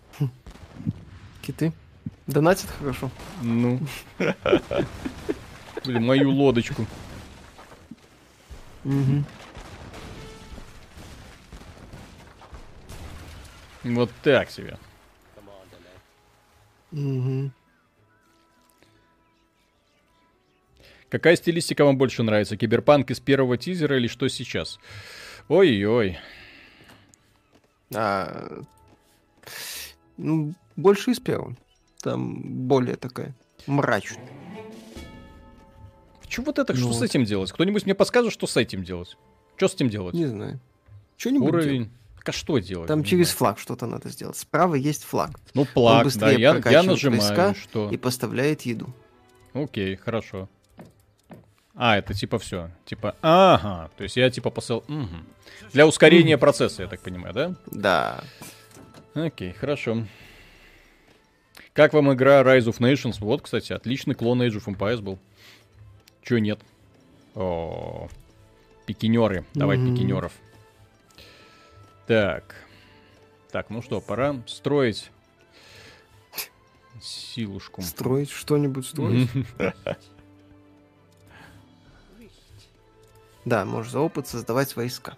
Киты? Донатят хорошо. Ну. Блин, мою лодочку. Угу. Вот так себе. Угу. Какая стилистика вам больше нравится? Киберпанк из первого тизера или что сейчас? Ой-ой. А, ну, больше из первого. Там более такая мрачная. Чего вот это? Ну, что вот с этим делать? Кто-нибудь мне подскажет, что с этим делать? Что с этим делать? Не знаю. Что-нибудь уровень. А что делать? Там через знаю. Флаг что-то надо сделать. Справа есть флаг. Ну, флаг, быстрее да, я, прокачивает я нажимаю, войска что... и поставляет еду. Окей, хорошо. А, это типа все. Типа, ага. То есть я типа посыл... Угу. Для ускорения mm. процесса, я так понимаю, да? Да. Окей, хорошо. Как вам игра Rise of Nations? Вот, кстати, отличный клон Age of Empires был. Чё нет? О-о-о. Пикинеры. Давай mm-hmm. пикинеров. Так. Так, ну что, пора строить силушку. Строить что-нибудь строить? Да, можешь за опыт создавать войска.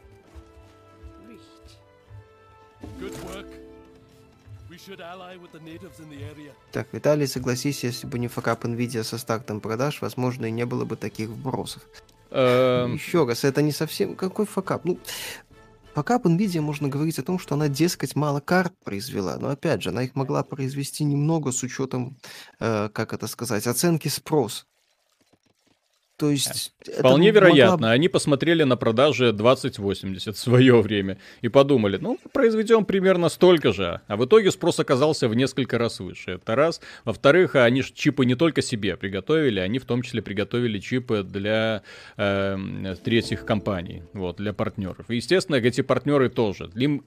Так, Виталий, согласись, если бы не факап Nvidia со стартом продаж, возможно, и не было бы таких вбросов. Еще раз, это не совсем... Какой факап? Ну, факап Nvidia можно говорить о том, что она, дескать, мало карт произвела. Но, опять же, она их могла произвести немного с учетом, э, как это сказать, оценки спроса. То есть... Вполне вероятно, могла... они посмотрели на продажи двадцать восемьдесят в свое время и подумали, ну, произведем примерно столько же, а в итоге спрос оказался в несколько раз выше. Это раз. Во-вторых, они же чипы не только себе приготовили, они в том числе приготовили чипы для э, третьих компаний, вот, для партнеров. И, естественно, эти партнеры тоже. Им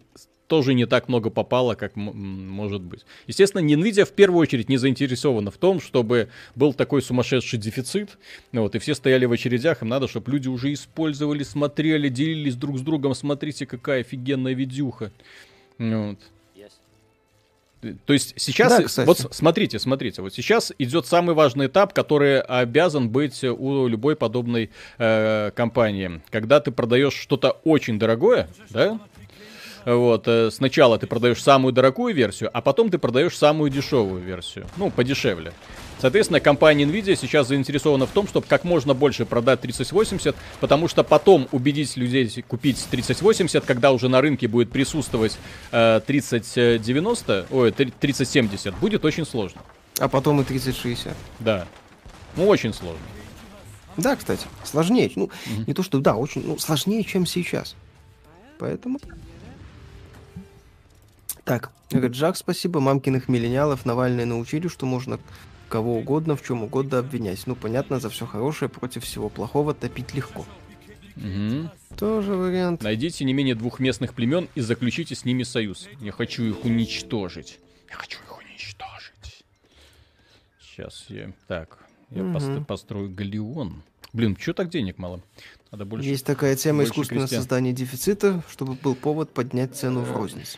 тоже не так много попало, как м- может быть. Естественно, Nvidia в первую очередь не заинтересована в том, чтобы был такой сумасшедший дефицит, вот, и все стояли в очередях, им надо, чтобы люди уже использовали, смотрели, делились друг с другом, смотрите, какая офигенная видюха. Вот. Yes. То есть сейчас, да, кстати. Вот смотрите, смотрите, вот сейчас идет самый важный этап, который обязан быть у любой подобной э, компании. Когда ты продаешь что-то очень дорогое, да? Вот, сначала ты продаешь самую дорогую версию, а потом ты продаешь самую дешевую версию. Ну, подешевле. Соответственно, компания Nvidia сейчас заинтересована в том, чтобы как можно больше продать тридцать восемьдесят, потому что потом убедить людей купить тридцать восемьдесят, когда уже на рынке будет присутствовать э, тридцать девяносто, ой, тридцать семьдесят, будет очень сложно. А потом и тридцать шестьдесят. Да. Ну, очень сложно. Да, кстати, сложнее. Ну, mm-hmm. не то, что, да, очень, ну, сложнее, чем сейчас. Поэтому... Так, Реджак, спасибо. Мамкиных миллениалов Навальный научили, что можно кого угодно, в чем угодно обвинять. Ну, понятно, за все хорошее против всего плохого топить легко. Угу. Тоже вариант. Найдите не менее двух местных племен и заключите с ними союз. Я хочу их уничтожить. Я хочу их уничтожить. Сейчас я... Так, я угу. пост- построю галеон. Блин, чё так денег мало? Надо больше... Есть такая тема искусственного создания дефицита, чтобы был повод поднять цену в розницу.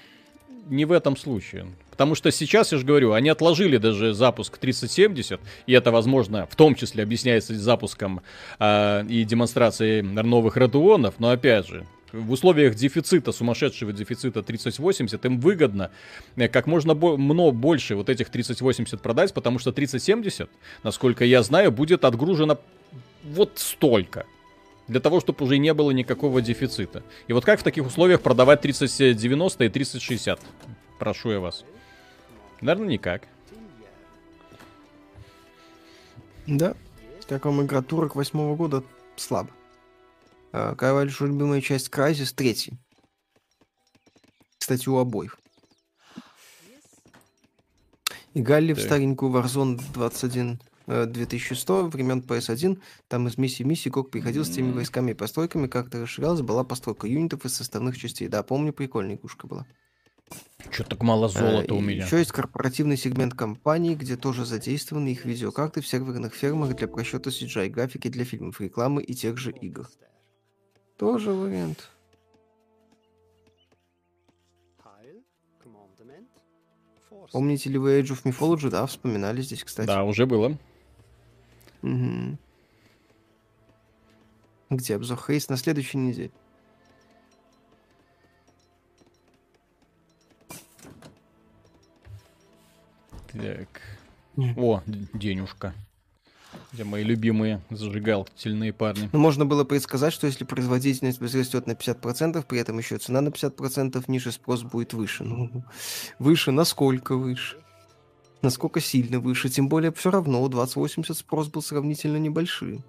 Не в этом случае. Потому что сейчас, я же говорю, они отложили даже запуск тридцать семьдесят, и это, возможно, в том числе объясняется запуском э, и демонстрацией новых радуонов, но, опять же, в условиях дефицита, сумасшедшего дефицита тридцать восемьдесят, им выгодно как можно бо- много больше вот этих тридцать восемьдесят продать, потому что тридцать семьдесят, насколько я знаю, будет отгружено вот столько. Для того, чтобы уже не было никакого дефицита. И вот как в таких условиях продавать тридцать девяносто и тридцать шестьдесят? Прошу я вас. Наверное, никак. Да. Как вам игра турок восьмого года? Слабо. А, какая ваша любимая часть Crysis? Третья. Кстати, у обоих. Играли в старенькую Warzone двадцать один... две тысячи сто, времен пи эс один, там из миссии в миссии Кок приходил с теми войсками и постройками, как-то расширялась, была постройка юнитов из составных частей. Да, помню, прикольная игрушка была. Чё так мало золота а, у меня? Еще есть корпоративный сегмент компаний, где тоже задействованы их видеокарты в серверных фермах для просчета си джи ай, графики для фильмов, рекламы и тех же игр. Тоже вариант. Помните ли вы Age of Mythology? Да, вспоминали здесь, кстати. Да, уже было. Угу. Где обзор Хейс на следующей неделе? Так. О, денежка. Где мои любимые зажигательные парни. Ну, можно было предсказать, что если производительность возрастет на пятьдесят процентов, при этом еще цена на пятьдесят процентов ниже, спрос будет выше. Ну, выше, насколько выше? Насколько сильно выше? Тем более, все равно у двадцать восемьдесят спрос был сравнительно небольшим.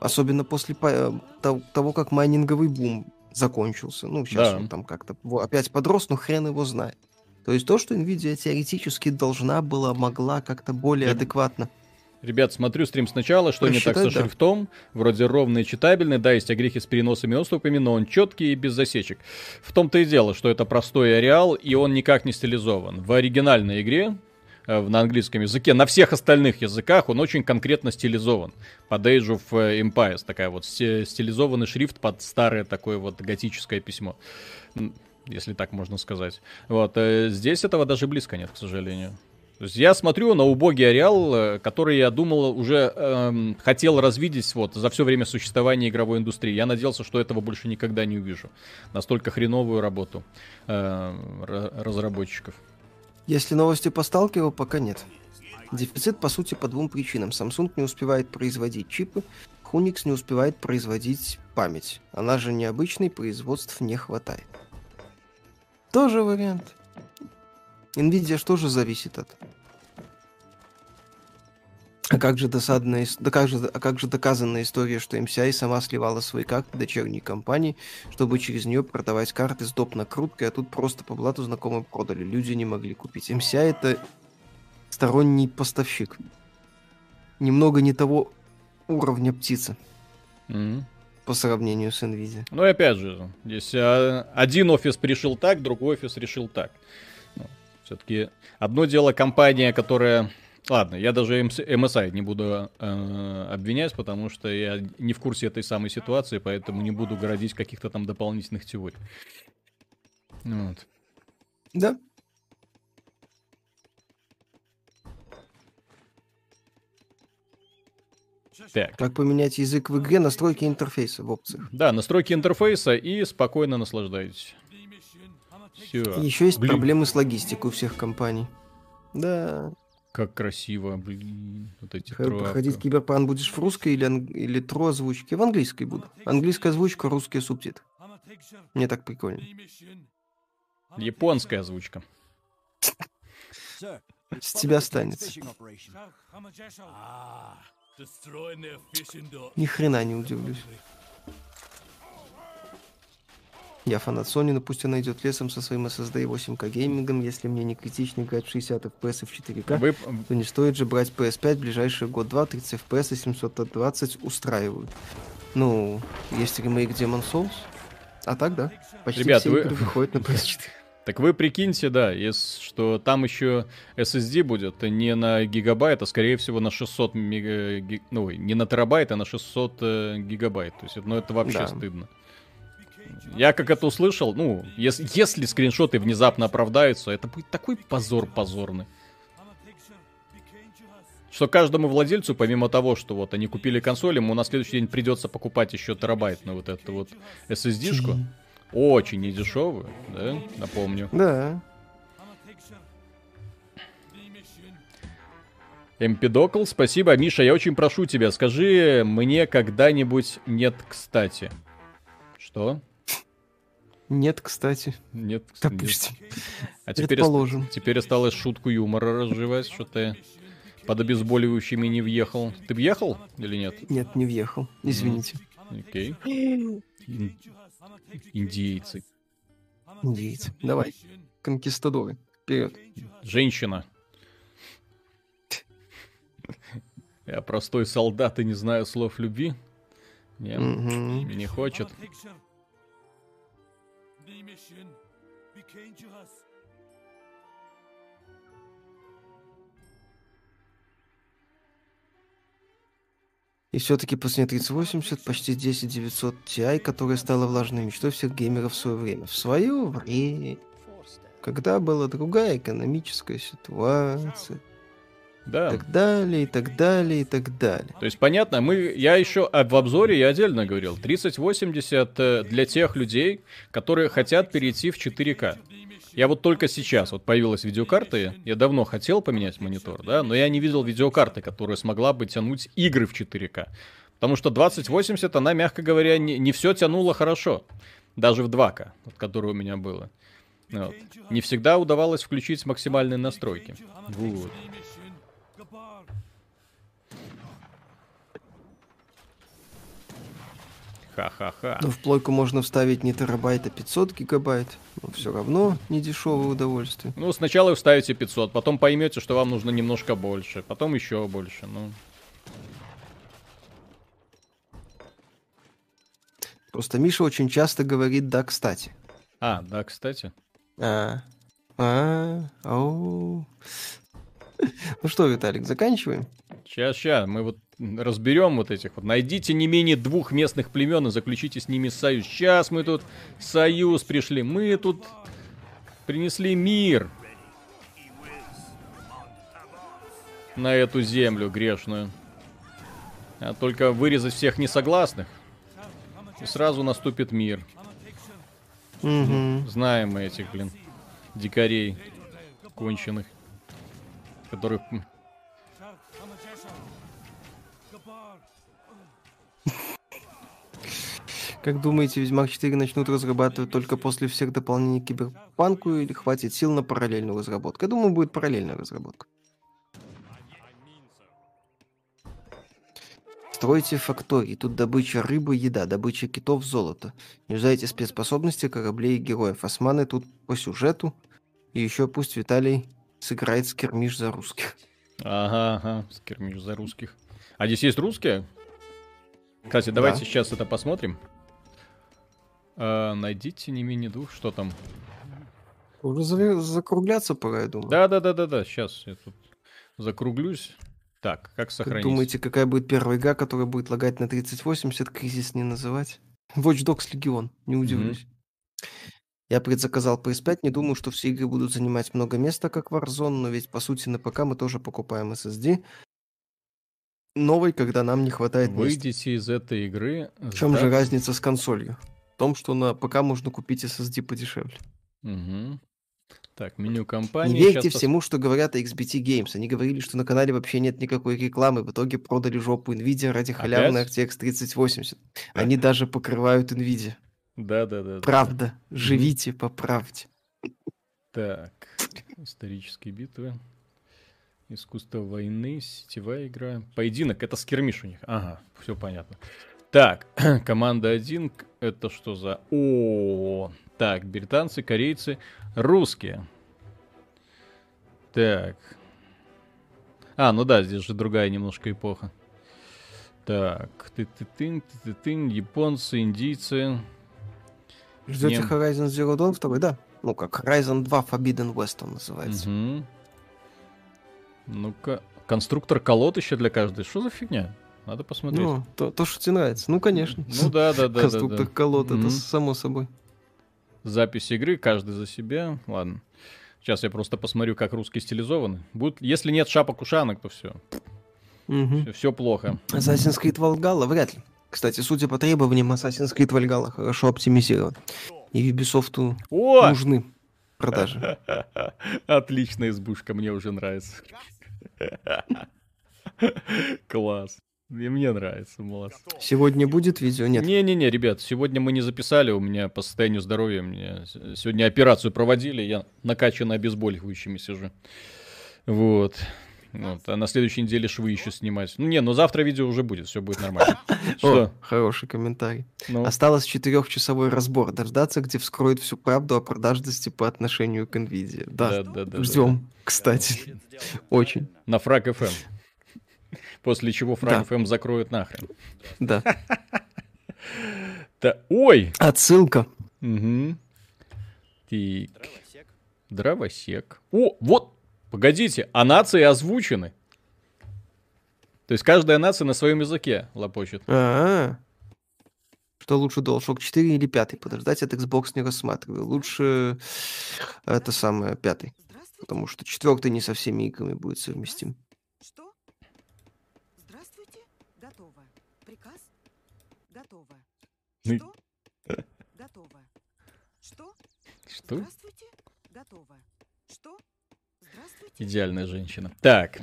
Особенно после по- того, как майнинговый бум закончился. Ну, сейчас да. он там как-то опять подрос, но хрен его знает. То есть то, что Nvidia теоретически должна была, могла как-то более Я... адекватно Ребят, смотрю стрим сначала, что не так со шрифтом. Вроде ровный и читабельный, да, есть огрехи с переносами и отступами, но он четкий и без засечек. В том-то и дело, что это простой ареал, и он никак не стилизован. В оригинальной игре, на английском языке, на всех остальных языках он очень конкретно стилизован. Под Age of Empires такая вот стилизованный шрифт под старое такое вот готическое письмо. Если так можно сказать. Вот, здесь этого даже близко нет, к сожалению. То есть я смотрю на убогий ареал, который, я думал, уже эм, хотел развидеть вот за все время существования игровой индустрии. Я надеялся, что этого больше никогда не увижу. Настолько хреновую работу э, разработчиков. Если новости по Сталкеру, пока нет. Дефицит, по сути, по двум причинам. Samsung не успевает производить чипы, Hunix не успевает производить память. Она же необычной, производств не хватает. Тоже вариант. Nvidia что же зависит от? А как же досадная, да как же, а как же доказанная история, что эм си ай сама сливала свои карты дочерней компании, чтобы через нее продавать карты с доп. Накруткой, а тут просто по блату знакомым продали. Люди не могли купить. эм си ай это сторонний поставщик. Немного не того уровня птицы. Mm-hmm. По сравнению с Nvidia. Ну и опять же, здесь один офис решил так, другой офис решил так. Все-таки одно дело компания, которая... Ладно, я даже эм эс ай не буду э, обвинять, потому что я не в курсе этой самой ситуации, поэтому не буду городить каких-то там дополнительных теорий. Вот. Да. Так. Как поменять язык в игре? Настройки интерфейса в опциях. Да, настройки интерфейса и спокойно наслаждайтесь. Все. Еще есть блин. Проблемы с логистикой у всех компаний. Да. Как красиво, блин. Вот эти трое. Проходить киберпанк будешь в русской или, анг... или тро озвучке? В английской буду. Английская озвучка, русские субтитры. Мне так прикольно. Японская озвучка. С тебя останется. Ни хрена не удивлюсь. Я фанат Sony, но пусть она идет лесом со своим эс эс ди и восемь ка геймингом. Если мне не критично играть шестьдесят эф пи эс и в четыре ка, Вы... то не стоит же брать пи эс пять. Ближайшие год-два тридцать эф пи эс и семьсот двадцать устраивают. Ну, есть ремейк Demon's Souls. А так, да. Почти Ребят, все вы... игры выходят на пи эс четыре. Так вы прикиньте, да, если, что там еще эс эс ди будет не на гигабайт, а скорее всего на шестьсот мега... Гиг... Ну, не на терабайт, а на шестьсот э, гигабайт. То есть, ну, это вообще да. стыдно. Я как это услышал, ну, если, если скриншоты внезапно оправдаются, это будет такой позор позорный. Что каждому владельцу, помимо того, что вот они купили консоль, ему на следующий день придется покупать еще терабайтную вот эту вот эс эс ди-шку. Очень недешевую, да, напомню. Да. Эмпидокл, спасибо. Миша, я очень прошу тебя, скажи мне когда-нибудь «нет, кстати». Что? Нет, кстати. Нет, кстати. Допустим. А теперь, теперь осталось шутку юмора разжевать, что ты под обезболивающими не въехал. Ты въехал или нет? Нет, не въехал. Извините. Окей. Mm. Okay. Индейцы. Индейцы. Давай. Конкистадоры. Вперед. Женщина. Я простой солдат и не знаю слов любви. Нет, mm-hmm. не хочет. И все-таки после тридцать восемьдесят почти десять девятьсот Ти Ай, которая стала влажной мечтой всех геймеров в свое время. В свое время, когда была другая экономическая ситуация. Да. И так далее, и так далее, и так далее. То есть, понятно, мы, я еще в обзоре я отдельно говорил, тридцать восемьдесят для тех людей, которые хотят перейти в четыре ка. Я вот только сейчас, вот появилась видеокарта, я давно хотел поменять монитор, да, но я не видел видеокарты, которая смогла бы тянуть игры в четыре ка. Потому что двадцать восемьдесят, она, мягко говоря, не, не все тянула хорошо. Даже в два ка, вот, которое у меня было. Вот. Не всегда удавалось включить максимальные настройки. Вот. Ха-ха-ха. Но в плойку можно вставить не терабайт, а пятьсот гигабайт. Но все равно не дешевое удовольствие. Ну, сначала вставите пятьсот, потом поймете, что вам нужно немножко больше, потом еще больше. Ну, Просто Миша очень часто говорит «да, кстати». А, да, кстати. А, а, ау. Ну что, Виталик, заканчиваем? Сейчас, сейчас, мы вот разберем вот этих вот. Найдите не менее двух местных племен и заключите с ними союз. Сейчас мы тут союз пришли. Мы тут принесли мир на эту землю грешную. А только вырезать всех несогласных, и сразу наступит мир. Угу. Знаем мы этих, блин, дикарей конченых, которых... Как думаете, Ведьмак четыре начнут разрабатывать только после всех дополнений к Киберпанку или хватит сил на параллельную разработку? Я думаю, будет параллельная разработка. Стройте фактории. Тут добыча рыбы, еда, добыча китов, золото. Не ждайте спецспособности кораблей и героев. Османы тут по сюжету. И еще пусть Виталий сыграет скирмиш за русских. Ага, ага, скирмиш за русских. А здесь есть русские? Кстати, давайте да. сейчас это посмотрим. А, найдите не менее двух, что там? Уже закругляться пора, я думаю. Да-да-да-да-да, сейчас я тут закруглюсь. Так, как сохранить? Как думаете, какая будет первая игра, которая будет лагать на тридцать восемьдесят, кризис не называть? Watch Dogs Legion, не удивлюсь. Mm-hmm. Я предзаказал пи эс пять, не думаю, что все игры будут занимать много места, как Warzone, но ведь, по сути, на ПК мы тоже покупаем эс эс ди. Новый, когда нам не хватает места. Выйдите из этой игры... В чем да? же разница с консолью? В том, что на ПК можно купить эс эс ди подешевле. Mm-hmm. Так, меню компании... Не верьте всему, пос... что говорят о икс би ти Games. Они говорили, что на канале вообще нет никакой рекламы. В итоге продали жопу Nvidia ради халявной эр ти экс тридцать восемьдесят. Они даже покрывают Nvidia. Да-да-да. Правда. Да. Живите по правде. Так. Исторические битвы. Искусство войны. Сетевая игра. Поединок. Это скирмиш у них. Ага. Все понятно. Так. Команда один. Это что за... О-о-о. Так, британцы, корейцы, русские. Так. А, ну да, здесь же другая немножко эпоха. Так, ты-ты-тынь, ты-ты-тынь, японцы, индийцы. Ждете Нем... Horizon Zero Dawn второй, да? Ну как, Horizon два Forbidden West он называется. Угу. Ну-ка, конструктор колод еще для каждой. Что за фигня? Надо посмотреть. Ну, то, то, что тебе нравится. Ну, конечно. Ну да-да-да. Конструктор колод, это само собой. Запись игры, каждый за себя. Ладно. Сейчас я просто посмотрю, как русские стилизованы. Будут... Если нет шапок-ушанок, то все. Угу. Все, все плохо. Assassin's Creed Valhalla вряд ли. Кстати, судя по требованиям, Assassin's Creed Valhalla хорошо оптимизирован. И Ubisoft'у О! нужны продажи. Отличная избушка, мне уже нравится. Класс. И мне нравится, молодцы. Сегодня будет видео? Нет. Не-не-не, ребят, сегодня мы не записали, у меня по состоянию здоровья, мне сегодня операцию проводили, я накачан обезболивающими сижу. Вот. Вот. А на следующей неделе швы еще снимать. Ну не, но завтра видео уже будет, все будет нормально. Что? Хороший комментарий. Осталось четырехчасовой разбор дождаться, где вскроют всю правду о продажности по отношению к Nvidia. Да, ждем, кстати. Очень. На Фраг эф эм. После чего Фраг эф эм да. закроют нахрен. Да. Да. Ой! Отсылка. Угу. Тик. Дровосек. Дровосек. О, вот! Погодите, а нации озвучены. То есть каждая нация на своем языке лопочет. А-а-а. Что лучше, DualShock четыре или пять? Подождать от Xbox не рассматриваю. Лучше это самое, пятый. Потому что четвертый не со всеми играми будет совместим. Готово. Что? Готово. Что? Что? Здравствуйте. Готово. Что? Здравствуйте. Идеальная женщина. Так.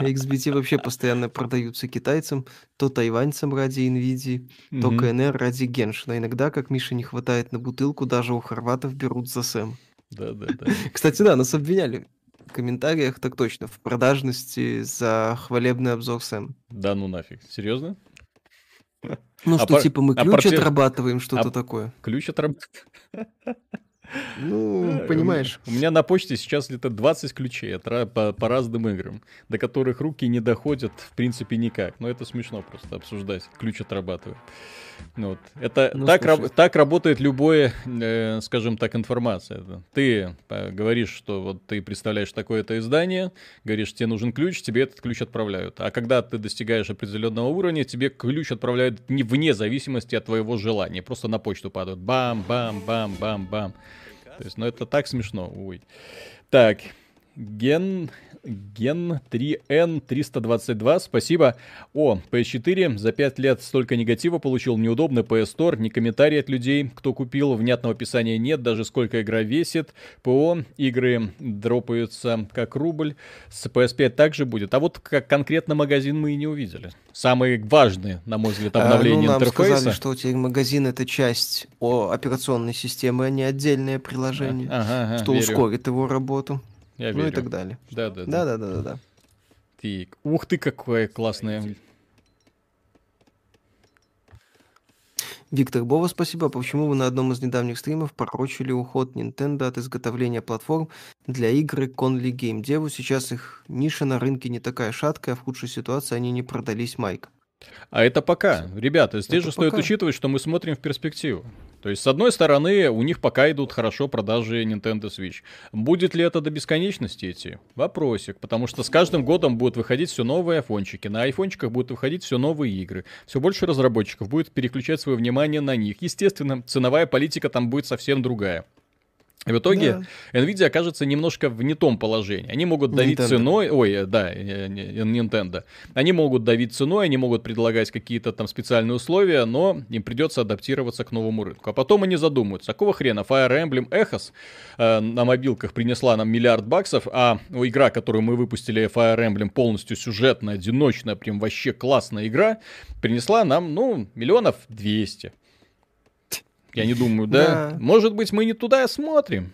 икс би ти вообще постоянно продаются китайцам, то тайваньцам ради Nvidia, то КНР ради Геншина. Иногда, как Миша не хватает на бутылку, даже у хорватов берут за Сэм. Да-да-да. Кстати, да, нас обвиняли. В комментариях так точно, в продажности за хвалебный обзор Сэм. Да ну нафиг, серьезно? Ну а что, пар... типа мы ключ а партия... отрабатываем, что-то а... такое. Ключ отрабатываем? Ну, понимаешь. У меня на почте сейчас где-то двадцать ключей по разным играм, до которых руки не доходят в принципе никак. Но это смешно просто обсуждать. Ключ отрабатывает. Вот. Это ну, так, раб, так работает любое, э, скажем так, информация. Ты э, говоришь, что вот ты представляешь такое-то издание, говоришь, тебе нужен ключ, тебе этот ключ отправляют. А когда ты достигаешь определенного уровня, тебе ключ отправляют не вне зависимости от твоего желания. Просто на почту падают. Бам-бам-бам-бам-бам. То есть, ну это так смешно. Ой. Так. Ген... Ген три эн триста двадцать два, спасибо. О, пи эс четыре, за пять лет столько негатива получил, неудобно, пи эс Store, ни комментарий от людей, кто купил, внятного описания нет, даже сколько игра весит, ПО, игры дропаются как рубль, с пи эс пять также будет. А вот как конкретно магазин мы и не увидели. Самые важные, на мой взгляд, обновления а, ну, интерфейса. Нам сказали, что у тебя магазин — это часть операционной системы, а не отдельное приложение, а, ага, ага, что верю. Ускорит его работу. Я ну верю. И так далее. Да, да, да, да, да, да, да. Тик. Ух ты, какое классное. Виктор Бова, спасибо. Почему вы на одном из недавних стримов порочили уход Nintendo от изготовления платформ для игры Конли Game Dev? Сейчас их ниша на рынке не такая шаткая, а в худшей ситуации они не продались, Майк. А это пока. Ребята, здесь это же пока. Стоит учитывать, что мы смотрим в перспективу. То есть, с одной стороны, у них пока идут хорошо продажи Nintendo Switch. Будет ли это до бесконечности идти? Вопросик. Потому что с каждым годом будут выходить все новые айфончики. На айфончиках будут выходить все новые игры. Все больше разработчиков будет переключать свое внимание на них. Естественно, ценовая политика там будет совсем другая. В итоге да. Nvidia окажется немножко в не том положении. Они могут давить Nintendo. ценой... Ой, да, Nintendo. Они могут давить ценой, они могут предлагать какие-то там специальные условия, но им придется адаптироваться к новому рынку. А потом они задумаются, какого хрена Fire Emblem Echoes э, на мобилках принесла нам миллиард баксов, а игра, которую мы выпустили, Fire Emblem, полностью сюжетная, одиночная, прям вообще классная игра, принесла нам, ну, миллионов двести. Я не думаю, да? да? Может быть, мы не туда смотрим,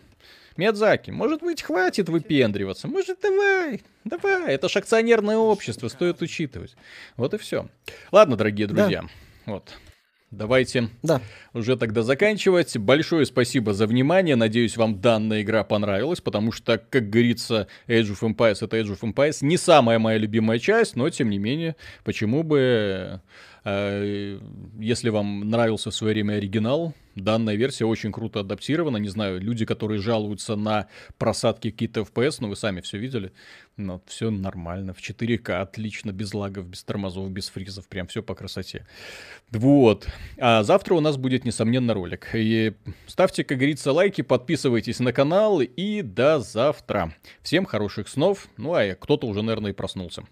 Миядзаки. Может быть, хватит выпендриваться. Может, давай, давай. Это ж акционерное общество, стоит учитывать. Вот и все. Ладно, дорогие друзья. Да. Вот. Давайте да. уже тогда заканчивать. Большое спасибо за внимание. Надеюсь, вам данная игра понравилась, потому что, как говорится, Age of Empires — это Age of Empires. Не самая моя любимая часть, но, тем не менее, почему бы... Если вам нравился в свое время оригинал, данная версия очень круто адаптирована. Не знаю, люди, которые жалуются на просадки какие-то эф пи эс, но ну, вы сами все видели. Но все нормально, в четыре ка, отлично, без лагов, без тормозов, без фризов, прям все по красоте. Вот. А завтра у нас будет, несомненно, ролик. И ставьте, как говорится, лайки, подписывайтесь на канал и до завтра. Всем хороших снов. Ну, а кто-то уже, наверное, и проснулся.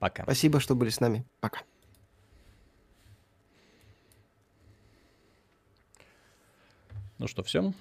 Пока. Спасибо, что были с нами. Пока. Ну что, всем?